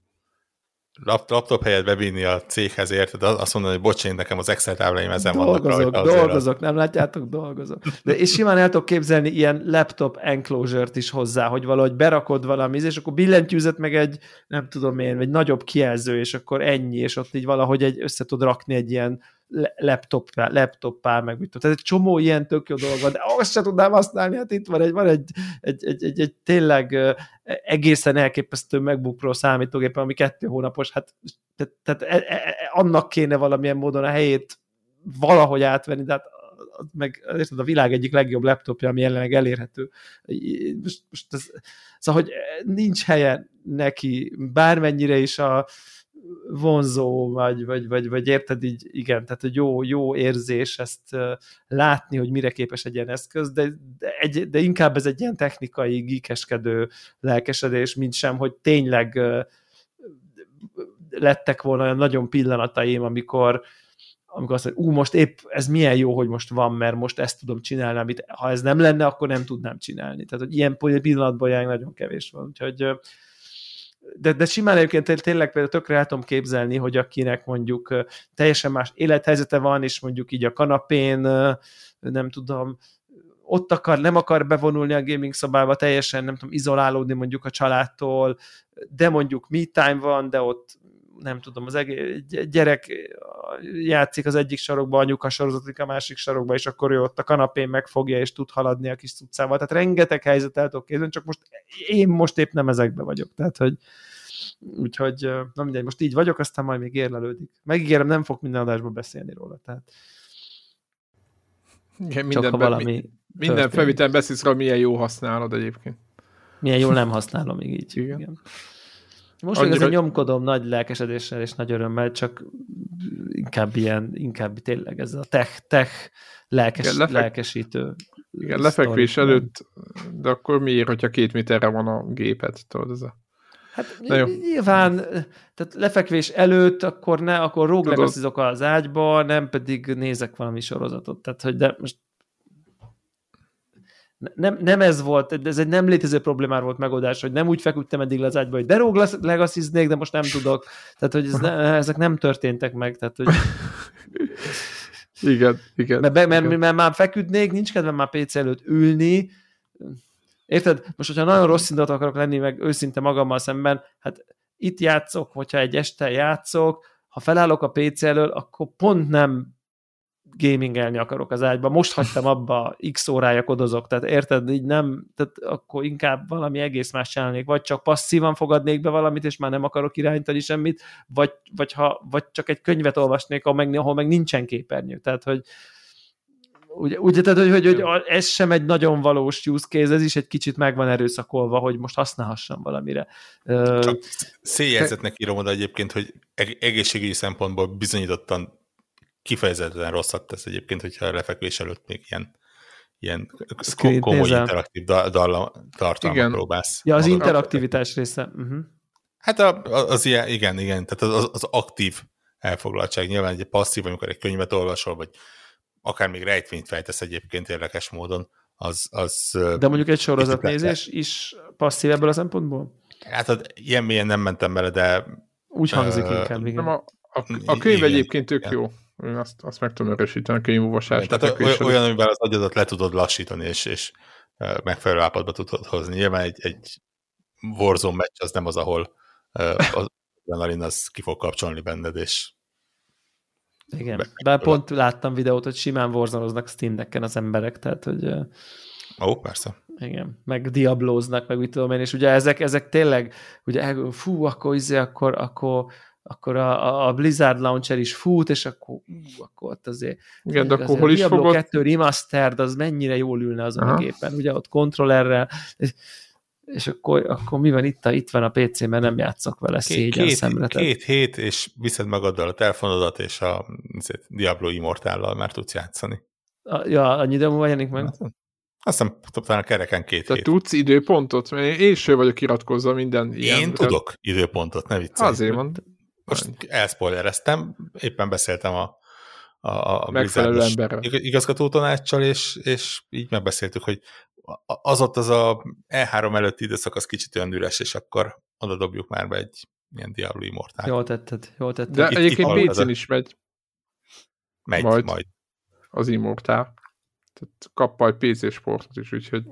lap, laptop helyet bevinni a céghez, érted? Azt mondani, hogy bocs, én nekem az Excel tábláim ezen dolgozok, vannak rajta. Dolgozok, dolgozok, nem látjátok, dolgozok. De és simán el tudok képzelni ilyen laptop enclosure-t is hozzá, hogy valahogy berakod valami, és akkor billentyűzet meg egy, nem tudom én, egy nagyobb kijelző, és akkor ennyi, és ott így valahogy egy, össze tud rakni egy ilyen laptoppá, laptoppá meg mit tudom. Tehát egy csomó ilyen tök jó dolga, de azt se tudnám használni, hát itt van egy, van egy, egy, egy, egy, egy tényleg egészen elképesztő MacBook Pro számítógépen, ami kettő hónapos, hát tehát, tehát annak kéne valamilyen módon a helyét valahogy átvenni, de hát meg érted, a világ egyik legjobb laptopja, ami jelenleg elérhető. Most, most ez, szóval, hogy nincs helye neki, bármennyire is a vonzó, vagy, vagy, vagy, vagy érted így, igen, tehát egy jó, jó érzés ezt uh, látni, hogy mire képes egy ilyen eszköz, de, de, egy, de inkább ez egy ilyen technikai, geekeskedő lelkesedés, mint sem, hogy tényleg uh, lettek volna olyan nagyon pillanataim, amikor, amikor azt mondja, ú, most épp ez milyen jó, hogy most van, mert most ezt tudom csinálni, amit ha ez nem lenne, akkor nem tudnám csinálni. Tehát, hogy ilyen pillanatban jár nagyon kevés van, úgyhogy uh, De, de simán egyébként tényleg például tökre el tudom képzelni, hogy akinek mondjuk teljesen más élethelyzete van, és mondjuk így a kanapén, nem tudom, ott akar, nem akar bevonulni a gaming szobába, teljesen nem tudom, izolálódni mondjuk a családtól, de mondjuk me time van, de ott nem tudom, az egész gyerek játszik az egyik sarokba, anyuka sorozatik a másik sarokba, és akkor ő ott a kanapén megfogja, és tud haladni a kis cuccával. Tehát rengeteg helyzet el tudok kézni, csak most én most épp nem ezekbe vagyok. Tehát, hogy úgyhogy, na mindegy, most így vagyok, aztán majd még érlelődik. Megígérem, nem fog minden adásban beszélni róla. Tehát igen, csak ha valami minden felvétel beszélsz rá, milyen jó használod egyébként. Milyen jól nem használom még így. Igen. Igen. Most még azért nyomkodom nagy lelkesedéssel és nagy örömmel, csak inkább ilyen, inkább tényleg ez a tech, tech lelkes, igen, lefek, lelkesítő. Igen, lefekvés előtt, de akkor miért, hogyha két méterre van a gépet, tudod ez a... Hát nyilván, tehát lefekvés előtt, akkor ne, akkor róglegaszizok az ágyba, nem pedig nézek valami sorozatot. Tehát, hogy de most Nem, nem ez volt, ez egy nem létező problémára volt megoldás, hogy nem úgy feküdtem eddig le az ágyba, hogy de róglegasziznék, de most nem tudok. Tehát, hogy ez ne, ezek nem történtek meg. Tehát, hogy... igen, igen. Mert, be, mert, igen. mert már feküdnék, nincs kedvem már pé cé előtt ülni. Érted? Most, hogyha nagyon rossz indulat akarok lenni, meg őszinte magammal szemben, hát itt játszok, hogyha egy este játszok, ha felállok a pé cé elől, akkor pont nem gamingelni akarok az ágyba. Most hagytam abba, x órája kodozok, tehát érted, így nem, tehát akkor inkább valami egész más csinálnék, vagy csak passzívan fogadnék be valamit, és már nem akarok irányítani semmit, vagy, vagy, ha, vagy csak egy könyvet olvasnék, ahol meg, ahol meg nincsen képernyő. Tehát, hogy ugye, ugye tehát, hogy, hogy, hogy ez sem egy nagyon valós use case, ez is egy kicsit meg van erőszakolva, hogy most használhassam valamire. Csak széljegyzetnek írom oda egyébként, hogy egészségügyi szempontból bizonyítottan kifejezetten rosszat tesz egyébként, hogyha a lefekvés előtt még ilyen, ilyen Screen, komoly nézem. interaktív tartalmat próbálsz. Ja, az interaktivitás része. Uh-huh. Hát a, az ilyen, igen, igen, tehát az, az aktív elfoglaltság. Nyilván egy passzív, amikor egy könyvet olvasol, vagy akár még rejtvényt fejtesz egyébként érdekes módon, az... az de mondjuk egy sorozatnézés is passzív ebből a szempontból? Hát az, ilyen-milyen nem mentem bele, de... Úgy hangzik uh, inkább, igen. A, a, a könyv igen, egyébként tök jó. Én azt, azt meg tudom erősíteni, a könyvúvasás. Tehát olyan, olyan, amivel az agyadat le tudod lassítani, és, és megfelelő állapotba tudod hozni. Nyilván egy, egy Warzone meccs az nem az, ahol az adrenalin az ki fog kapcsolni benned, és... Igen, be, bár be, pont láttam videót, hogy simán Warzone-oznak Steam Decken az emberek, tehát, hogy... Ó, persze. Igen, meg diablóznak, meg mit tudom én, és ugye ezek, ezek tényleg, ugye, fú, akkor izé, akkor... akkor akkor a, a Blizzard launcher is fut, és akkor, ú, akkor ott azért... Igen, de akkor hol is fogod? A Diablo kettő Remastered, az mennyire jól ülne azon a gépen, ugye ott kontrollerrel, és, és akkor, akkor mi van itt a, itt van a pé cé, mert nem játszok vele szégyen szemre. Két hét, és viszed magaddal a telefonodat, és a Diablo Immortállal már tudsz játszani. A, ja, annyi idő múlva jelenik meg? Azt hiszem, talán a kereken két Te hét. Te tudsz időpontot? Mert én ső vagyok iratkozva minden ilyen... Én tudok tehát... időpontot, ne viccelj. Azért van. Most elspoilereztem, éppen beszéltem a, a, a megfelelő igazgató tanácssal, és, és így megbeszéltük, hogy az ott az a E három előtti időszak az kicsit olyan üres, és akkor oda dobjuk már be egy ilyen Diablo Immortált. Jól tetted, jól tetted. De itt, egyébként itt pé cén is megy. Megy, majd. majd. Az Immortál. Tehát kappal pé cé sportot is, úgyhogy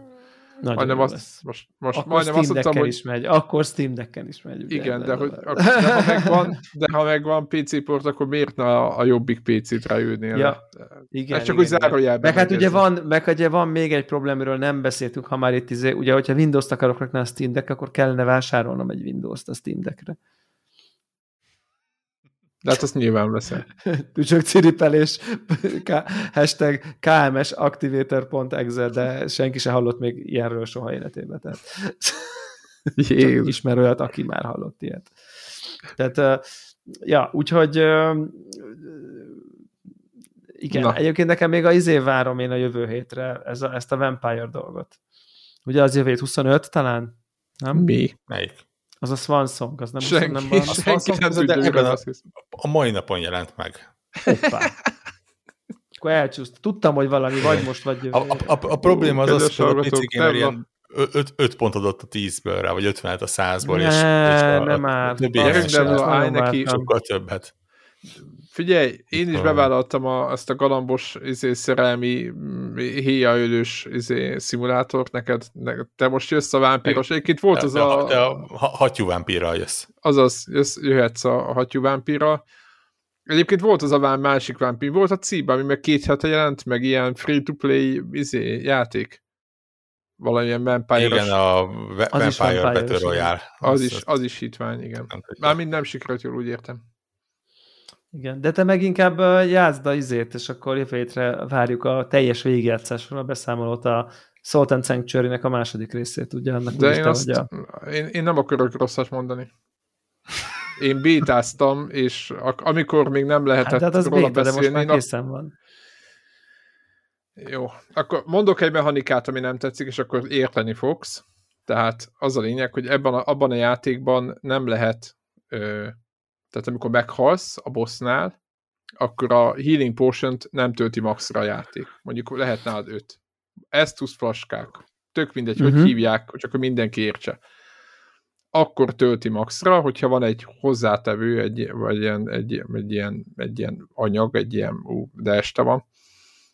Nagyon azt, most, most akkor Steam Decken hogy... is megy. Akkor Steam Decken is megy. Ugye? Igen, de, hogy, de, ha megvan, de ha megvan pé cé port, akkor miért a, a jobbik pé cét ráülnél? Ja, igen, ez csak úgy zárójelben. Meg hát ugye van, meg ugye van még egy problémáról nem beszéltünk, ha már itt izé, ugye, hogyha Windows-t akarok rakni a Steam Deck, akkor kellene vásárolnom egy Windows-t a Steam Deckre. De hát azt nyilván veszem. Csak ciripelés, k- hashtag kmsactivator.exe, de senki se hallott még ilyenről soha életében. Tehát ismer olyat, aki már hallott ilyet. Tehát, ja, úgyhogy igen, Na. egyébként nekem még a izé várom én a jövő hétre ez a, ezt a Vampire dolgot. Ugye az jövő hét huszonöt talán? Nem? Mi? Melyik? Az a Swan Song, az nem senki, nem valami. Senki nem tudja, a mai napon jelent meg. Hoppá. Akkor elcsúszt. Tudtam, hogy valami vagy most, vagy... A, a, a, a probléma az az, hogy a pé cé Gamer ilyen öt pont adott a tízből rá, vagy ötvenet a százból, és, és a, a, a többi ilyen sokkal többet. Figyelj, én is bevállaltam a, azt a galambos izé, szerelmi héjaölős izé, szimulátort neked, neked. Te most jössz a vámpíros. Egyébként volt te, az te, a... Te a hattyú vámpírral jössz. Azaz, jössz, jöhetsz a, a hattyú vámpírral. Egyébként volt az a vám, másik vámpír. Volt a cíba, ami meg két hete jelent, meg ilyen free-to-play izé, játék. Valamilyen vampire-os. Igen, a v- Vampire Battle Royale. Az is, az is hitvány, igen. Mármint nem sikerült jól, úgy értem. Igen, de te meg inkább játszd a izét, és akkor jövő hétre várjuk a teljes végigjátszásról a beszámolót a Salt and Sanctuary-nek a második részét, ugye? Annak de én, azt, a... én, én nem akarok rosszat mondani. Én bétáztam, és amikor még nem lehetett hát, róla béta, beszélni... De most már készen van. Jó, akkor mondok egy mechanikát, ami nem tetszik, és akkor érteni fogsz. Tehát az a lényeg, hogy ebben a, abban a játékban nem lehet... Ö, Tehát amikor meghalsz a bossnál, akkor a healing potion-t nem tölti maxra a játék. Mondjuk lehet nálad öt. Estus flaskák. Tök mindegy, uh-huh. hogy hívják, csak mindenki értse. Akkor tölti maxra, hogyha van egy hozzátevő, egy, vagy ilyen, egy, egy, ilyen, egy ilyen anyag, egy ilyen, ú, de este van,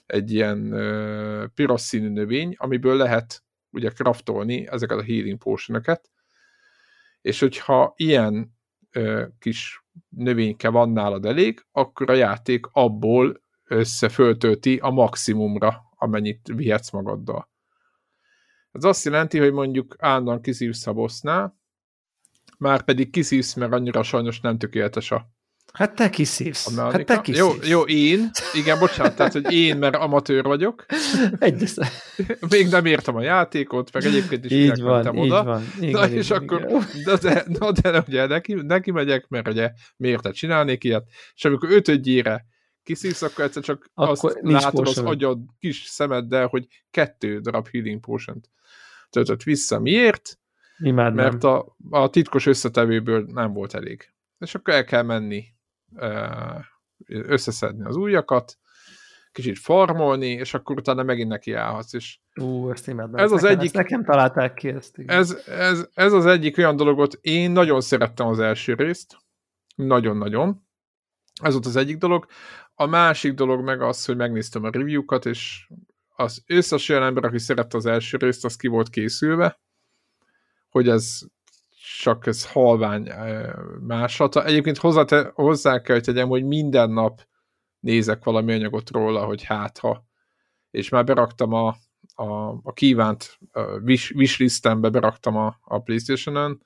egy ilyen uh, piros színű növény, amiből lehet ugye craftolni ezeket a healing potion-öket. És hogyha ilyen kis növényke van nálad elég, akkor a játék abból összeföltölti a maximumra, amennyit vihetsz magaddal. Ez azt jelenti, hogy mondjuk állandóan kiszívsz a bossnál, már pedig kiszívsz, mert annyira sajnos nem tökéletes a... Hát te kiszívsz. Hát te kiszívsz. Jó, jó, én. Igen, bocsánat, tehát, hogy én, mert amatőr vagyok. Egyrészt. Még nem értem a játékot, meg egyébként is így van, így oda. Van. Igen, na, igen, és igen. Akkor, na de, na de ugye neki, neki megyek, mert ugye miért te csinálnék ilyet? És amikor ötödjére kiszívsz, akkor egyszer csak akkor azt látod potion. Az agyad kis szemeddel, hogy kettő darab healing potion-t töltött vissza. Miért? Imádnám. Mert a, a titkos összetevőből nem volt elég. És akkor el kell menni összeszedni az újakat, kicsit farmolni, és akkor utána megint nekiállhatsz. És ú, ezt imádnám. Ez az nekem, egyik, nekem találták ki ezt. Ez, ez, ez az egyik olyan dologot, én nagyon szerettem az első részt. Nagyon-nagyon. Ez volt az egyik dolog. A másik dolog meg az, hogy megnéztem a review-kat, és az összes olyan ember, aki szerette az első részt, az ki volt készülve, hogy ez csak ez halvány másolata. Egyébként hozzá, te, hozzá kell, hogy tegyem, hogy minden nap nézek valami anyagot róla, hogy hátha. És már beraktam a, a, a kívánt wishlistembe, beraktam a, a PlayStation-ön.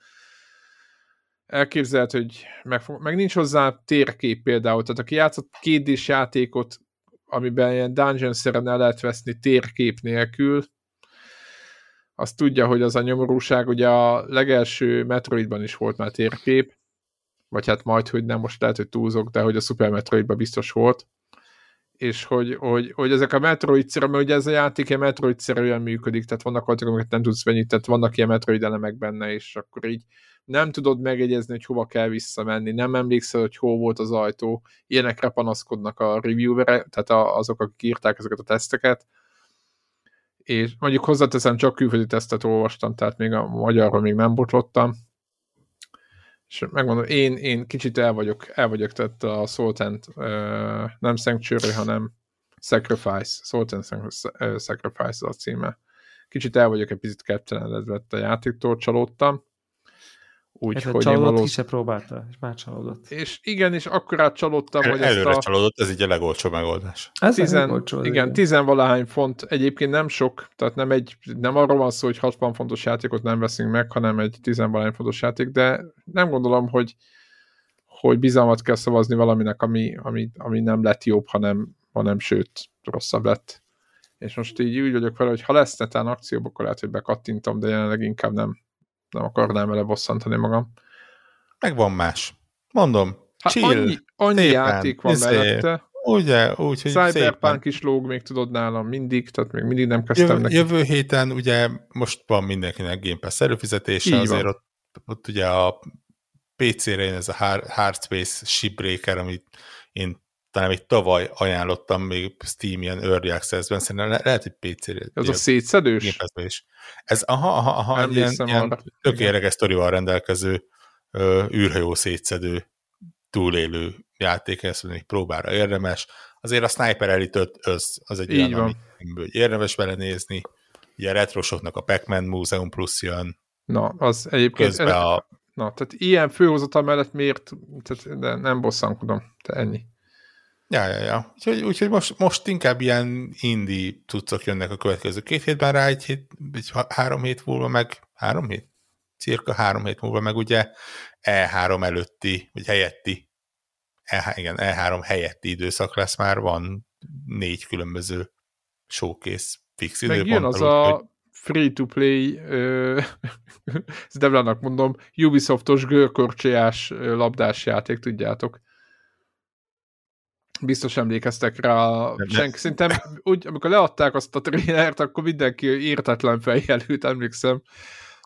Elképzelhet, hogy meg, meg nincs hozzá térkép például. Tehát aki játszott kétdés játékot, amiben ilyen dungeon-szeren el lehet veszni térkép nélkül, az tudja, hogy az a nyomorúság, ugye a legelső Metroidban is volt már térkép, vagy hát majd, hogy nem, most lehet, hogy túlzok, de hogy a Super Metroidban biztos volt, és hogy, hogy, hogy ezek a Metroid-szerű, mert ugye ez a játék ilyen Metroid-szerűen működik, tehát vannak olyanok, amiket nem tudsz venni, tehát vannak ilyen Metroid elemek benne, és akkor így nem tudod megjegyezni, hogy hova kell visszamenni, nem emlékszel, hogy hol volt az ajtó, ilyenekre panaszkodnak a reviewerek, tehát azok, akik írták ezeket a teszteket, és mondjuk hozzáteszem, csak külföldi tesztet olvastam, tehát még a magyarról még nem botlottam, és megmondom, én, én kicsit el vagyok, el vagyok tett a Salt and, nem Sanctuary, hanem Sacrifice, Salt and Sacrifice a címe. Kicsit el vagyok egy picit képtelenedve a játéktól, csalódtam. Úgy, ez a csalódott való... ki se próbálta, és már csalódott. És igen, és akkorát csalódtam, el, hogy ezt a... csalódott, ez így a legolcsó megoldás. Ez tizen, legolcsó, igen, tizenvalahány font, egyébként nem sok, tehát nem, egy, nem arról van szó, hogy hatvan fontos játékot nem veszünk meg, hanem egy tizenvalahány fontos játék, de nem gondolom, hogy, hogy bizalmat kell szavazni valaminek, ami, ami, ami nem lett jobb, hanem, hanem sőt, rosszabb lett. És most így úgy vagyok vele, hogy ha lesz netán akcióba, akkor lehet, hogy bekattintom, de jelenleg inkább nem nem akarnám vele bosszantani magam. Meg van más. Mondom, hát chill. Annyi, annyi játék van mellette. Ugye, úgy, hogy Cyberpunk is lóg, még tudod nálam mindig, tehát még mindig nem kezdtem jövő, neki. Jövő héten ugye most van mindenkinek Game Pass előfizetése, azért ott, ott ugye a pé cére jön ez a Hard Space Shipbreaker, amit én talán még tavaly ajánlottam, még Steam ilyen Early Access-ben, szerintem le- lehet, hogy pé cére. Ez a szétszedős? Ez aha, aha, aha, ilyen, ilyen tök érdekes sztorival rendelkező ö, űrhajó szétszedő túlélő játék, ezt mondjuk próbára érdemes. Azért a Sniper Elite az, az egy ilyen, amit érdemes vele nézni. Ilyen retrosoknak a Pac-Man Múzeum plusz jön. Na, az egyébként... Közben ez, a... Na, tehát ilyen főhozata mellett miért? Tehát, de nem bosszankodom, te ennyi. Ja, ja, ja. Úgyhogy, úgyhogy most, most inkább ilyen indie cuccok jönnek a következő két hétben, rá egy hét, egy három hét múlva meg, három hét? Cirka három hét múlva meg ugye E három előtti, vagy helyetti, E három, igen, E három helyetti időszak lesz már, van négy különböző showcase fix időpont. Meg jön az alud, a free-to-play, euh, ezt Devlának mondom, Ubisoftos gőrkorcsiás labdás játék, tudjátok. Biztos emlékeztek rá, senki, szerintem úgy, amikor leadták azt a trailert, akkor mindenki értetlen fejjel ült, emlékszem.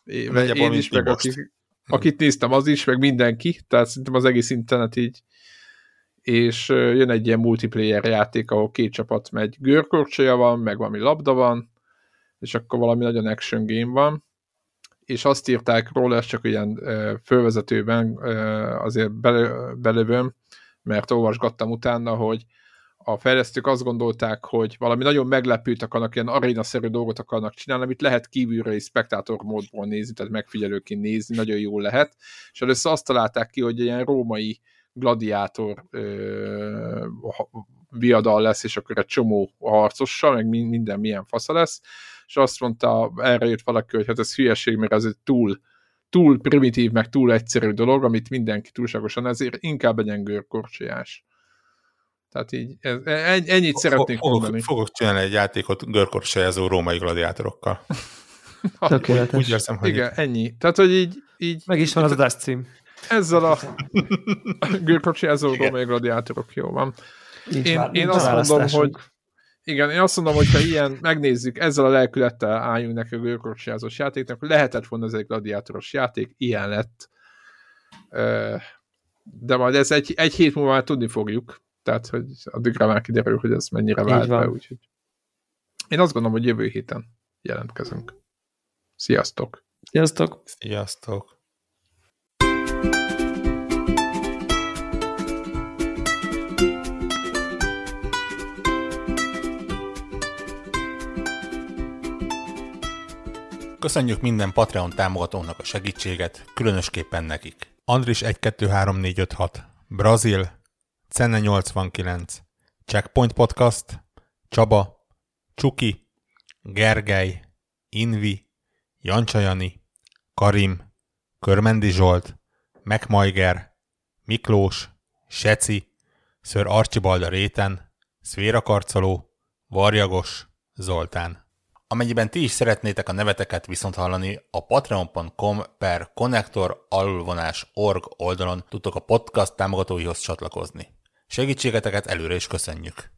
Én, Megyebb, én is, meg akik, akit néztem, az is, meg mindenki, tehát szerintem az egész internet így. És jön egy ilyen multiplayer játék, ahol két csapat megy, görkorcsolya van, meg valami labda van, és akkor valami nagyon action game van. És azt írták róla, ez csak ilyen fölvezetőben azért belő, belövöm, mert olvasgattam utána, hogy a fejlesztők azt gondolták, hogy valami nagyon meglepőt akarnak, ilyen arénaszerű dolgot akarnak csinálni, amit lehet kívülről és spektátor módból nézni, tehát megfigyelőként nézni, nagyon jól lehet. És először azt találták ki, hogy ilyen római gladiátor ö, viadal lesz, és akkor egy csomó harcossal, meg minden milyen fasza lesz. És azt mondta, erre jött valaki, hogy hát ez hülyeség, mert ez egy túl túl primitív, meg túl egyszerű dolog, amit mindenki túlságosan, ezért inkább egy görkorcsolyás. Tehát így, ez, ennyit szeretnék fogok, mondani. Fogok csinálni egy játékot görkorcsolyázó római gladiátorokkal. Tökéletes. Úgy érzem, hogy... Igen, ennyi. Tehát, hogy így... így meg is van az adás cím. Ezzel a görkorcsolyázó római gladiátorok, jó van. Én, már, én azt mondom, hogy igen, én azt mondom, hogy ha ilyen, megnézzük, ezzel a lelkülettel álljunk neki a görkorcsiázós játéknak, lehetett volna ez egy gladiátoros játék, ilyen lett. De majd ez egy, egy hét múlva már tudni fogjuk, tehát hogy addigra már kiderül, hogy ez mennyire vált be, úgyhogy én azt gondolom, hogy jövő héten jelentkezünk. Sziasztok! Sziasztok! Sziasztok! Köszönjük minden Patreon támogatónak a segítséget, különösképpen nekik. Andris egy kettő három négy öt hat, Brazil, Cenne nyolcvankilenc, Checkpoint Podcast, Csaba, Csuki, Gergely, Invi, Jancsajani, Karim, Körmendi Zsolt, Megmajger, Miklós, Seci, Ször Archibalda Réten, Szvéra Karcoló, Varjagos, Zoltán. Amennyiben ti is szeretnétek a neveteket viszont hallani, a patreon.com per connector alulvonás pont org oldalon tudtok a podcast támogatóihoz csatlakozni. Segítségeteket előre is köszönjük!